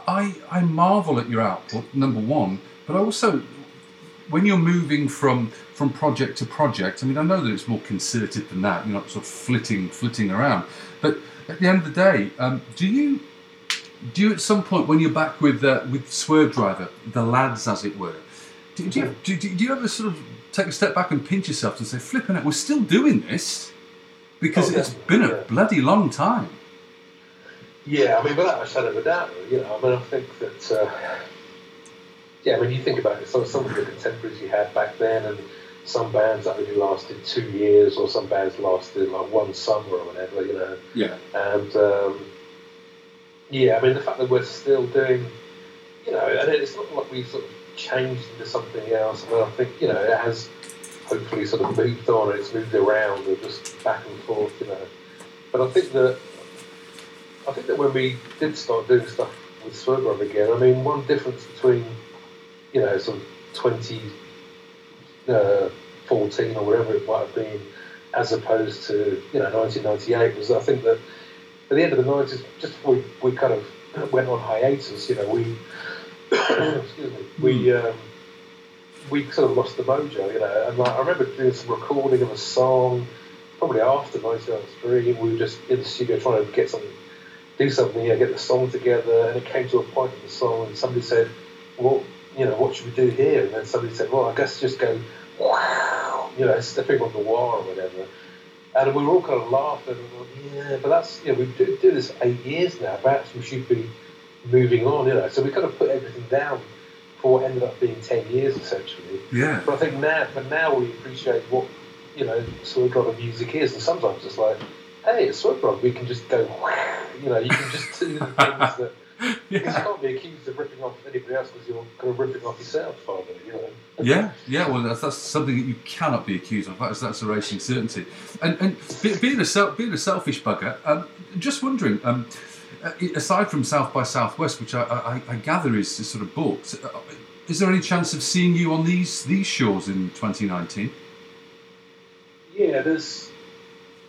I marvel at your output, number one, but also when you're moving from project to project. I mean, I know that it's more concerted than that. You're not sort of flitting around, but at the end of the day, do you at some point when you're back with Swervedriver, the lads as it were, do you ever sort of take a step back and pinch yourself and say, flipping it, we're still doing this because it's been a bloody long time? Yeah, I mean, without a shadow of a doubt, I mean, I think that when you think about it, some of the contemporaries you had back then, and some bands that only lasted 2 years, or some bands lasted like one summer or whatever, and. I mean, the fact that we're still doing, and it's not like we've sort of changed into something else. I mean, I think, it has hopefully sort of moved on, and it's moved around and just back and forth, But I think that when we did start doing stuff with Swervedriver again, I mean, one difference between, sort of 2014 or whatever it might have been, as opposed to, 1998 was, I think that, at the end of the 90s, just before we kind of went on hiatus, we excuse me, we sort of lost the mojo, And I remember doing some recording of a song, probably after 1993. We were just in the studio trying to do something, get the song together. And it came to a point in the song, and somebody said, "Well, what should we do here?" And then somebody said, "Well, I guess just go, wow, stepping on the wire or whatever." And we were all kind of laughing, but that's, we do this 8 years now, perhaps we should be moving on, So we kind of put everything down for what ended up being 10 years, essentially. Yeah. But I think now we appreciate what, sort of music is, and sometimes it's like, hey, it's Swerve Rock, we can just go, you know, you can just do the things that... Yeah. You can't be accused of ripping off anybody else because you're kind of ripping off yourself, finally, you know. Yeah, yeah, well, that's something that you cannot be accused of. That's a racing certainty. And being a selfish bugger, just wondering, aside from South by Southwest, which I gather is sort of booked, is there any chance of seeing you on these shores in 2019? Yeah, there's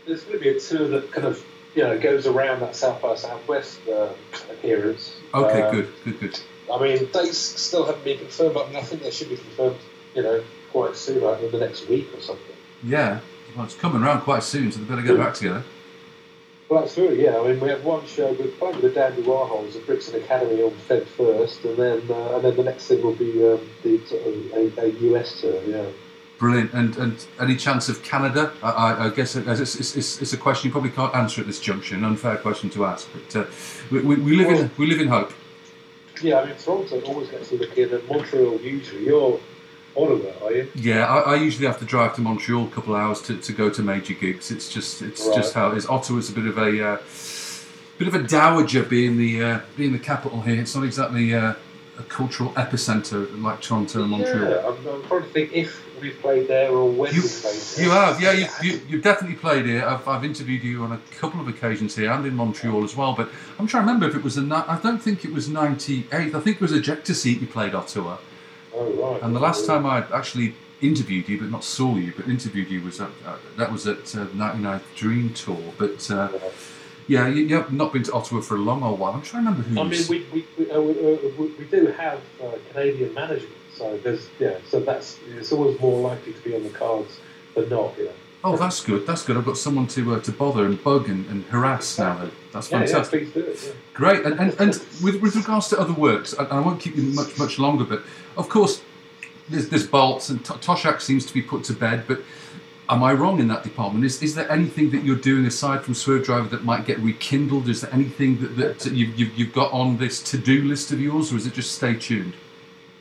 going to be a tour that kind of, you know, goes around that South by Southwest appearance. Okay, good. I mean, dates still haven't been confirmed, but I think they should be confirmed, you know, quite soon, like in the next week or something. Yeah, well, it's coming around quite soon, so they better get back together. Well, absolutely, yeah. I mean, we have one show, we're playing with the Dandy Warhols at Brixton Academy on Feb 1st, and then the next thing will be a US tour, yeah. Brilliant. And any chance of Canada? I guess it's a question you probably can't answer at this juncture, an unfair question to ask, but we live in hope. Yeah, I mean, Toronto always gets to look in, and Montreal usually. You're on about, are you? Yeah, I usually have to drive to Montreal a couple of hours to go to major gigs. It's just how it is. Ottawa's a bit of a dowager being the capital here. It's not exactly a cultural epicentre like Toronto and Montreal. Yeah, I'm trying to think if we've played there or when we've played there. You have, yeah. You've definitely played here. I've interviewed you on a couple of occasions here and in Montreal as well. But I'm trying to remember if it was I don't think it was '98. I think it was Ejector Seat you played Ottawa. Oh right. And the last time I actually interviewed you, but not saw you, but interviewed you was at 99th Dream Tour. But yeah, you've not been to Ottawa for a long old while. I'm trying to remember who. I mean, we do have Canadian management. So that's it's always more likely to be on the cards than not, you know. Oh, that's good. That's good. I've got someone to bother and bug and harass now. That's fantastic. Yeah, please do it, yeah. Great. And with regards to other works, I won't keep you much longer. But of course, there's Baltz and Toshak seems to be put to bed. But am I wrong in that department? Is there anything that you're doing aside from Swervedriver that might get rekindled? Is there anything that you've got on this to-do list of yours, or is it just stay tuned?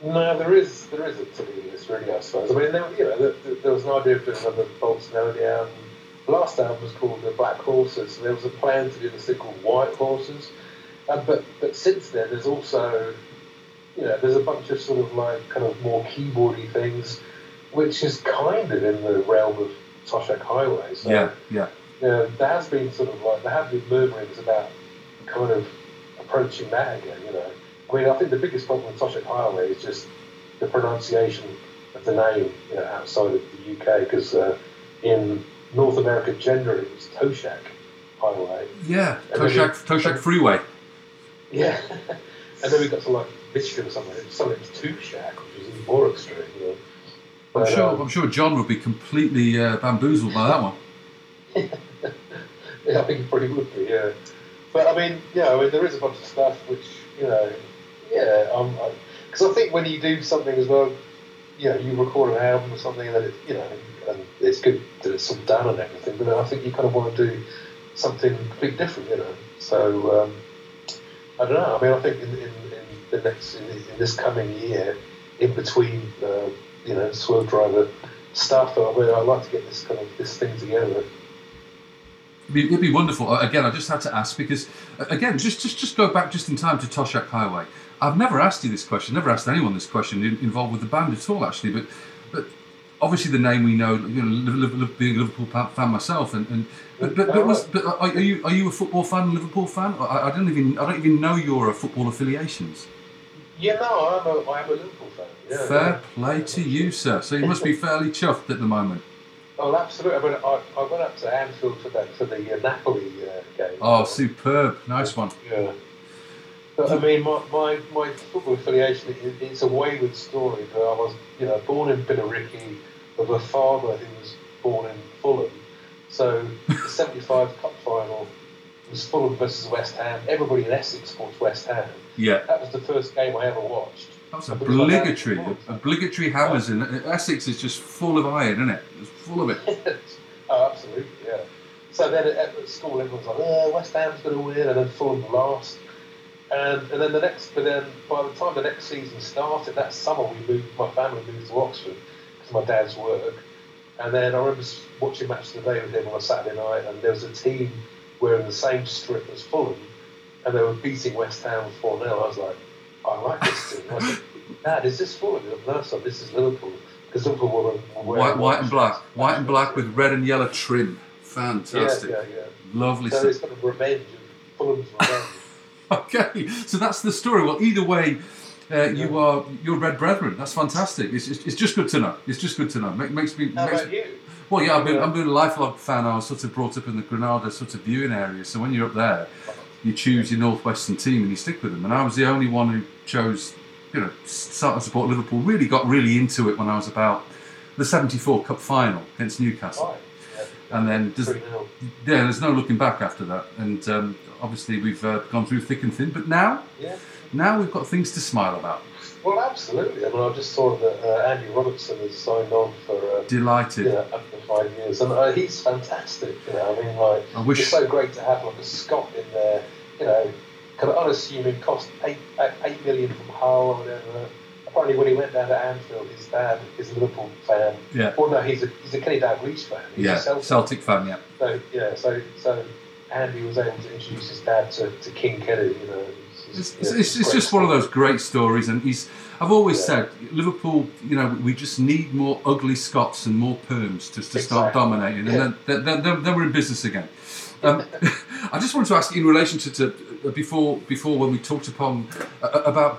No, there is a to-do list, really, I suppose. I mean, there was an idea of doing another Bolts now. The last album was called The Black Horses, and there was a plan to do this thing called White Horses. But since then, there's also, you know, there's a bunch of sort of like kind of more keyboardy things, which is kind of in the realm of Toshak Highway. So, yeah. You know, there have been murmurings about kind of approaching that again, you know. I mean, I think the biggest problem with Toshak Highway is just the pronunciation of the name, you know, outside of the UK, because in North America generally it's Toshak Highway. Yeah, Toshak Freeway. Yeah, and then we got to like Michigan or something it's Toshak, which is even more extreme. You know. But, I'm sure John would be completely bamboozled by that one. Yeah, I think he probably would be. Yeah, but I mean, yeah, I mean, there is a bunch of stuff which, you know. Yeah, because I think when you do something as well, you know, you record an album or something, and then it, you know, and it's good that it's sort of done and everything. But I think you kind of want to do something completely different, you know. So I don't know. I mean, I think in this coming year, in between you know, Swervedriver stuff, I'd like to get this thing together. It'd be wonderful. Again, I just had to ask because, again, just go back just in time to Toshak Highway. I've never asked you this question. Never asked anyone this question involved with the band at all, actually. But obviously the name we know, you know, being a Liverpool fan myself, but are you a football fan, Liverpool fan? I don't even know your football affiliations. Yeah, no, I'm a Liverpool fan. Yeah, fair play to you, sir. So you must be fairly chuffed at the moment. Oh, absolutely. I mean, I went up to Anfield for the Napoli game. Oh, superb. Nice one. Yeah. But, I mean, my football affiliation, it's a wayward story. But I was, you know, born in Binaricki of a father who was born in Fulham. So the 75 Cup final was Fulham versus West Ham. Everybody in Essex supports West Ham. Yeah. That was the first game I ever watched. That's obligatory. Obligatory hammers in Essex is just full of iron, isn't it? It's full of it. Oh, absolutely, yeah. So then at school, everyone's like, "Oh, West Ham's going to win," and then Fulham lost. And then by the time the next season started, that summer my family moved to Oxford because of my dad's work, And then I remember watching Match of the Day with him on a Saturday night, and there was a team wearing the same strip as Fulham, and they were beating West Ham 4-0. I was like, I like this team. I was like, Dad, is this Fulham? No, son, this is Liverpool. Because Liverpool were white and black. White and black with red and yellow trim. Fantastic. Yeah. Lovely stuff. So it's kind of revenge, Fulham's revenge. Okay, so that's the story. Well, either way, you're Red Brethren. That's fantastic. It's just good to know. It's just good to know. How about you? Well, yeah, I'm been a lifelong fan. I was sort of brought up in the Granada sort of viewing area. So when you're up there, you choose your Northwestern team and you stick with them. And I was the only one who chose, started to support Liverpool. Really got really into it when I was about the 74 Cup Final against Newcastle. Oh, yeah. And then there's no looking back after that. And obviously we've gone through thick and thin. But now we've got things to smile about. Well, absolutely. I mean, I just saw that Andy Robertson has signed on for Delighted. Up to 5 years, and he's fantastic. I mean, like, it's so great to have like a Scot in there. Kind of unassuming, cost $8 million from Hull or whatever. Apparently, when he went down to Anfield, his dad is a Liverpool fan. Yeah. Well, no, he's a Kenny Dalglish fan. He's a Celtic fan. Yeah. So Andy was able to introduce his dad to King Kenny. It's just one of those great stories, and I've always said Liverpool, we just need more ugly Scots and more Perms to start dominating, and then we're in business again. I just wanted to ask you in relation to before when we talked about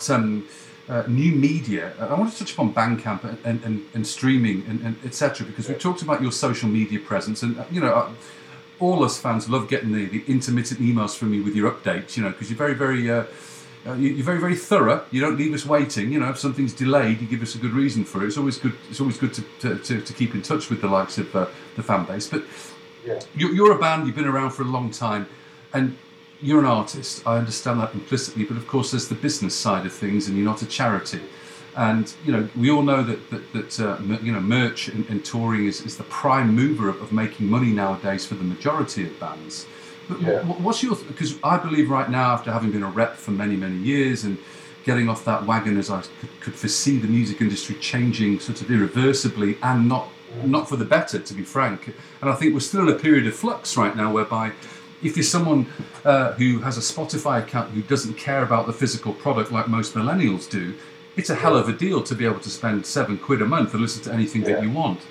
new media. I want to touch upon Bandcamp and streaming and etc. Because we talked about your social media presence, and all us fans love getting the intermittent emails from you with your updates, because you're very, very, you're very, very thorough. You don't leave us waiting. If something's delayed, you give us a good reason for it. It's always good. It's always good to keep in touch with the likes of the fan base. But you're a band. You've been around for a long time, and you're an artist. I understand that implicitly, but of course, there's the business side of things, and you're not a charity. And we all know that merch and touring is the prime mover of making money nowadays for the majority of bands. But what's your? Because I believe right now, after having been a rep for many, many years and getting off that wagon, as I could foresee the music industry changing sort of irreversibly and not for the better, to be frank. And I think we're still in a period of flux right now, whereby if you're someone who has a Spotify account who doesn't care about the physical product like most millennials do. It's a hell of a deal to be able to spend £7 a month and listen to anything that you want.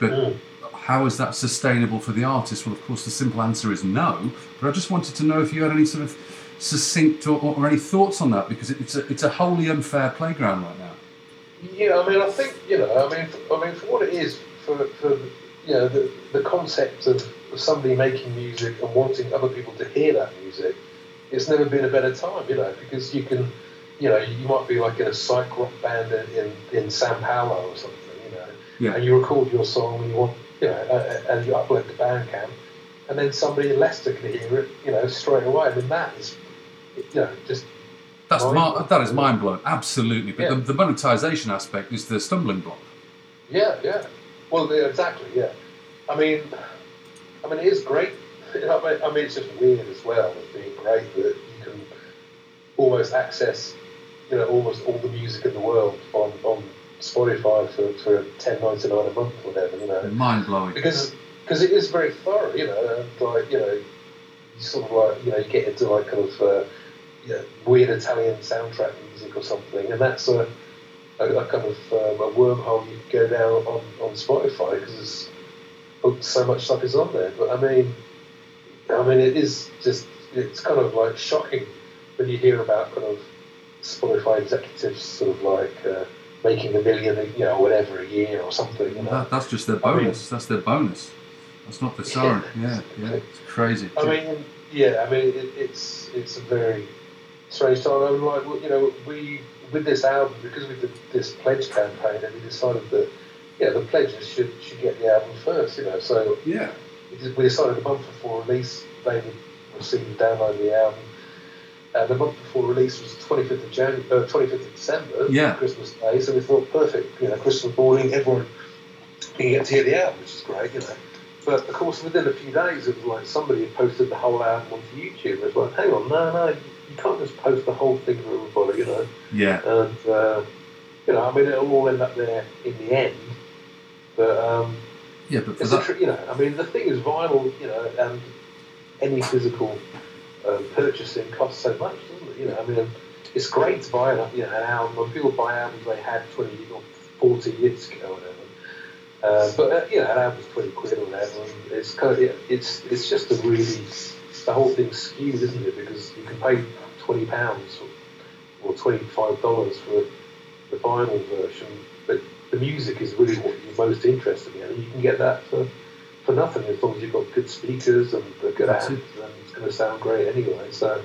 But how is that sustainable for the artist? Well, of course, the simple answer is no. But I just wanted to know if you had any sort of succinct or any thoughts on that, because it's a wholly unfair playground right now. Yeah, I mean, I think, for what it is, for the concept of somebody making music and wanting other people to hear that music, it's never been a better time, because you can... you might be like in a psych rock band in Sao Paulo or something, and you record your song and you want, and you upload to Bandcamp, and then somebody in Leicester can hear it, straight away. I mean, that is, just that is mind blowing, absolutely. But the monetization aspect is the stumbling block. Yeah. Well, exactly. Yeah. I mean, it is great. I mean, it's just weird as well as being great that you can almost access. Almost all the music in the world on Spotify for $10.99 a month or whatever. Mind blowing. Because it is very thorough. You sort of like you get into like kind of weird Italian soundtrack music or something, and that's a kind of a wormhole you can go down on Spotify because so much stuff is on there. But I mean, it is just it's kind of like shocking when you hear about kind of Spotify executives sort of like making $1 million, whatever a year or something. That's just their bonus. That's their bonus. That's not the salary. Yeah. It's crazy. It's a very strange time. I mean, like we with this album because we did this pledge campaign and we decided that the pledges should get the album first. So we decided a month before release they would receive and download the album. The month before release was 25th of December, Christmas Day, so we thought perfect, Christmas morning, everyone can get to hear the album, which is great, But, of course, within a few days, it was like somebody had posted the whole album onto YouTube. It was like, hang on, no, you can't just post the whole thing to everybody, Yeah. And, it'll all end up there in the end. But, Yeah, but for that... you know, I mean, the thing is vinyl, you know, and any physical purchasing costs so much, doesn't it? You know, I mean, it's great to buy an, you know, an album. When people buy albums they had 20 or 40 years ago or whatever. But, you know, an album's 20 quid or whatever. And it's kind of, it's just a really, the whole thing's skewed, isn't it? Because you can pay £20 or $25 for the vinyl version, but the music is really what you're most interested in, and you can get that for nothing as long as you've got good speakers and a good amp, and it's going to sound great anyway. So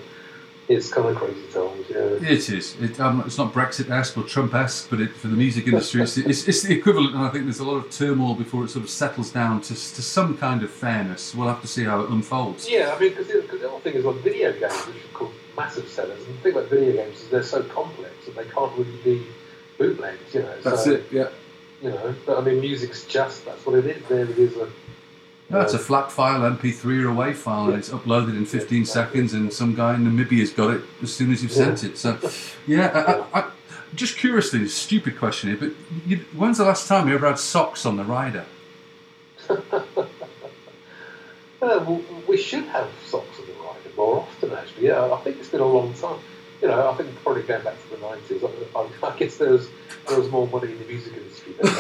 it's kind of crazy times, yeah. It is. It's not Brexit-esque or Trump-esque, but for the music industry, it's the equivalent, and I think there's a lot of turmoil before it sort of settles down to some kind of fairness. We'll have to see how it unfolds. Yeah, I mean, because the other thing is, like, video games, which are called massive sellers, and the thing about video games is they're so complex that they can't really be bootlegs, you know. That's so, it, yeah. You know, but I mean, music's just, that's what it is. There it is. No, it's a flat file, MP3 or a WAV file, yeah. And it's uploaded in 15 seconds, and some guy in Namibia's got it as soon as you've sent it. So, yeah. I just curiously, stupid question here, but when's the last time you ever had socks on the rider? Well, we should have socks on the rider more often, actually. Yeah, I think it's been a long time. You know, I think probably going back to the 90s, I guess there was more money in the music industry then.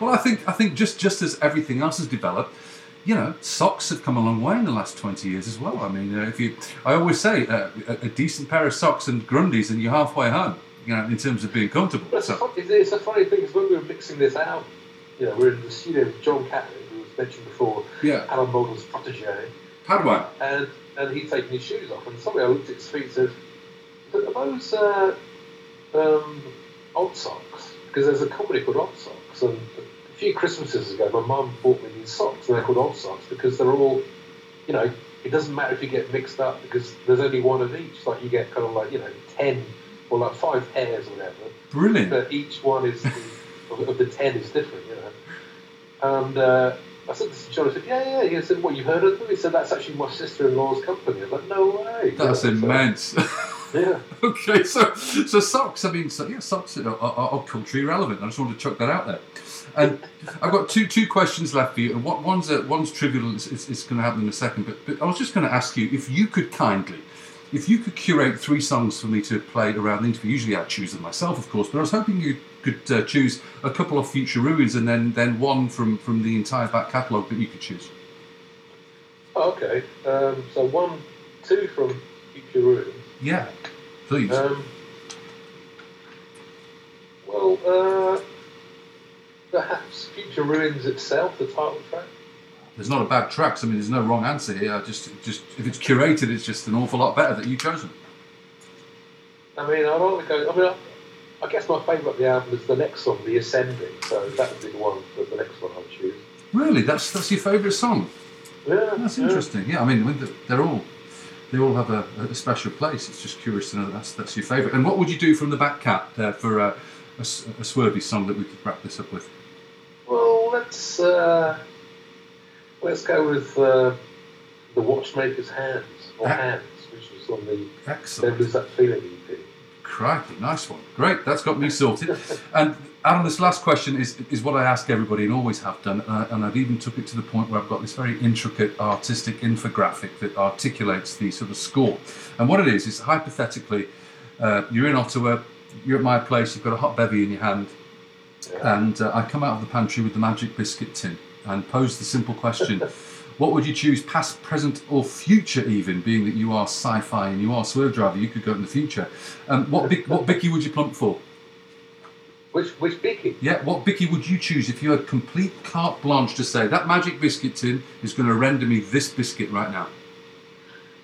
Well, I think just as everything else has developed, you know, socks have come a long way in the last 20 years as well. I mean, I always say a decent pair of socks and Grundies and you're halfway home, you know, in terms of being comfortable. But it's a funny thing, because when we were mixing this out, you know, we were in the studio with John Catlin, who was mentioned before, yeah. Alan Mogul's protégé. Padawan. And he'd taken his shoes off, and somebody I looked at his feet and said, "Are those odd socks?" Because there's a company called Odd Socks, and a few Christmases ago, my mum bought me these socks, and they're called Odd Socks because they're all, you know, it doesn't matter if you get mixed up because there's only one of each. Like you get kind of like, you know, 10 or like 5 pairs or whatever. Brilliant. But each one is of the 10 is different, you know. And I said this to John. I said, yeah. He said, "What, you've heard of them?" He said, "That's actually my sister-in-law's company." I was like, "No way." That's immense. Yeah. Okay, so socks, I mean, socks are culturally relevant. I just wanted to chuck that out there. And I've got two questions left for you. And one's trivial, it's going to happen in a second, but I was just going to ask you, if you could curate 3 songs for me to play around the interview. Usually I choose them myself, of course, but I was hoping you could choose a couple of Future Ruins and then one from the entire back catalogue that you could choose. Oh, okay. So 2 from Future Ruins. Yeah, please. Perhaps Future Ruins itself, the title track. There's not a bad track. I mean, there's no wrong answer here. I just if it's curated, it's just an awful lot better that you chose them. I mean, I guess my favourite of the album is the next song, The Ascending. So that would be the next one I'd choose. Really, that's your favourite song? Yeah, that's interesting. Yeah, I mean, they all have a special place. It's just curious to know that's your favourite. And what would you do from the back cat for a Swervy song that we could wrap this up with? Well, let's go with The Watchmaker's Hands, which was on the Excellent. There Was That Feeling EP. Crikey, nice one. Great, that's got me sorted. And Adam, this last question is what I ask everybody and always have done, and I've even took it to the point where I've got this very intricate artistic infographic that articulates the sort of score. And what it is hypothetically, you're in Ottawa, you're at my place, you've got a hot bevy in your hand, and I come out of the pantry with the magic biscuit tin and pose the simple question, what would you choose, past, present or future even, being that you are sci-fi and you are Swervedriver, you could go in the future. What Bicky would you plump for? Which Bicky? Yeah, what Bicky would you choose if you had complete carte blanche to say, that magic biscuit tin is going to render me this biscuit right now?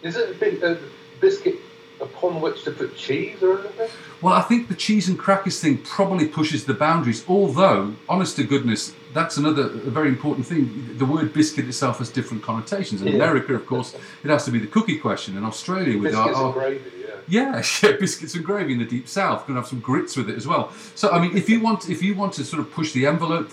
Is it a biscuit upon which to put cheese or anything? Well, I think the cheese and crackers thing probably pushes the boundaries, although, honest to goodness, that's another very important thing. The word biscuit itself has different connotations. In America, of course, it has to be the cookie question. In Australia, with our gravy, yeah, biscuits and gravy in the deep south. Going to have some grits with it as well. So, I mean, if you want to sort of push the envelope,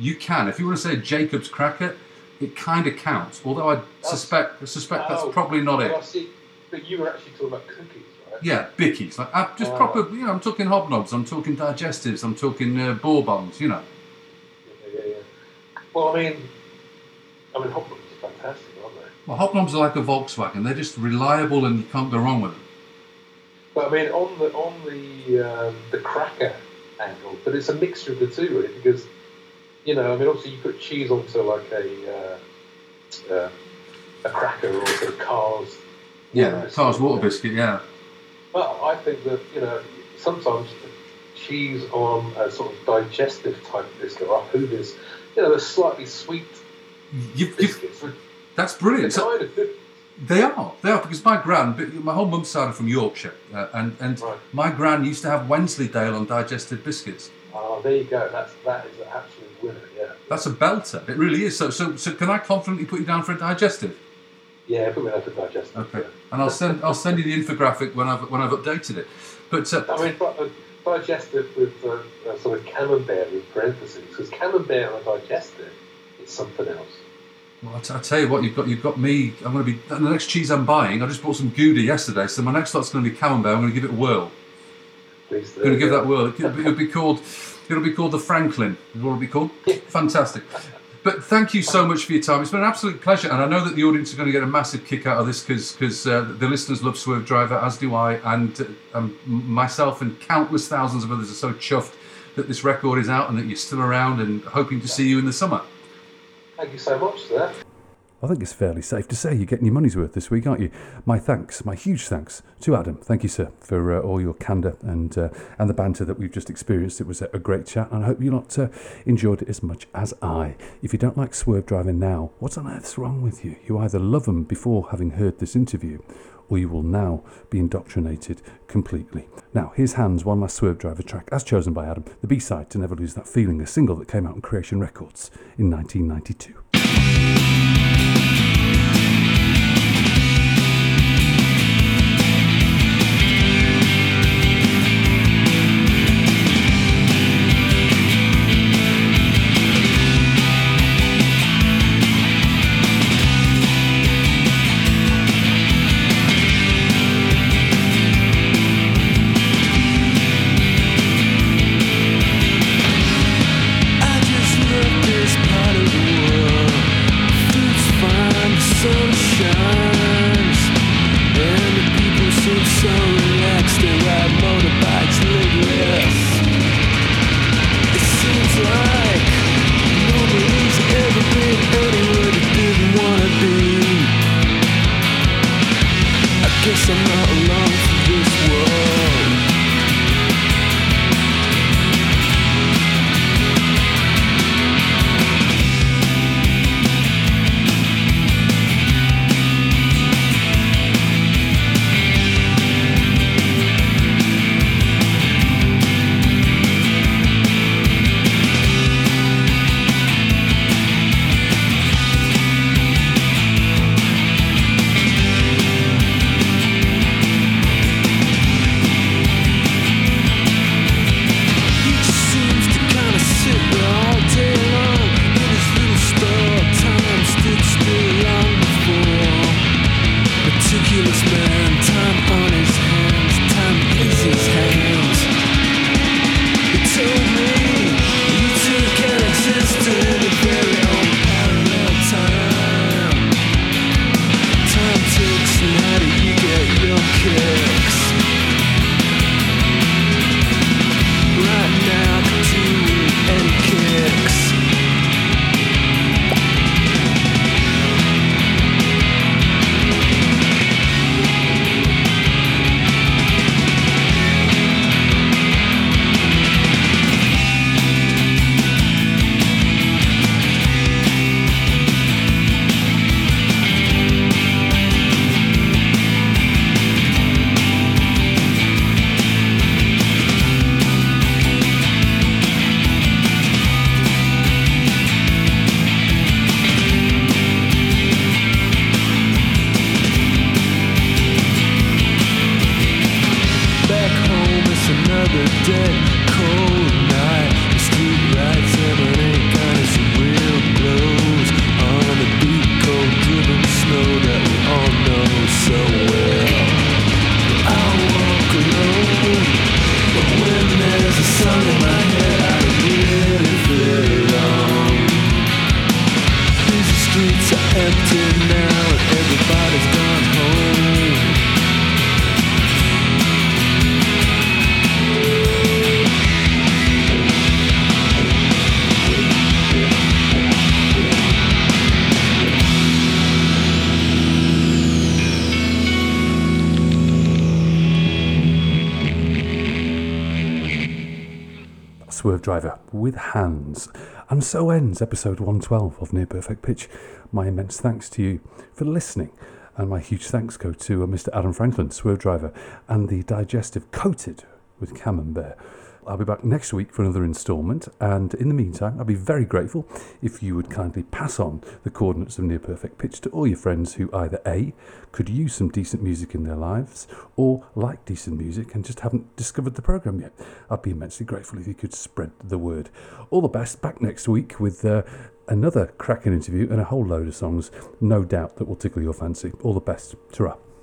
you can. If you want to say Jacob's cracker, it kind of counts. Although I suspect that's probably not it. I see. But you were actually talking about cookies, right? Yeah, Bickies. Like proper. You know, I'm talking hobnobs. I'm talking digestives. I'm talking bourre bombs. You know. Well, I mean, hop knobs are fantastic, aren't they? Well, hop knobs are like a Volkswagen. They're just reliable, and you can't go wrong with them. But I mean, on the cracker angle, but it's a mixture of the two, really, because obviously you put cheese onto like a cracker or sort of Carr's. Yeah, Carr's water biscuit. Yeah. Well, I think that sometimes cheese on a sort of digestive type biscuit or hoodies, they're slightly sweet. Biscuits. That's brilliant. They are, because my whole mum's side are from Yorkshire, and right. My gran used to have Wensleydale on digestive biscuits. Oh, there you go. That is an absolute winner. Yeah. That's a belter. It really is. So can I confidently put you down for a digestive? Yeah, put me down for a digestive. Okay. Yeah. And I'll send you the infographic when I've updated it. But digestive with sort of camembert in parentheses, because camembert and digestive is something else. Well, I tell you what, you've got me. I'm going to be the next cheese I'm buying. I just bought some Gouda yesterday, so my next lot's going to be camembert. I'm going to give it a whirl. Please do. I'm going to give that a whirl. It'll be called the Franklin. Is what it'll be called. Fantastic. But thank you so much for your time. It's been an absolute pleasure, and I know that the audience are going to get a massive kick out of this because the listeners love Swervedriver, as do I, and myself and countless thousands of others are so chuffed that this record is out and that you're still around and hoping to see you in the summer. Thank you so much, sir. I think it's fairly safe to say you're getting your money's worth this week, aren't you? My huge thanks to Adam. Thank you, sir, for all your candour and the banter that we've just experienced. It was a great chat, and I hope you lot enjoyed it as much as I. If you don't like Swervedriver now, what on earth's wrong with you? You either love them before having heard this interview, or you will now be indoctrinated completely. Now, here's Hans, one last Swervedriver track, as chosen by Adam, the B-side to Never Lose That Feeling, a single that came out on Creation Records in 1992. Swervedriver with Hands. And so ends episode 112 of Near Perfect Pitch. My immense thanks to you for listening, and my huge thanks go to Mr. Adam Franklin, Swervedriver, and the digestive coated with camembert. I'll be back next week for another instalment, and in the meantime, I'd be very grateful if you would kindly pass on the coordinates of Near Perfect Pitch to all your friends who either A, could use some decent music in their lives, or like decent music and just haven't discovered the programme yet. I'd be immensely grateful if you could spread the word. All the best, back next week with another cracking interview and a whole load of songs, no doubt, that will tickle your fancy. All the best. Ta-ra.